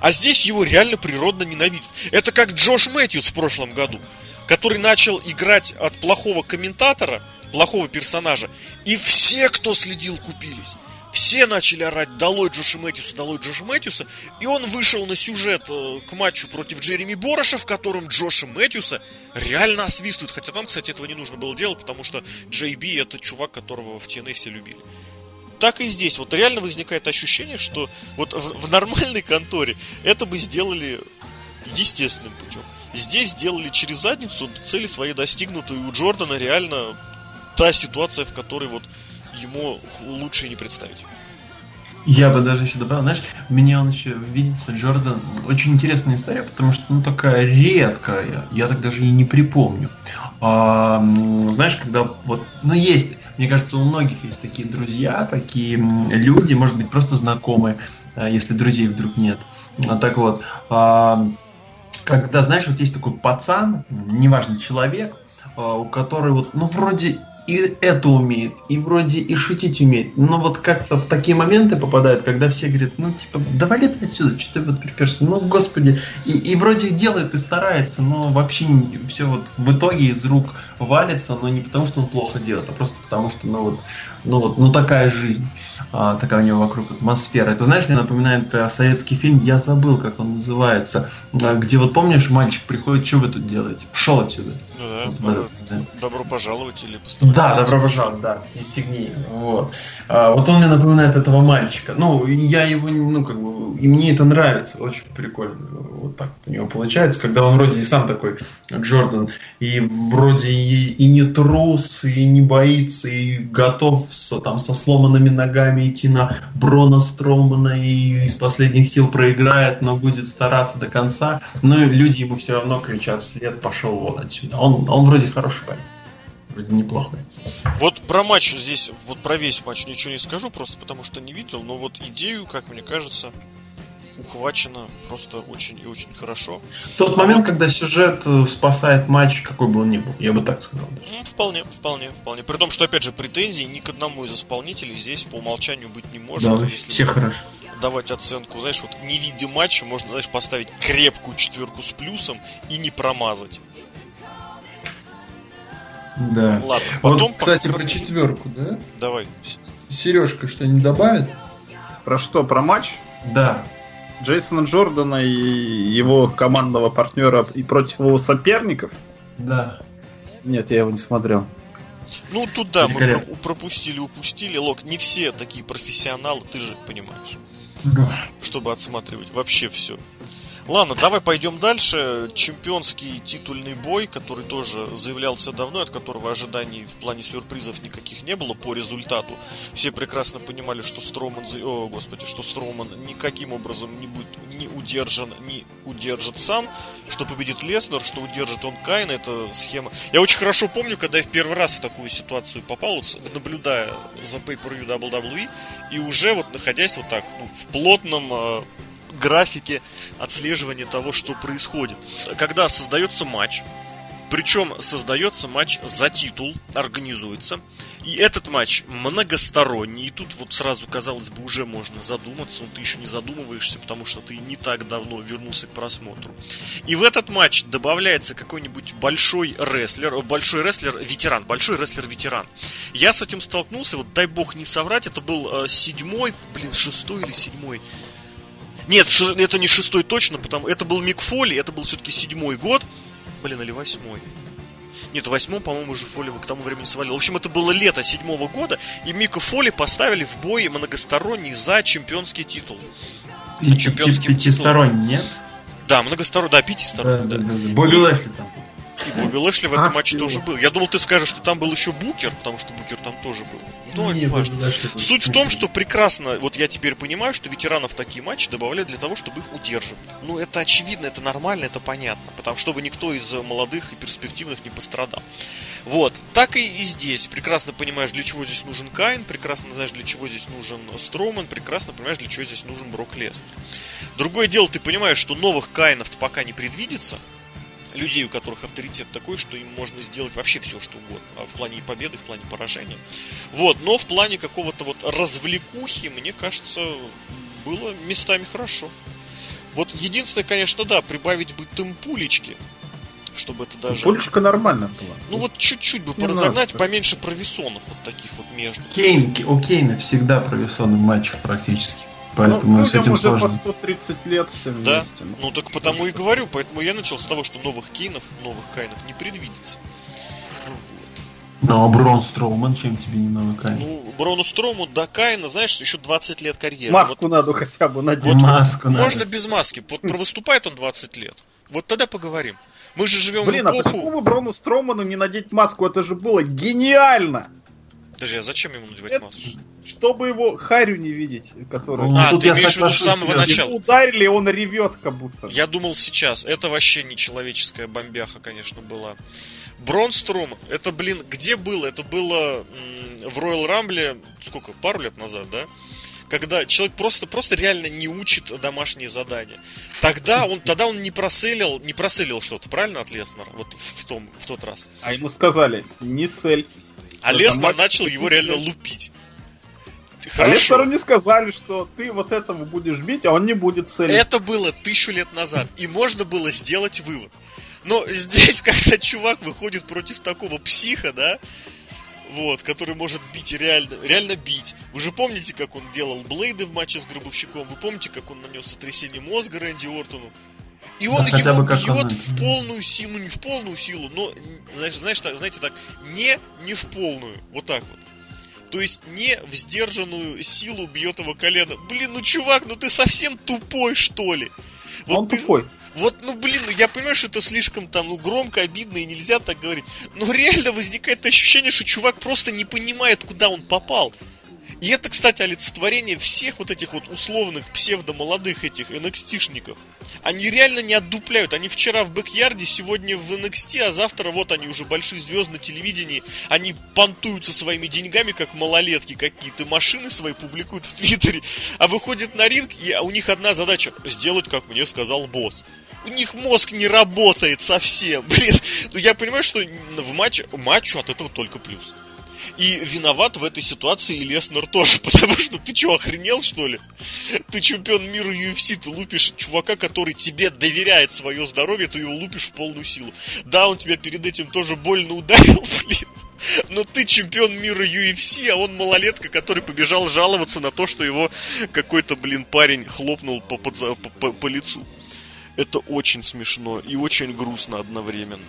А здесь его реально природно ненавидят. Это как Джош Мэтьюс в прошлом году, который начал играть от плохого комментатора, плохого персонажа. И все, кто следил, купились. Все начали орать: долой Джоша Мэтьюса, долой Джоша Мэтьюса. И он вышел на сюжет к матчу против Джереми Бороша, в котором Джоша Мэтьюса реально освистывают. Хотя там, кстати, этого не нужно было делать, потому что Джей Би это чувак, которого в TNA все любили. Так и здесь. Вот реально возникает ощущение, что вот в нормальной конторе это бы сделали естественным путем. Здесь сделали через задницу, цели свои достигнуты. И у Джордана реально та ситуация, в которой вот ему лучше не представить. Я бы даже еще добавил, знаешь, мне он еще видится, Джордан, очень интересная история, потому что, ну, такая редкая, я так даже и не припомню. А, знаешь, когда вот, ну, есть... Мне кажется, у многих есть такие друзья, такие люди, может быть, просто знакомые, если друзей вдруг нет. Так вот, когда, знаешь, вот есть такой пацан, неважно, человек, у которого вот, ну, вроде и это умеет, и вроде и шутить умеет, но вот как-то в такие моменты попадают, когда все говорят, ну, типа, давай летай отсюда, что ты вот приперся, ну, господи, и вроде делает и старается, но вообще все вот в итоге из рук валится, но не потому, что он плохо делает, а просто потому, что, ну, такая жизнь, такая у него вокруг атмосфера. Это, знаешь, мне напоминает советский фильм, я забыл, как он называется, где, вот помнишь, мальчик приходит, что вы тут делаете? Пошел отсюда. Ну, да, вот, Добро пожаловать или постоянно. Да, добро пожаловать, да, стегни. Вот. Вот он мне напоминает этого мальчика. Ну, я его, ну, как бы, и мне это нравится, очень прикольно. Вот так вот у него получается, когда он вроде и сам такой Джордан, и вроде и не трус, и не боится, и готов там со сломанными ногами идти на Брона Строумана и из последних сил проиграет, но будет стараться до конца. Но люди ему все равно кричат вслед: пошел вон отсюда. Он вроде хороший парень, вроде неплохой. Вот про матч здесь, вот про весь матч ничего не скажу, просто потому что не видел, но вот идею, как мне кажется, ухвачено просто очень и очень хорошо. Тот момент, когда сюжет спасает матч, какой бы он ни был, я бы так сказал. Вполне. При том, что, опять же, претензий ни к одному из исполнителей здесь по умолчанию быть не может. Да, если все хорошо. Давать оценку, знаешь, вот не видя матча, можно, знаешь, поставить крепкую четверку с плюсом и не промазать. Да. Ладно, потом... Вот, кстати, про четверку, да? Давай. Сережка что-нибудь добавит? Про что? Про матч? Да. Джейсона Джордана и его командного партнера и против его соперников? Да. Нет, я его не смотрел. Ну, тут да, мы упустили. Лок, не все такие профессионалы, ты же понимаешь. Да. Чтобы отсматривать вообще все. Ладно, давай пойдем дальше. Чемпионский титульный бой, который тоже заявлялся давно, от которого ожиданий в плане сюрпризов никаких не было по результату. Все прекрасно понимали, что Строуман никаким образом не будет ни удержан, не удержит сам, что победит Леснер, что удержит он Кайна. Это схема. Я очень хорошо помню, когда я в первый раз в такую ситуацию попал, вот, наблюдая за Pay-Per-View WWE, и уже вот находясь вот так, ну, в плотном графике отслеживания того, что происходит. Когда создается матч, причем создается матч за титул, организуется, и этот матч многосторонний, и тут вот сразу, казалось бы, уже можно задуматься, но ты еще не задумываешься, потому что ты не так давно вернулся к просмотру. И в этот матч добавляется какой-нибудь большой рестлер-ветеран. Я с этим столкнулся, вот дай бог не соврать, это был шестой или седьмой. Нет, это не шестой точно, потому это был Мик Фоли, это был все-таки седьмой год. Или восьмой. Нет, в восьмом, по-моему, уже Фоли к тому времени свалил. В общем, это было лето седьмого года, и Мика Фоли поставили в бой многосторонний за чемпионский титул. Пятисторонний, нет? Да, многосторонний, да, пятисторонний. Да. Бобби Лэшли там. И Бобби Лэшли в этом матче тоже был. Я думал, ты скажешь, что там был еще Букер, потому что Букер там тоже был. Но не важно. Суть в том, что прекрасно, вот я теперь понимаю, что ветеранов такие матчи добавляют для того, чтобы их удерживать. Ну, это очевидно, это нормально, это понятно. Потому что никто из молодых и перспективных не пострадал. Вот. Так и здесь. Прекрасно понимаешь, для чего здесь нужен Кайн, прекрасно знаешь, для чего здесь нужен Строуман, прекрасно понимаешь, для чего здесь нужен Брок Леснер. Другое дело, ты понимаешь, что новых Кайнов-то пока не предвидится. Людей, у которых авторитет такой, что им можно сделать вообще все, что угодно. В плане и победы, в плане поражения. Вот, но в плане какого-то вот развлекухи, мне кажется, было местами хорошо. Вот единственное, конечно, да, прибавить бы темпулечки, чтобы это даже... Пулечка нормально была. Ну вот чуть-чуть бы поразогнать, поменьше провисонов вот таких вот между. У Кейна всегда провисоны в матчах практически. Поэтому с этим уже сложно. По 130 лет все вместе. Да, ну так потому и говорю. Поэтому я начал с того, что новых Кайнов не предвидится. Вот. Ну а Брон Строуман, чем тебе не новый Кайн? Ну, Брону Строуману до Кайна, знаешь, еще 20 лет карьеры. Маску вот, надо хотя бы надеть. Вот, маску можно надо. Без маски. Вот провыступает он 20 лет. Вот тогда поговорим. Мы же живем в эпоху... почему бы Брону Строуману не надеть маску? Это же было гениально! Подожди, а зачем ему надевать маску? Чтобы его харю не видеть, которую... тут ты имеешь в виду с самого начала. Ударили, он ревет как будто. Я думал сейчас. Это вообще не человеческая бомбяха, конечно, была. Брон Строуман, это, где было? Это было в Royal Rumble, сколько, пару лет назад, да? Когда человек просто реально не учит домашние задания. Тогда он не проселил что-то, правильно, от Леснера? Вот в тот раз. А ему сказали, не сель. А Леснер начал его реально лупить. А Леснеру не сказали, что ты вот этому будешь бить, а он не будет целить. Это было 1000 лет назад, и можно было сделать вывод. Но здесь, когда чувак выходит против такого психа, да, вот, который может бить реально бить. Вы же помните, как он делал Блейды в матче с Гробовщиком? Вы помните, как он нанес сотрясение мозга Рэнди Ортону? И он да, его бьет в полную силу, но, знаете, так, не в полную, вот так вот. То есть не в сдержанную силу бьет его колено. Блин, ну чувак, ну ты совсем тупой, что ли? Вот он ты... тупой. Вот, ну блин, ну я понимаю, что это слишком там, ну, громко, обидно и нельзя так говорить. Но реально возникает ощущение, что чувак просто не понимает, куда он попал. И это, кстати, олицетворение всех вот этих вот условных псевдомолодых этих NXT-шников. Они реально не отдупляют. Они вчера в бэк-ярде, сегодня в NXT, а завтра вот они уже большие звезды на телевидении. Они понтуются своими деньгами, как малолетки какие-то. Машины свои публикуют в Твиттере. А выходят на ринг, и у них одна задача – сделать, как мне сказал босс. У них мозг не работает совсем. Блин, ну я понимаю, что в матчу от этого только плюс. И виноват в этой ситуации и Леснер тоже, потому что ты чё, охренел, что ли? Ты чемпион мира UFC, ты лупишь чувака, который тебе доверяет свое здоровье, ты его лупишь в полную силу. Да, он тебя перед этим тоже больно ударил, блин, но ты чемпион мира UFC, а он малолетка, который побежал жаловаться на то, что его какой-то, блин, парень хлопнул по лицу. Это очень смешно и очень грустно одновременно.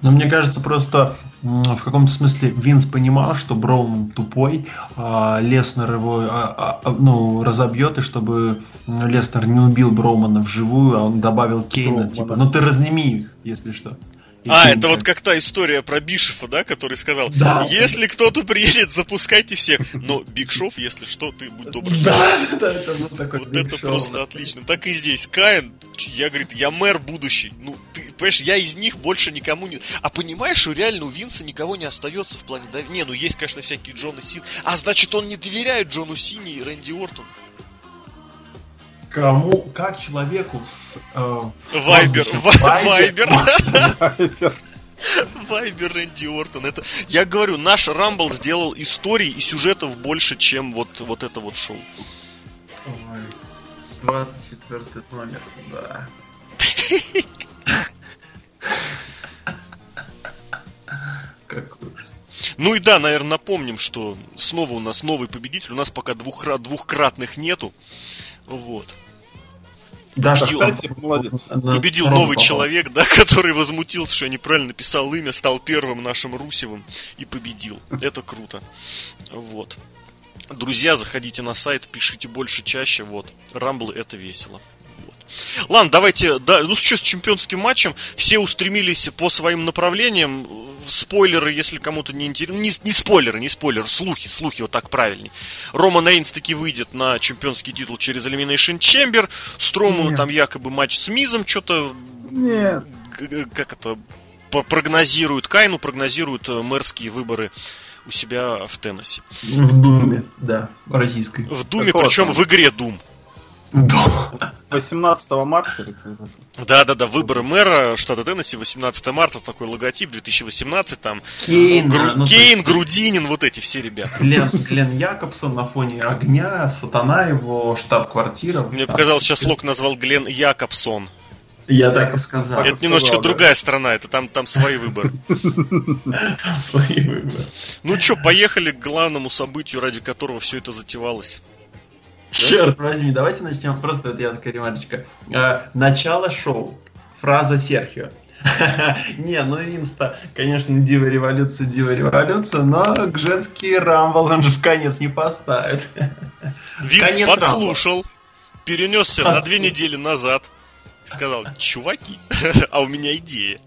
Но мне кажется, просто в каком-то смысле Винс понимал, что Броун тупой, Леснер его разобьет, и чтобы Леснер не убил Броумана вживую, а он добавил Кейна, типа, ну ты разними их, если что. Это вот как та история про Бишофа, да, который сказал, да, если кто-то приедет, запускайте всех, но Биг Шоф, если что, ты будь добрым. Да, это был такой вот Биг Шоу. Это просто отлично. Так и здесь, Каин, я мэр будущий, ну, ты понимаешь, я из них больше никому не... А понимаешь, реально у Винса никого не остается в плане... Не, ну есть, конечно, всякие Джон Сина. А значит, он не доверяет Джону Сине и Рэнди Ортону. Кому, как человеку с... Вайбер Рэнди Ортон. Это, я говорю, наш Рамбл сделал историй и сюжетов больше, чем вот это вот шоу. Ой, 24-й номер, да. Как ужас. Ну и да, наверное, напомним, что снова у нас новый победитель. У нас пока двухкратных нету. Вот. Даже молодец. Победил новый человек, да, который возмутился, что я неправильно писал имя, стал первым нашим Русевым и победил. Это круто. Вот. Друзья, заходите на сайт, пишите больше, чаще. Вот. Рамблы — это весело. Вот. Ладно, давайте. Да, ну, сейчас с чемпионским матчем все устремились по своим направлениям. Спойлеры, если кому-то не интересно. Не спойлеры, слухи, вот так правильней. Роман Рейнс таки выйдет на чемпионский титул через Elimination Chamber. Строману там якобы матч с Мизом, что-то... Нет. Как это? Прогнозируют Кайну, прогнозируют мэрские выборы у себя в Теннесси. В Думе, да, российской. В Думе, так причем вот в игре Дум. 18 марта. Да, выборы мэра штата Теннесси, 18 марта, такой логотип, 2018, там Кейн, Грудинин, вот эти все ребята. Глен Якобсон на фоне огня, Сатана его, штаб-квартира. Мне показалось, сейчас Лок назвал Глен Якобсон. Я так и сказал. Это немножечко другая страна, это там свои выборы. Ну что, поехали к главному событию, ради которого все это затевалось. Черт возьми, давайте начнем. Просто вот я такая ремарочка. Начало шоу. Фраза Серхио. Не, ну Винс-то, конечно, дива революция, но к женский Рамбл он же конец не поставит. Винс подслушал, перенесся на 2 недели назад. Сказал, чуваки, а у меня идея.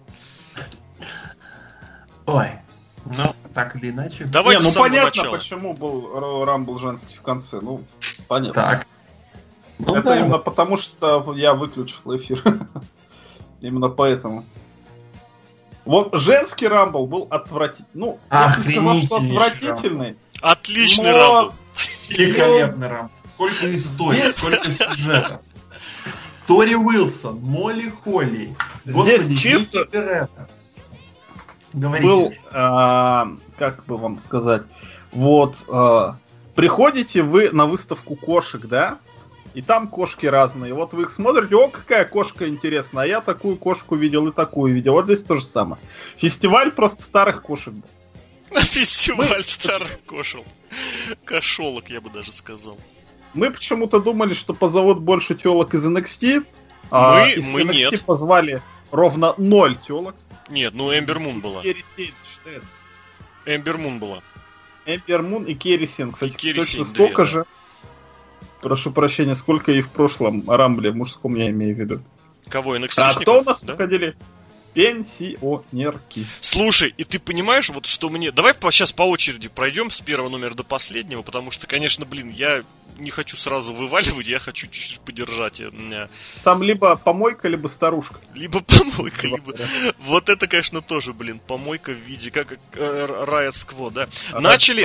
Ой. Ну, так или иначе. Давайте с самого начала. Понятно, почему был Рамбл женский в конце. Ну, понятно. Так. Ну, это да. Именно потому, что я выключил эфир. Именно поэтому. Вот женский Рамбл был отвратительный. Ну, охренительный. Я бы сказал, что отвратительный. Отличный Рамбл. Великолепный Рамбл. Сколько историй, сколько сюжета. Тори Уилсон, Молли Холли. Здесь чисто... Говорите. Был, как бы вам сказать, вот приходите вы на выставку кошек, да, и там кошки разные, вот вы их смотрите, о, какая кошка интересная, а я такую кошку видел и такую видел, вот здесь то же самое. Фестиваль просто старых кошек. Фестиваль старых кошелок, я бы даже сказал. Мы почему-то думали, что позовут больше телок из NXT. А из NXT нет. Позвали ровно 0 телок. Нет, ну Эмбер Мун была. Керри Сейн считается. Эмбер Мун была. Эмбер Мун и Керри Сейн. Кстати, Керри точно Сейн, столько же. Прошу прощения, сколько и в прошлом Рамбле, в мужском я имею в виду. Кого, NXT-шников? А кто у нас выходили? Пенсионерки. Слушай, и ты понимаешь, вот что мне... Давай сейчас по очереди пройдем с первого номера до последнего, потому что, конечно, блин, я не хочу сразу вываливать, я хочу чуть-чуть подержать. Там либо помойка, либо старушка. Либо помойка, либо... Вот это, конечно, тоже, блин, помойка в виде... Как Riot Squad, да? Начали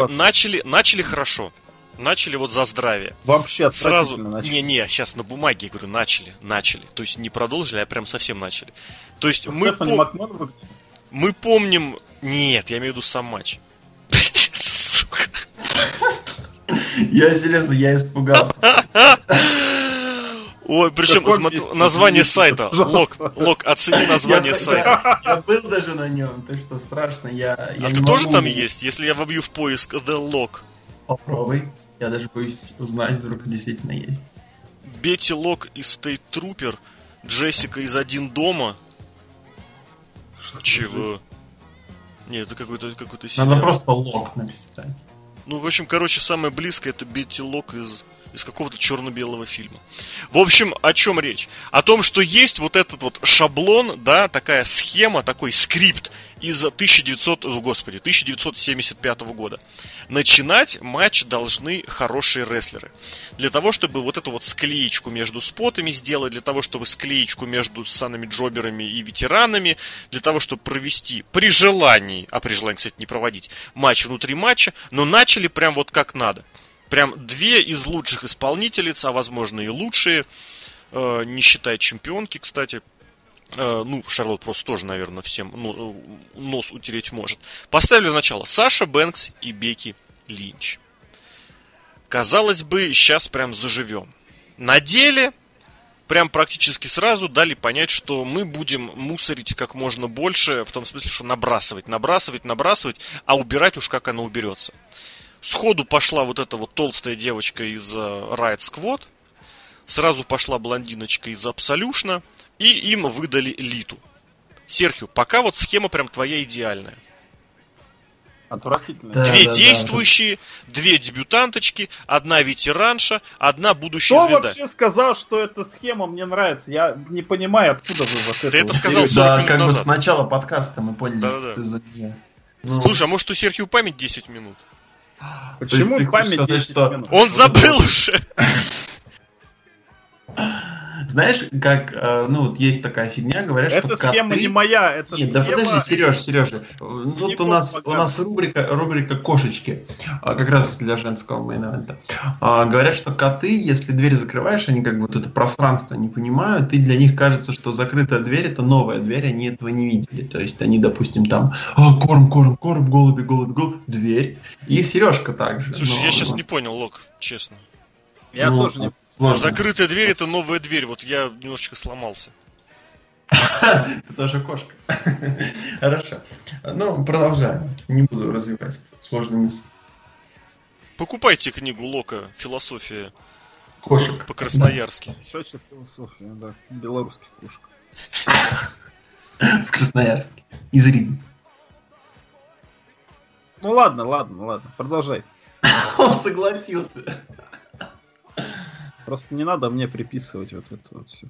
хорошо. Начали вот за здравие. Вообще сразу начали. Не, сейчас на бумаге, я говорю, начали. То есть не продолжили, а прям совсем начали. То есть мы помним... Нет, я имею в виду сам матч. Сука. Я серьезно, я испугался. Ой, причем название сайта. Лок, оцени название сайта. Я был даже на нем, ты что, страшно. А ты тоже там есть? Если я вобью в поиск The Lock. Попробуй. Я даже боюсь узнать, вдруг действительно есть. Бетти Лок из Стейт Трупер, Джессика из Один дома. Что чего? Нет, это какой-то сериал. Надо просто Лок написать. Ну, в общем, короче, самое близкое это Бетти Лок из какого-то черно-белого фильма. В общем, о чем речь? О том, что есть вот этот вот шаблон, да, такая схема, такой скрипт из 1975 года. Начинать матч должны хорошие рестлеры. Для того, чтобы вот эту вот склеечку между спотами сделать, для того, чтобы склеечку между санами джоберами и ветеранами, для того, чтобы провести при желании, а при желании, кстати, не проводить, матч внутри матча, но начали прям вот как надо. Прям две из лучших исполнительниц, а возможно и лучшие, не считая чемпионки, кстати. Ну, Шарлотт просто тоже, наверное, всем нос утереть может. Поставили начало Саша Бэнкс и Бекки Линч. Казалось бы, сейчас прям заживем. На деле, прям практически сразу дали понять, что мы будем мусорить как можно больше, в том смысле, что набрасывать, а убирать уж как она уберется. Сходу пошла вот эта вот толстая девочка из Riot Squad. Сразу пошла блондиночка из Абсолюшна. И им выдали Литу. Серхио, пока вот схема прям твоя идеальная. Отвратительно. Две действующие, две дебютанточки, одна ветеранша, одна будущая звезда. Кто вообще сказал, что эта схема мне нравится? Я не понимаю, откуда вы вот это... Ты это сказал 40 минут назад. Да, как бы с начала подкаста мы поняли, что ты за меня. Слушай, а может у Серхио память 10 минут? Почему память 10 минут? Он забыл уже. Знаешь, как, ну, вот есть такая фигня, говорят, эта что коты... Эта схема не моя, это схема... Нет, да подожди, Сережа, тут у нас рубрика «Кошечки», как раз для женского мейн-эвента. Говорят, что коты, если дверь закрываешь, они как бы вот это пространство не понимают, и для них кажется, что закрытая дверь – это новая дверь, они этого не видели. То есть они, допустим, там, корм, голуби, дверь. И Сережка также. Слушай, я сейчас не понял, Лок, честно. Я тоже не... Сложно. Закрытая дверь — это новая дверь. Вот я немножечко сломался. Ты тоже кошка. Хорошо. Ну, продолжаем. Не буду развивать сложные мысли. Покупайте книгу Лока «Философия кошек» по-красноярски. Кошачья философия, да. Белорусских кошек. В Красноярске. Из Риги. Ну ладно. Продолжай. Он согласился. Просто не надо мне приписывать вот это вот все.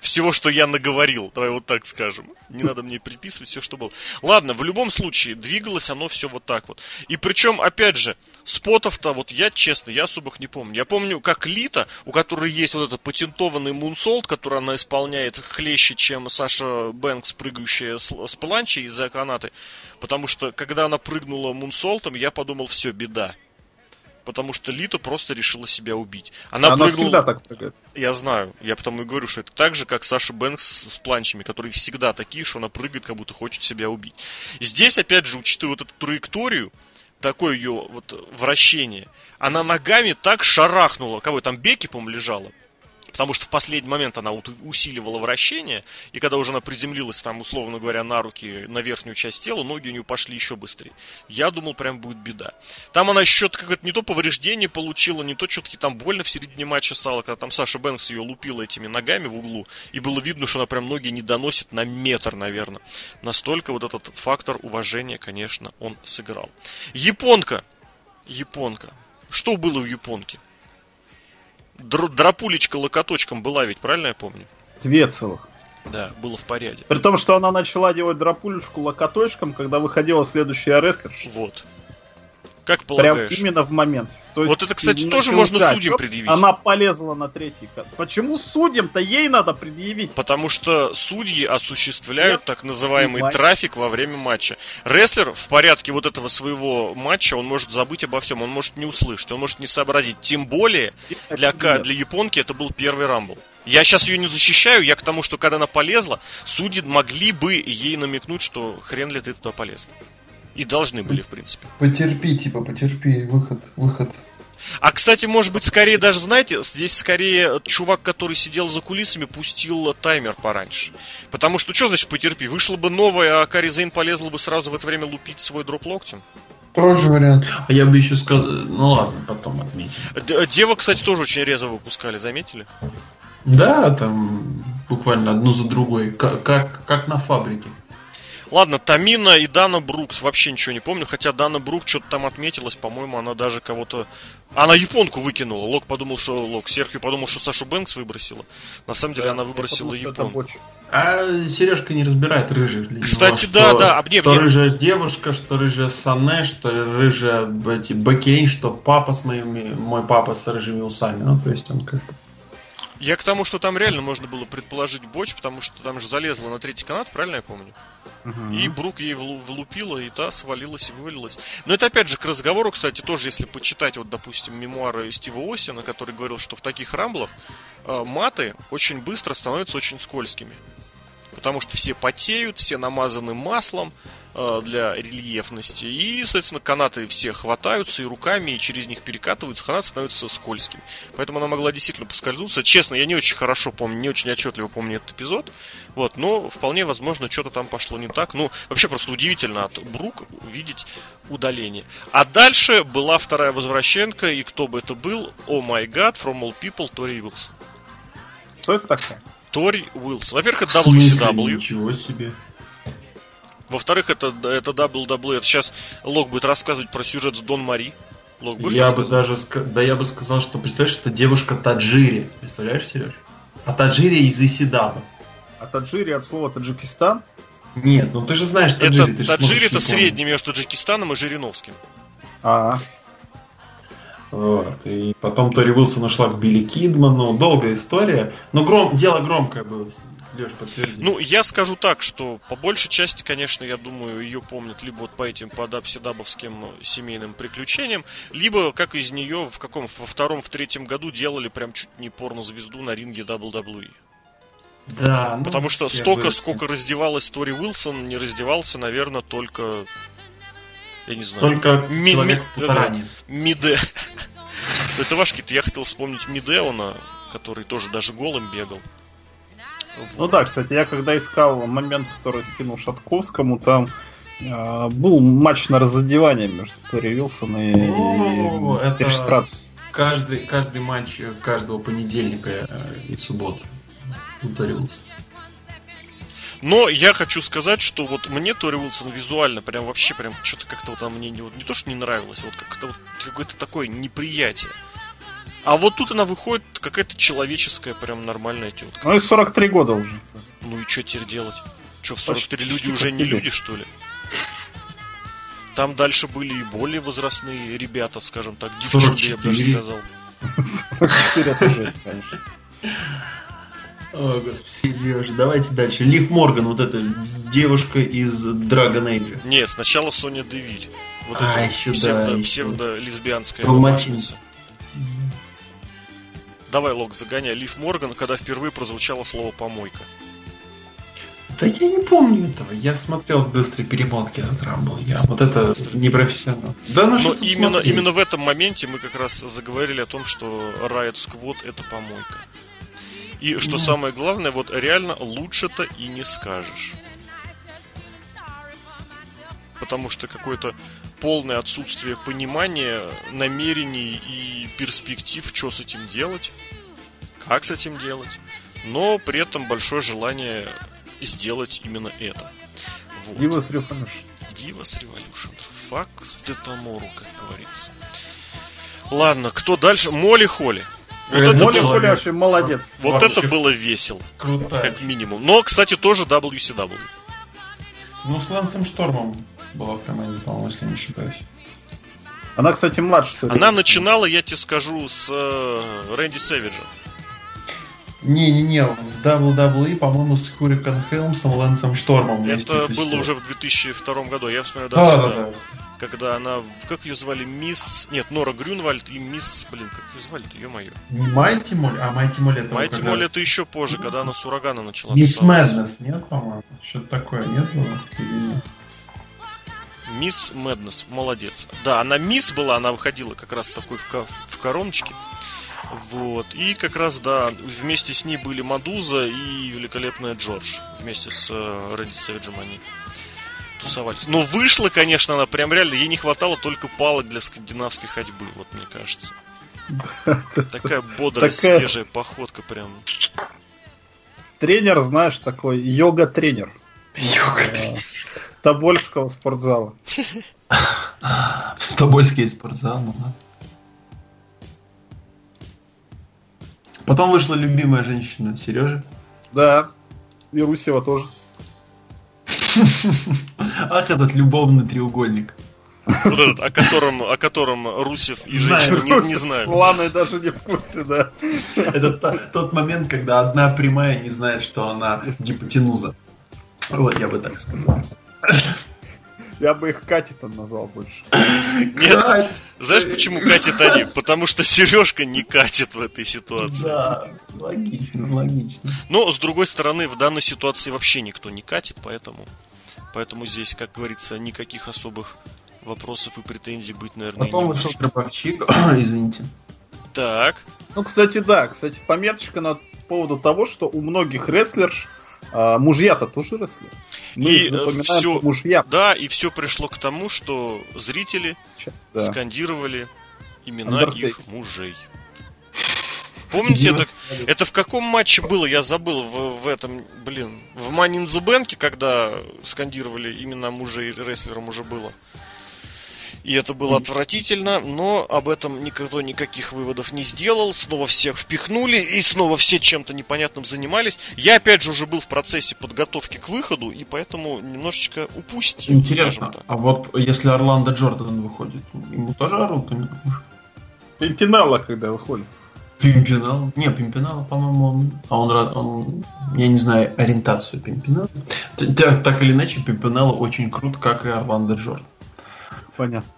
Всего, что я наговорил, давай вот так скажем. Не надо мне приписывать все, что было. Ладно, в любом случае, двигалось оно все вот так вот. И причем, опять же, спотов-то, вот я честно, я особых не помню. Я помню, как Лита, у которой есть вот этот патентованный мунсолт, который она исполняет хлеще, чем Саша Бэнкс, прыгающая с планчи из-за канаты. Потому что, когда она прыгнула мунсолтом, я подумал, все, беда. Потому что Лита просто решила себя убить. Она прыгнула... всегда так прыгает. Я знаю, я потому и говорю, что это так же, как Саша Бэнкс с планчами, которые всегда такие, что она прыгает, как будто хочет себя убить. Здесь, опять же, учитывая вот эту траекторию, такое ее вот вращение, она ногами так шарахнула. Кого там, Бекки, по-моему, лежала. потому что в последний момент она усиливала вращение, и когда уже она приземлилась, там, условно говоря, на руки, на верхнюю часть тела, ноги у нее пошли еще быстрее. Я думал, прям будет беда. Там она еще какое-то не то повреждение получила, не то что-то там больно в середине матча стало, когда там Саша Бэнкс ее лупила этими ногами в углу, и было видно, что она прям ноги не доносит на метр, наверное. Настолько вот этот фактор уважения, конечно, он сыграл. Японка. Что было в японке? Драпулечка локоточком была ведь, правильно я помню? 2 целых. Да, было в порядке. При том, что она начала делать драпулечку локоточком, когда выходила следующая рестлерша. Вот. Как полагаешь? Прям именно в момент. То есть, вот это, кстати, тоже можно судьям предъявить. Она полезла на третий кадр. Почему судьям-то ей надо предъявить? Потому что судьи осуществляют так называемый трафик во время матча. Рестлер в порядке вот этого своего матча, он может забыть обо всем, он может не услышать, он может не сообразить. Тем более для японки это был первый рамбл. Я сейчас ее не защищаю, я к тому, что когда она полезла, судьи могли бы ей намекнуть, что хрен ли ты туда полезла. И должны были, в принципе. Потерпи, выход. А, кстати, может быть, скорее даже, знаете, здесь скорее чувак, который сидел за кулисами, пустил таймер пораньше. Потому что, что значит потерпи? Вышла бы новая, а Кари Зейн полезла бы сразу в это время лупить свой дроп локтем. Тоже вариант. А я бы еще сказал... Ну ладно, потом отметим. Девок, кстати, тоже очень резво выпускали, заметили? Да, там буквально одну за другой. Как на фабрике. Ладно, Тамина и Дана Брукс, вообще ничего не помню, хотя Дана Брук что-то там отметилась, по-моему, она даже кого-то... Она японку выкинула, Серхио подумал, что Сашу Бэнкс выбросила. На самом деле она выбросила японку. А Сережка не разбирает рыжих. Кстати, него, что рыжая девушка, что рыжая Сане, что рыжая Бекки Линч, что папа с мой папа с рыжими усами, ну то есть он как бы... Я к тому, что там реально можно было предположить боч, потому что там же залезла на третий канат, правильно я помню? Угу. И Брук ей влупила, и та свалилась и вывалилась. Но это опять же к разговору, кстати, тоже если почитать, вот, допустим, мемуары Стива Остина, который говорил, что в таких рамблах маты очень быстро становятся очень скользкими. Потому что все потеют, все намазаны маслом для рельефности. И, соответственно, канаты все хватаются и руками, и через них перекатываются. Канат становится скользким. Поэтому она могла действительно поскользнуться. Честно, я не очень хорошо помню, не очень отчетливо помню этот эпизод. Вот, но вполне возможно, что-то там пошло не так. Ну, вообще просто удивительно от Брук увидеть удаление. А дальше была вторая возвращенка, и кто бы это был? Oh my god, from all people, Тори Уилсон. Кто это такая? Тори Уилсон. Во-первых, это WCW. Ничего себе. Во-вторых, это WWE. Это сейчас Лок будет рассказывать про сюжет с Дон Мари. Лок, я бы сказал, что, представляешь, это девушка Таджири. Представляешь, Сереж? А Таджири из Исидаба. А Таджири от слова Таджикистан? Нет, ну ты же знаешь Таджири. Таджири это средний между Таджикистаном и Жириновским. Вот. И потом Тори Уилсон ушла к Билли Кидману. Долгая история. Но дело громкое было. Леш, подтверди. Ну, я скажу так, что по большей части, конечно, я думаю, ее помнят либо вот по этим апсидабовским семейным приключениям, либо как из нее во втором, в третьем году делали прям чуть не порнозвезду на ринге WWE. Да. Потому что столько, сколько раздевалась Тори Уилсон, не раздевался, наверное, только... Я не знаю. Только человек в Таране. Миде. Это ваш кит. Я хотел вспомнить Мидеона, который тоже даже голым бегал. Ну да, кстати, я когда искал момент, который скинул Шатковскому, там был матч на разодевание между Тори Уилсон и Триш Стратус. Каждый матч каждого понедельника и субботы у Тори Уилсон. Но я хочу сказать, что вот мне Тори Уилсон визуально прям вообще прям что-то как-то вот она мне не то что не нравилось, вот как-то вот какое-то такое неприятие. А вот тут она выходит какая-то человеческая прям нормальная тетка. Ну и 43 года уже. Ну и что теперь делать? Что, в 43 люди уже не люди, что ли? Там дальше были и более возрастные ребята, скажем так, девчонки, я бы даже сказал. 44 это жесть, конечно. О, господи, Сережа, давайте дальше. Лив Морган, вот эта девушка из Dragon Age. Нет, сначала Соня Девиль. Вот эта псевдолесбиянская ломатница. Давай, Лок, загоняй. Лив Морган, когда впервые прозвучало слово «помойка». Да я не помню этого. Я смотрел быстрые перемотки на Трамбл. Я вот это непрофессионал. Да, но именно в этом моменте мы как раз заговорили о том, что Riot Squad — это помойка. И что самое главное, вот реально лучше-то и не скажешь. Потому что какое-то полное отсутствие понимания, намерений и перспектив, что с этим делать, как с этим делать. Но при этом большое желание сделать именно это. Вот. Divas Revolution. Divas Revolution. Fuck de Tomorrow, как говорится. Ладно, кто дальше? Молли Холли. Молли Холли вообще молодец. Вот вообще. Это было весело. Круто. Как минимум. Но, кстати, тоже WCW. Ну, с Лансом Штормом была в команде, по-моему, если не ошибаюсь. Она, кстати, младше. Она начинала, я тебе скажу, с Рэнди Сэвиджа. Не-не-не, в WWE, по-моему, с Hurricane Helmsом, Лэнсом Штормом. Это было уже в 2002 году, я вспоминаю, да. Когда она, как ее звали, мисс... Нет, Нора Грюнвальд и мисс... Блин, как ее звали-то, ё-моё. Не Майти Молли, а Майти Молли это... Майти Молли это еще позже, когда она с Урагана начала. Мисс Мэднесс, нет, по-моему? Что-то такое, нет было? Мисс Мэднесс, молодец. Да, она мисс была, она выходила как раз такой в короночке. Вот, и как раз, да, вместе с ней были Мадуза и великолепная Джордж. Вместе с Рэнди Сэвиджем они тусовались. Но вышла, конечно, она прям реально. Ей не хватало только палок для скандинавской ходьбы, вот мне кажется. Такая бодрая, свежая походка прям. Тренер, знаешь, такой, йога-тренер. Тобольского спортзала. В Тобольске есть спортзал, ну да. Потом вышла любимая женщина Сережи. Да. И Русева тоже. Ах, этот любовный треугольник. Вот этот, о котором Русев и женщина не знают. Славный даже не в курсе, да. Это тот момент, когда одна прямая не знает, что она гипотенуза. Вот я бы так сказал. Я бы их Катитон назвал больше. Нет, Кать! Знаешь, почему Катит они? Потому что Сережка не катит в этой ситуации. Да, логично. Но, с другой стороны, в данной ситуации вообще никто не катит, поэтому здесь, как говорится, никаких особых вопросов и претензий быть, наверное, потом не может. Потом вышел Гробовщик, извините. Так. Ну, кстати, да, пометочка на поводу того, что у многих рестлерш мужья-то тоже росли. И все, мужья. Да, и все пришло к тому, что зрители скандировали имена их мужей. Помните, это в каком матче было? Я забыл в этом, в Money in the Bank, когда скандировали имена мужей рестлерам уже было. И это было отвратительно, но об этом никто никаких выводов не сделал. Снова всех впихнули, и снова все чем-то непонятным занимались. Я, опять же, уже был в процессе подготовки к выходу, и поэтому немножечко упустил. Интересно, а вот если Орландо Джордан выходит, ему тоже орут? Пимпинала когда выходит? Пимпинал? Не, Пимпинала, по-моему, он я не знаю, ориентацию Пимпинала. Так или иначе, Пимпинала очень крут, как и Орландо Джордан. Понятно.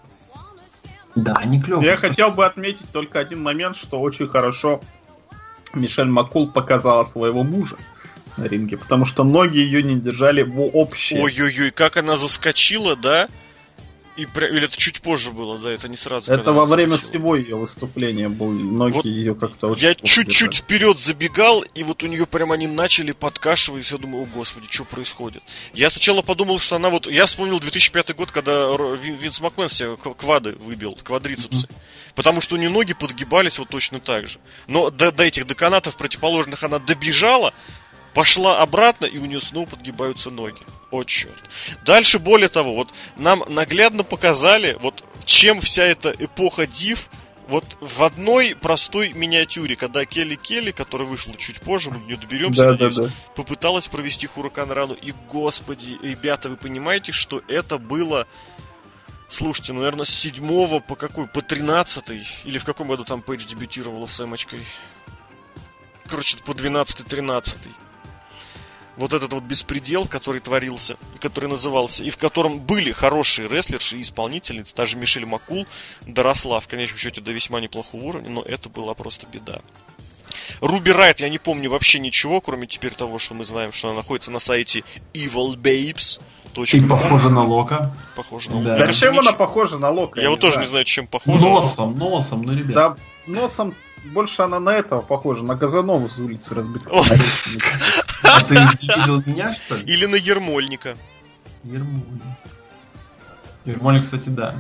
Да, не клево. Я хотел бы отметить только один момент, что очень хорошо Мишель Маккул показала своего мужа на ринге, потому что многие ее не держали вообще. Ой-ой-ой, как она заскочила, да? Или это чуть позже было, да? Это не сразу. Это во время всего ее выступления был. Многие вот ее как-то очень. Я чуть-чуть вперед забегал, и вот у нее прям они начали подкашивать, и все думаю, о господи, что происходит. Я сначала подумал, что она вот. Я вспомнил 2005 год, когда Винс Макмен себе квады выбил, квадрицепсы. Потому что у нее ноги подгибались вот точно так же. Но до этих доконатов противоположных она добежала, пошла обратно, и у нее снова подгибаются ноги. О, черт. Дальше, более того, вот нам наглядно показали, вот чем вся эта эпоха див, вот в одной простой миниатюре, когда Келли, которая вышла чуть позже, мы не доберемся, надеюсь, попыталась провести Hurricane Run. И, господи, ребята, вы понимаете, что это было... Слушайте, наверное, с 7 по какой? По 13-й? Или в каком году там Пейдж дебютировала с Эмочкой? Короче, по 12-13-й. Вот этот вот беспредел, который творился, который назывался, и в котором были хорошие рестлерши и исполнительницы, та же Мишель Маккул доросла, в конечном счете, до весьма неплохого уровня, но это была просто беда. Руби Райт, я не помню вообще ничего, кроме теперь того, что мы знаем, что она находится на сайте evilbabes.com. И похожа на Лока. Похожа на Лока. Да. Кажется, чем она похожа на Лока? Я вот тоже не знаю, чем похожа. Носом, ну, ребят. Да, носом больше она на этого похожа, на Казанова с улицы разбитого. А ты видел меня, что ли? Или на Ермольника. Ермольник, кстати, да.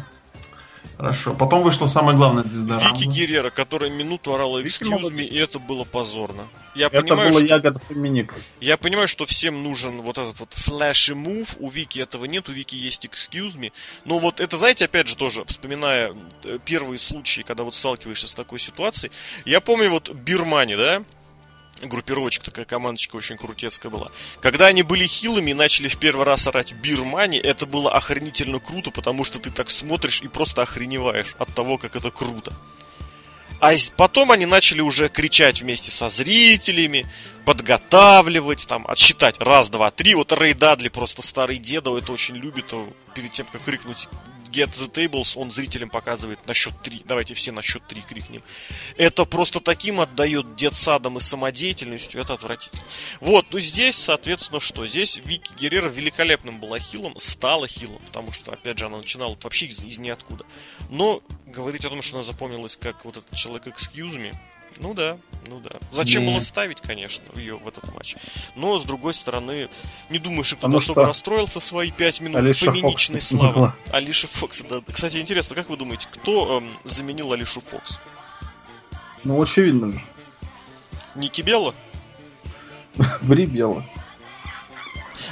Хорошо. Потом вышла самая главная звезда. Вики Геррера, которая минуту орала «Excuse me», и это было позорно. Я понимаю, что всем нужен вот этот вот flashy move. У Вики этого нет, у Вики есть «Excuse me». Но вот это, знаете, опять же тоже, вспоминая первые случаи, когда вот сталкиваешься с такой ситуацией. Я помню вот Бирмани, да? Группировочка такая, командочка очень крутецкая была. Когда они были хилами и начали в первый раз орать «Бирмани», это было охренительно круто, потому что ты так смотришь и просто охреневаешь от того, как это круто. А потом они начали уже кричать вместе со зрителями, подготавливать, там, отсчитать 1, 2, 3. Вот Рэй Дадли, просто старый деда, это очень любит. Перед тем, как крикнуть «Get the tables», он зрителям показывает на счет 3. Давайте все на счет 3 крикнем. Это просто таким отдает детсадом и самодеятельностью. Это отвратительно. Вот, ну здесь, соответственно, что? Здесь Вики Геррера великолепным была хилом, стала хилом, потому что, опять же, она начинала вообще из ниоткуда. Но говорить о том, что она запомнилась как вот этот человек «Excuse me», Ну да. Зачем было ставить, конечно, ее в этот матч. Но, с другой стороны, не думаю, что кто-то особо расстроился свои 5 минут Алиша поменичной Фокс славы. Алиша Фокс, да. Кстати, интересно, как вы думаете, кто заменил Алишу Фокс? Ну, очевидно же. Ники Белла? Бри Белла.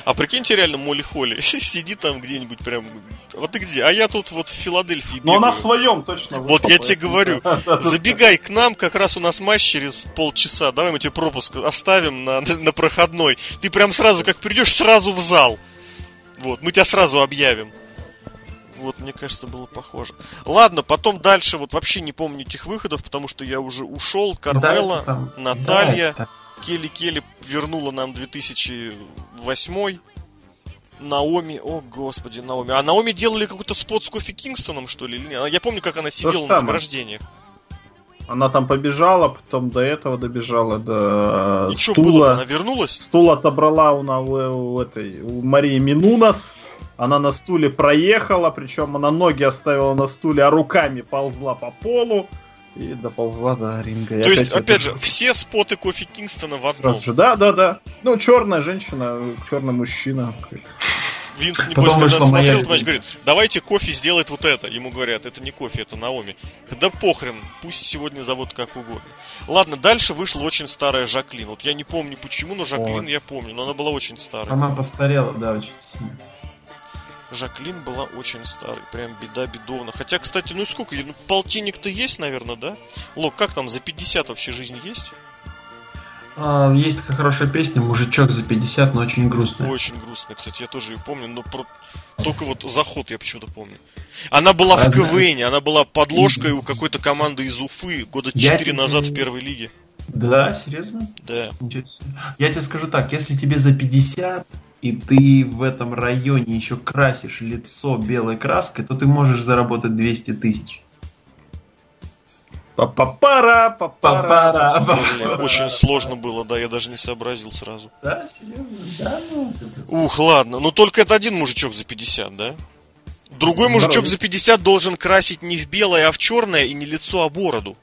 А прикиньте, реально, Молли Холли сиди там где-нибудь прям... Вот ты где? А я тут вот в Филадельфии бегаю. Но она в своем точно вышла. Вот я тебе говорю, забегай к нам, как раз у нас матч через полчаса. Давай мы тебе пропуск оставим на проходной. Ты прям сразу, как придешь, сразу в зал. Вот, мы тебя сразу объявим. Вот, мне кажется, было похоже. Ладно, потом дальше вот вообще не помню этих выходов, потому что я уже ушел. Кармела, да, Наталья... Да, Келли вернула нам 2008. Наоми, о господи, Наоми. А Наоми делали какой-то спот с Кофи Кингстоном, что ли? Я помню, как она сидела на награждениях. Она там побежала, потом до этого добежала до и стула. Что было-то? Она вернулась? Стул отобрала у Марии Минунас. Она на стуле проехала, причем она ноги оставила на стуле, а руками ползла по полу. И доползла до ринга. То есть, опять же, все споты Кофи Кингстона в одном. Да. Ну, черная женщина, черный мужчина. Винс, небось, когда смотрел этот матч, говорит: давайте Кофи сделает вот это. Ему говорят: это не Кофи, это Наоми. Да похрен, пусть сегодня зовут как угодно. Ладно, дальше вышла очень старая Жаклин. Вот я не помню почему, но Жаклин я помню. Но она была очень старая. Она постарела, да, очень сильно. Жаклин была очень старой, прям беда бедовна. Хотя, кстати, ну сколько, полтинник-то есть, наверное, да? Лок, как там, за 50 вообще жизнь есть? Есть такая хорошая песня «Мужичок за 50», но очень грустная. Очень грустная, кстати, я тоже ее помню, но только вот заход я почему-то помню. Она была в КВН, она была подложкой у какой-то команды из Уфы года 4 назад в первой лиге. Да, серьезно? Да. Я тебе скажу так, если тебе за 50... и ты в этом районе еще красишь лицо белой краской, то ты можешь заработать 200 тысяч. Очень сложно было, да, я даже не сообразил сразу. Да, серьезно? Да, ну... Ух, ладно, но только это один мужичок за 50, да? Другой мужичок за 50 должен красить не в белое, а в черное, и не лицо, а бороду.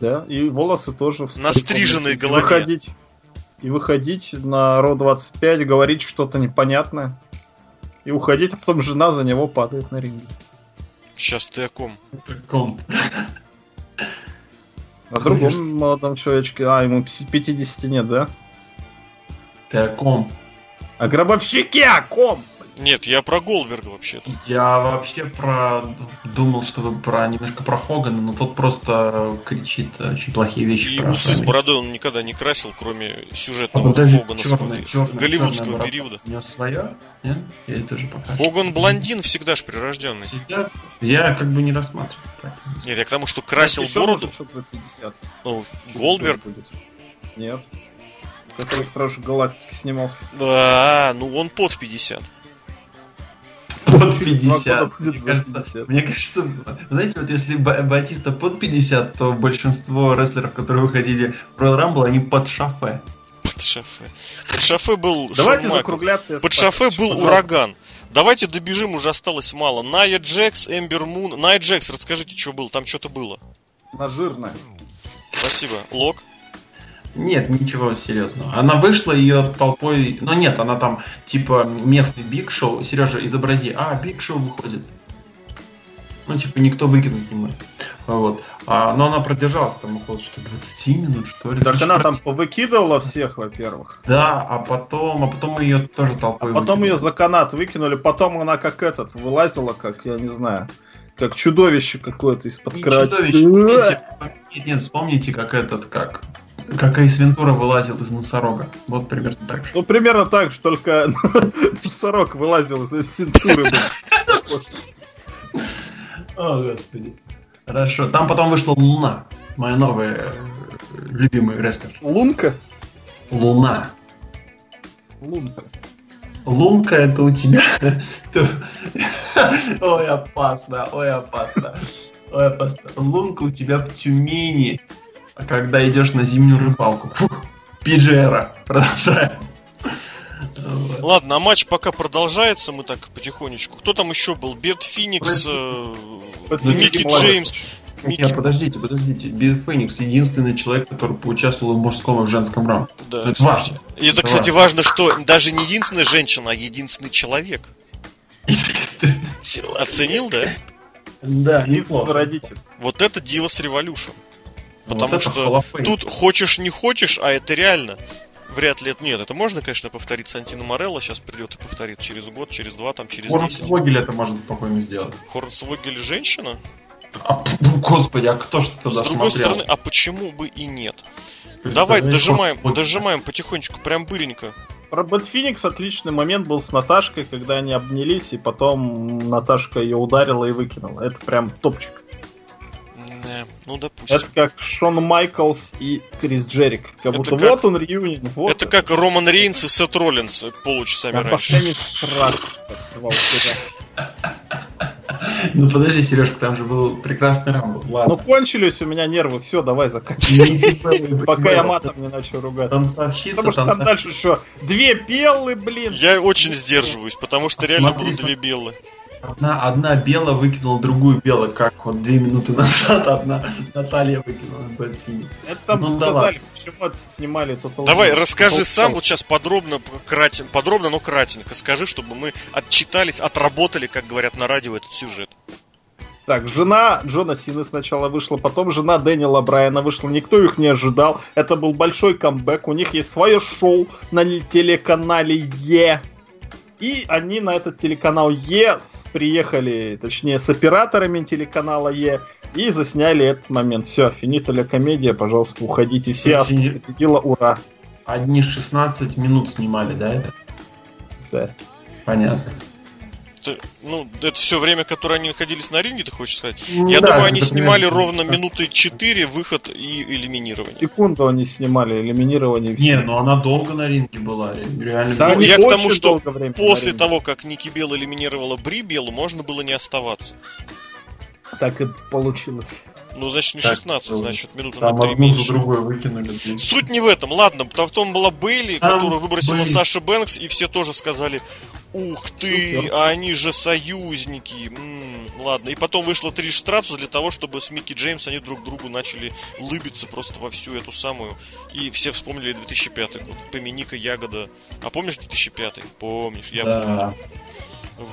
Да, и волосы тоже. На стриженной голове. И выходить на Ро-25, говорить что-то непонятное. И уходить, а потом жена за него падает на ринге. Сейчас ты о ком? О другом молодом человечке. А, ему 50 нет, да? Ты о ком? О гробовщике, о ком? Нет, я про Голдберга вообще-то. Я вообще думал, что вы немножко про Хогана, но тот просто кричит очень плохие вещи. И усы с бородой он никогда не красил, кроме сюжетного Хогана. Черная, голливудского периода. У него свое? Нет? Я это тоже покажу. Хоган блондин всегда ж прирожденный. Всегда? Я как бы не рассматриваю. Поэтому... Нет, я к тому, что красил бороду. Ну, Голдберг? Нет. Который Страж Галактики снимался. Да, ну он под 50. Под 50. Мне кажется, знаете, вот если Батиста под 50, то большинство рестлеров, которые выходили в Royal Rumble, они под шафе. Под шафе был Шумакер. Под шафе был Ураган. Давайте добежим, уже осталось мало. Найя Джекс, Эмбер Мун. Найя Джекс, расскажите, что было. Там что-то было. На жирное. Спасибо. Лок? Нет, ничего серьезного. Она вышла, ее толпой... Ну нет, она там типа местный Биг Шоу. Сережа, изобрази. А, Биг Шоу выходит. Ну типа никто выкинуть не может. Вот. Но она продержалась там около что 20 минут, что ли. Так она там повыкидывала всех, во-первых. Да, а потом ее тоже толпой выкинули. Потом ее за канат выкинули, потом она как этот, вылазила, как, я не знаю... Как чудовище какое-то из-под кровати. Чудовище. Нет, вспомните, как Эйс Вентура вылазил из носорога. Вот примерно так же. Ну, примерно так же, только носорог вылазил из Эйс Вентуры. О, господи. Хорошо. Там потом вышла Луна. Моя новая любимая рестлер. Лунка? Луна. Лунка. Лунка, это у тебя. Ой, опасно, ой, опасно. Ой, опасно. Лунка у тебя в Тюмени, когда идешь на зимнюю рыбалку. Фух, Пиджера. Продолжаем. Ладно, а матч пока продолжается, мы так потихонечку. Кто там еще был? Бет Феникс, Микки Джеймс. Нет, подождите. Бет Феникс единственный человек, который поучаствовал в мужском и в женском раунде. Да, это важно. И это, кстати, важно, что даже не единственная женщина, а единственный человек. Оценил, да? Да, неплохо. Вот это Divas Revolution. Потому вот что тут хочешь не хочешь, а это реально. Вряд ли это... Нет, это можно, конечно, повторить. Сантино Морелло сейчас придет и повторит через год, через два, там, через 10. Хорнсвогель это можно спокойно сделать. Хорнсвогель женщина? А, господи, а кто ж тогда смотрел? С другой стороны, а почему бы и нет? Давай дожимаем потихонечку, прям быренько. Про Бэт Феникс отличный момент был с Наташкой, когда они обнялись, и потом Наташка ее ударила и выкинула. Это прям топчик. Не, ну, допустим. Это как Шон Майклс и Крис Джерик. Как будто как... вот он реюнин. Вот это как Роман Рейнс и Сет Роллинс полчаса раньше. Ну подожди, Сережка, там же был прекрасный рамбл. Ну кончились у меня нервы, все, давай заканчивай. Пока я матом не начал ругаться. Потому что там дальше еще две белые, блин. Я очень сдерживаюсь, потому что реально было две белые. Одна бела выкинула другую белую, как вот 2 минуты назад одна Наталья выкинула Бэт Феникс. Это там сказали, почему это снимали Total. Давай, расскажи сам вот сейчас подробно, но кратенько. Скажи, чтобы мы отчитались, отработали, как говорят на радио, этот сюжет. Так, жена Джона Сины сначала вышла, потом жена Дэниела Брайана вышла. Никто их не ожидал. Это был большой камбэк. У них есть свое шоу на телеканале Е. И они на этот телеканал Е приехали, точнее, с операторами телеканала Е и засняли этот момент. Все, финита ля комедия, пожалуйста, уходите. Все победила, ура. Одни 16 минут снимали, да, это? Да. Понятно. Ну, это все время, которое они находились на ринге, ты хочешь сказать? Ну, я думаю, они снимали ровно 16. Минуты 4, выход и элиминирование. Секунду они снимали, элиминирование. Не, ну она долго на ринге была. Реально. Да, ну, я к тому, что после того, как Ники Белла элиминировала Бри Беллу, можно было не оставаться. Так и получилось. Ну, значит, не так, 16, значит, минуты на 3 меньше. Выкинули. Суть не в этом, ладно. Потом была Бейли, которую выбросила Саша Бэнкс, и все тоже сказали: ух ты, а они же союзники. Ладно. И потом вышла Триш Стратус для того, чтобы с Микки Джеймс они друг другу начали лыбиться просто во всю эту самую. И все вспомнили 2005 год. Помяника Ягода. А помнишь 2005? Помнишь, я помню.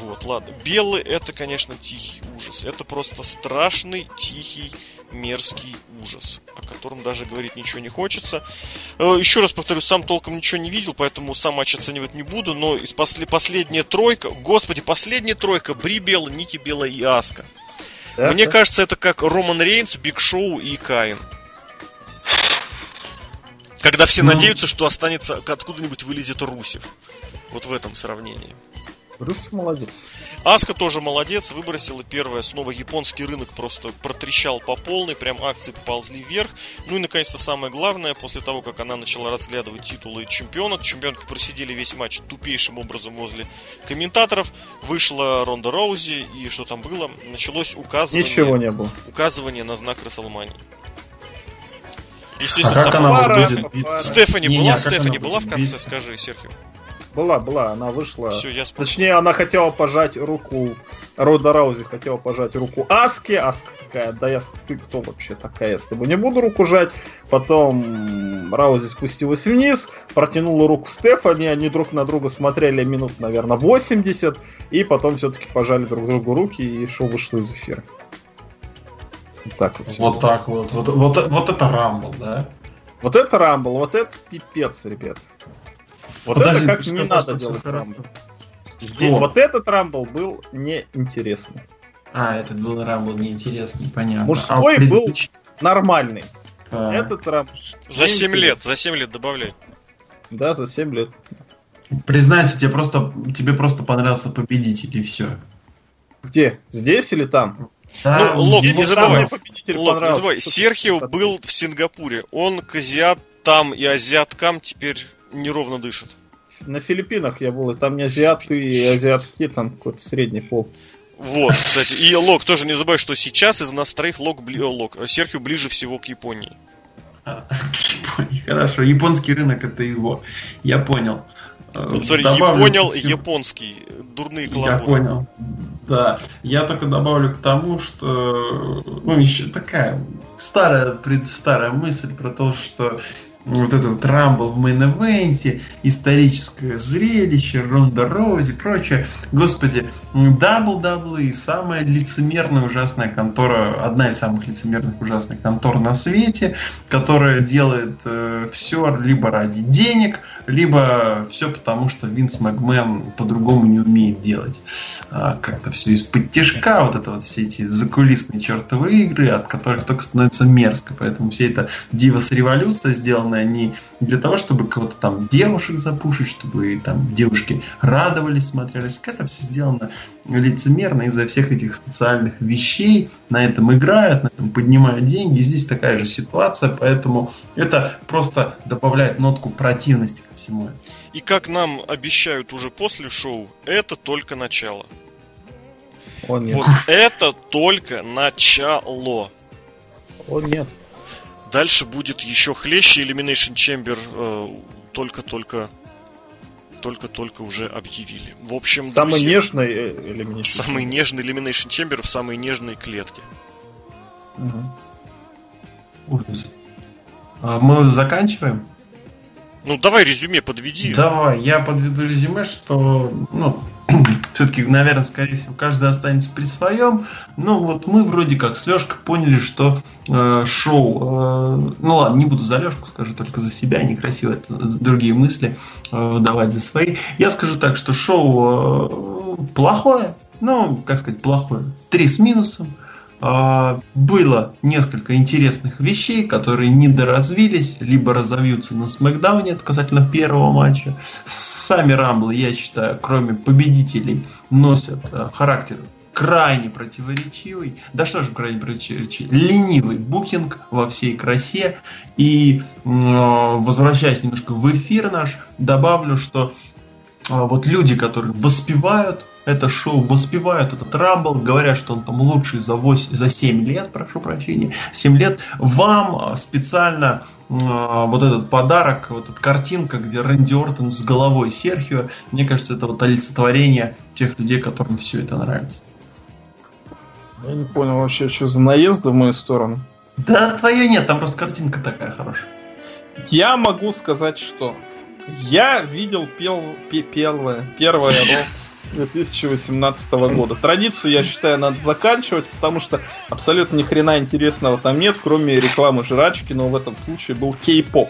Вот, ладно. Белый — это, конечно, тихий ужас. Это просто страшный, тихий, мерзкий ужас, о котором даже говорить ничего не хочется. Еще раз повторю, сам толком ничего не видел, поэтому сам матч оценивать не буду. Но из последняя тройка, господи, последняя тройка: Бри Белла, Ники Белла и Аска. Это? Мне кажется, это как Роман Рейнс, Биг Шоу и Каин. Когда все надеются, что останется, откуда-нибудь вылезет Русев. Вот в этом сравнении. Брюс молодец. Аска тоже молодец, выбросила первое. Снова японский рынок просто протрещал по полной, прям акции ползли вверх. Ну и наконец-то самое главное, после того, как она начала разглядывать титулы чемпионок, чемпионки просидели весь матч тупейшим образом возле комментаторов. Вышла Ронда Роузи, и что там было? Началось указывание. Ничего не было. Указывание на знак Рестлмании. Естественно, Стефани была в конце, скажи, Серхио. Была, она вышла. Всё, я вспомнил. Точнее, она хотела пожать руку. Рода Раузи хотела пожать руку Аски. Аска такая, да я, ты кто вообще такая? Я с тобой не буду руку жать. Потом Раузи спустилась вниз, протянула руку Стефани, они друг на друга смотрели минут, наверное, 80, и потом все-таки пожали друг другу руки, и шоу вышло из эфира. Так вот, вот так вот. Вот это Рамбл, да? Вот это Рамбл, вот это пипец, ребят. Вот подожди, это как не надо делать Рамбл. Здесь вот этот Рамбл был неинтересный. А, этот был Рамбл неинтересный, понятно. Мужской был нормальный. Так. Этот Рамбл... За 7 лет добавляй. Да, за 7 лет. Признайся, тебе просто понравился победитель, и все. Где? Здесь или там? Да, ну, Лок, не забывай. Серхио был в Сингапуре. Он к азиатам и азиаткам теперь неровно дышит. На Филиппинах я был, и там не азиаты, и азиатки, там какой-то средний пол. Вот, кстати. И Лок, тоже не забывай, что сейчас из нас троих Серхио ближе всего к Японии. Хорошо, японский рынок — это его. Я понял. Смотри, понял, японский. Дурные колобоны. Я понял. Да. Я только добавлю к тому, что... Ну, еще такая старая мысль про то, что вот этот вот Рамбл в мейн-эвенте, историческое зрелище, Ронда Роузи и прочее. Господи, WWE — самая лицемерная ужасная контора, одна из самых лицемерных ужасных контор на свете, которая делает все либо ради денег, либо все потому, что Винс Макмен по-другому не умеет делать. Как-то все из-под тяжка, вот все эти закулисные чертовы игры, от которых только становится мерзко. Поэтому вся эта Divas-революция сделана не для того, чтобы кого-то там девушек запушить, чтобы там девушки радовались, смотрелись. Это все сделано лицемерно из-за всех этих социальных вещей. На этом играют, на этом поднимают деньги. Здесь такая же ситуация, поэтому это просто добавляет нотку противности ко всему. И как нам обещают уже после шоу, это только начало. О, нет. Вот это только начало. О, нет. Дальше будет еще хлеще. Elimination Chamber только уже объявили. В общем, самый нежный Elimination Chamber. Самый нежный Elimination Chamber в самой нежной клетке. Угу. А мы заканчиваем? Ну, давай резюме подведи. Давай, я подведу резюме, что... Все-таки, наверное, скорее всего, каждый останется при своем. Но вот мы вроде как с Лешкой поняли, что шоу... ну ладно, не буду за Лешку, скажу только за себя. Некрасиво это, другие мысли давать за свои. Я скажу так, что шоу плохое. Ну, как сказать, плохое. 3 с минусом. Было несколько интересных вещей, которые недоразвились, либо разовьются на Смэкдауне, это касательно первого матча. Сами Рамблы, я считаю, кроме победителей, носят характер крайне противоречивый, да что же крайне противоречивый, ленивый букинг во всей красе. И возвращаясь немножко в эфир наш, добавлю, что вот люди, которые воспевают это шоу, воспевают этот Рамбл, говорят, что он там лучший за 7 лет, прошу прощения, 7 лет, вам специально вот этот подарок, вот эта картинка, где Рэнди Ортон с головой Серхио, мне кажется, это вот олицетворение тех людей, которым все это нравится. Я не понял вообще, что за наезды в мою сторону. Да, твое нет, там просто картинка такая хорошая. Я могу сказать, что я видел первое Рамбл 2018 года. Традицию, я считаю, надо заканчивать, потому что абсолютно ни хрена интересного там нет, кроме рекламы жрачки, но в этом случае был кей-поп.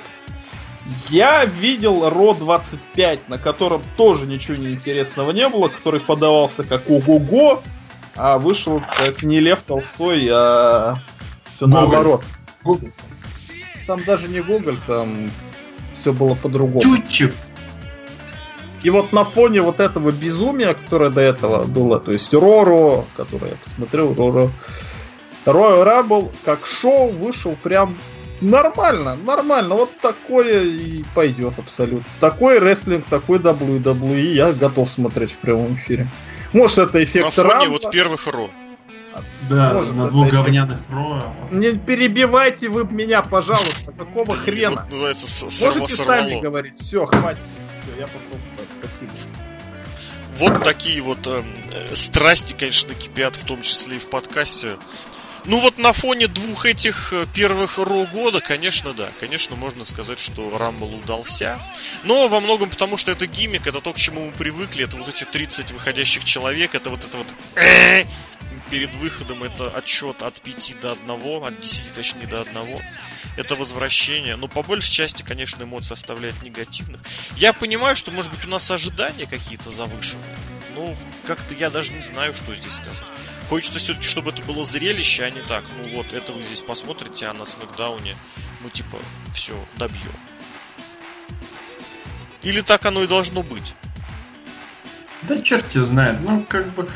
Я видел Ро 25, на котором тоже ничего неинтересного не было, который подавался как ого-го, а вышел как не Лев Толстой, а все наоборот. Гоголь. Там даже не Гоголь, там все было по-другому. Тютчев! И вот на фоне вот этого безумия, которое до этого было, то есть Роро, которое я посмотрел, Роро, Royal Rumble как шоу вышел прям нормально, вот такое и пойдет абсолютно. Такой рестлинг, такой WWE я готов смотреть в прямом эфире. Может, это эффект Рамбла. На фоне вот первых Ро. Да, может, на 2 говняных Ро. Не перебивайте вы меня, пожалуйста, какого хрена. Можете сами говорить, все, хватит. я пошел спать. Спасибо. Вот такие вот страсти, конечно, кипят, в том числе и в подкасте. Ну вот на фоне двух этих первых Ро года, конечно, да. Конечно, можно сказать, что Рамбл удался. Но во многом потому, что это гиммик, это то, к чему мы привыкли. Это вот эти 30 выходящих человек, это вот перед выходом, это отсчет от 5 до 1, от 10, точнее, до 1. Это возвращение. Но по большей части, конечно, эмоции оставляют негативных. Я понимаю, что, может быть, у нас ожидания какие-то завышенные. Но как-то я даже не знаю, что здесь сказать. Хочется все-таки, чтобы это было зрелище, а не так. Ну вот, это вы здесь посмотрите, а на Смэкдауне мы типа все добьем. Или так оно и должно быть? Да черт его знает. Ну, как бы...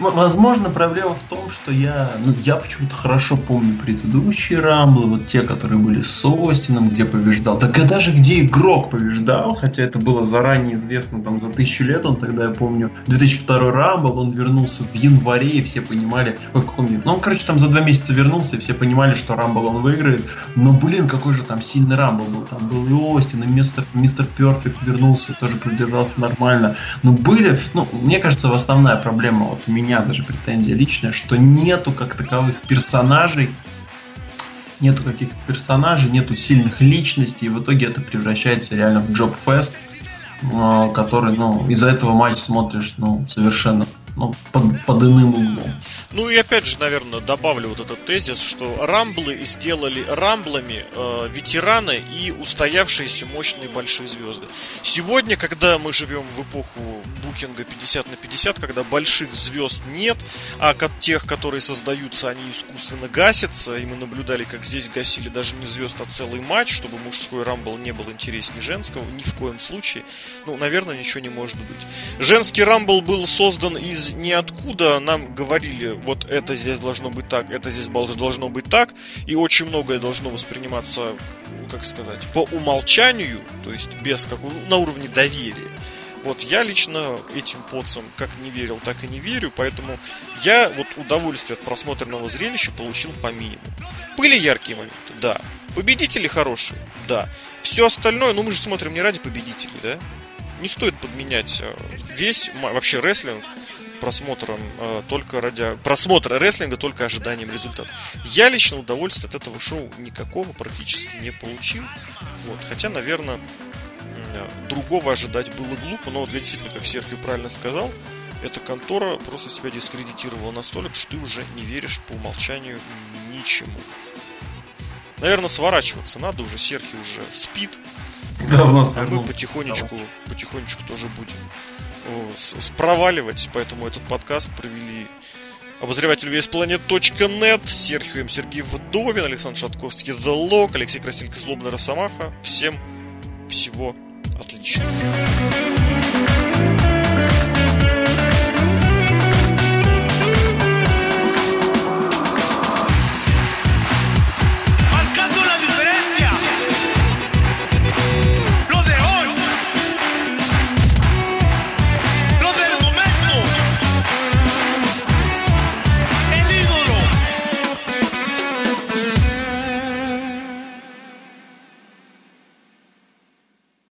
Возможно, проблема в том, что я почему-то хорошо помню предыдущие рамблы, вот те, которые были с Остином, где побеждал. Да даже где игрок побеждал, хотя это было заранее известно там за 1000 лет, он тогда, я помню, 2002 рамбл, он вернулся в январе, и все понимали, в каком-нибудь... Ну, он, короче, там за 2 месяца вернулся, и все понимали, что рамбл он выиграет, но, блин, какой же там сильный рамбл был. Там был и Остин, и мистер Перфект вернулся, тоже продержался нормально. Но были... Ну, мне кажется, основная проблема вот меня даже претензия личная, что нету как таковых персонажей, нету каких-то персонажей, нету сильных личностей, и в итоге это превращается реально в джоб-фест, который, ну, из-за этого матч смотришь, ну, совершенно под иным углом. Ну и опять же, наверное, добавлю вот этот тезис, что рамблы сделали рамблами ветераны и устоявшиеся мощные большие звезды. Сегодня, когда мы живем в эпоху букинга 50/50, когда больших звезд нет, а тех, которые создаются, они искусственно гасятся, и мы наблюдали, как здесь гасили даже не звезд, а целый матч, чтобы мужской рамбл не был интереснее женского, ни в коем случае. Ну, наверное, ничего не может быть. Женский рамбл был создан из ниоткуда, нам говорили, вот это здесь должно быть так, это здесь должно быть так, и очень многое должно восприниматься, как сказать, по умолчанию, то есть без какого, на уровне доверия. Вот я лично этим поцам как не верил, так и не верю, поэтому я вот удовольствие от просмотренного зрелища получил по минимуму. Были яркие моменты? Да. Победители хорошие? Да. Все остальное, ну мы же смотрим не ради победителей, да? Не стоит подменять весь, вообще рестлинг, просмотром только ради просмотра рестлинга, только ожиданием результата. Я лично удовольствия от этого шоу никакого практически не получил. Вот. Хотя, наверное, другого ожидать было глупо, но вот действительно, как Серхио правильно сказал, эта контора просто тебя дискредитировала настолько, что ты уже не веришь по умолчанию ничему. Наверное, сворачиваться надо уже, Серхио уже спит. Давно а мы потихонечку тоже будем спроваливать, поэтому этот подкаст провели обозреватель весьplanet.net, Серхио М. Сергеев Вдовин, Александр Шатковский The Lock, Алексей Красилько, Злобный Росомаха. Всем всего отличного.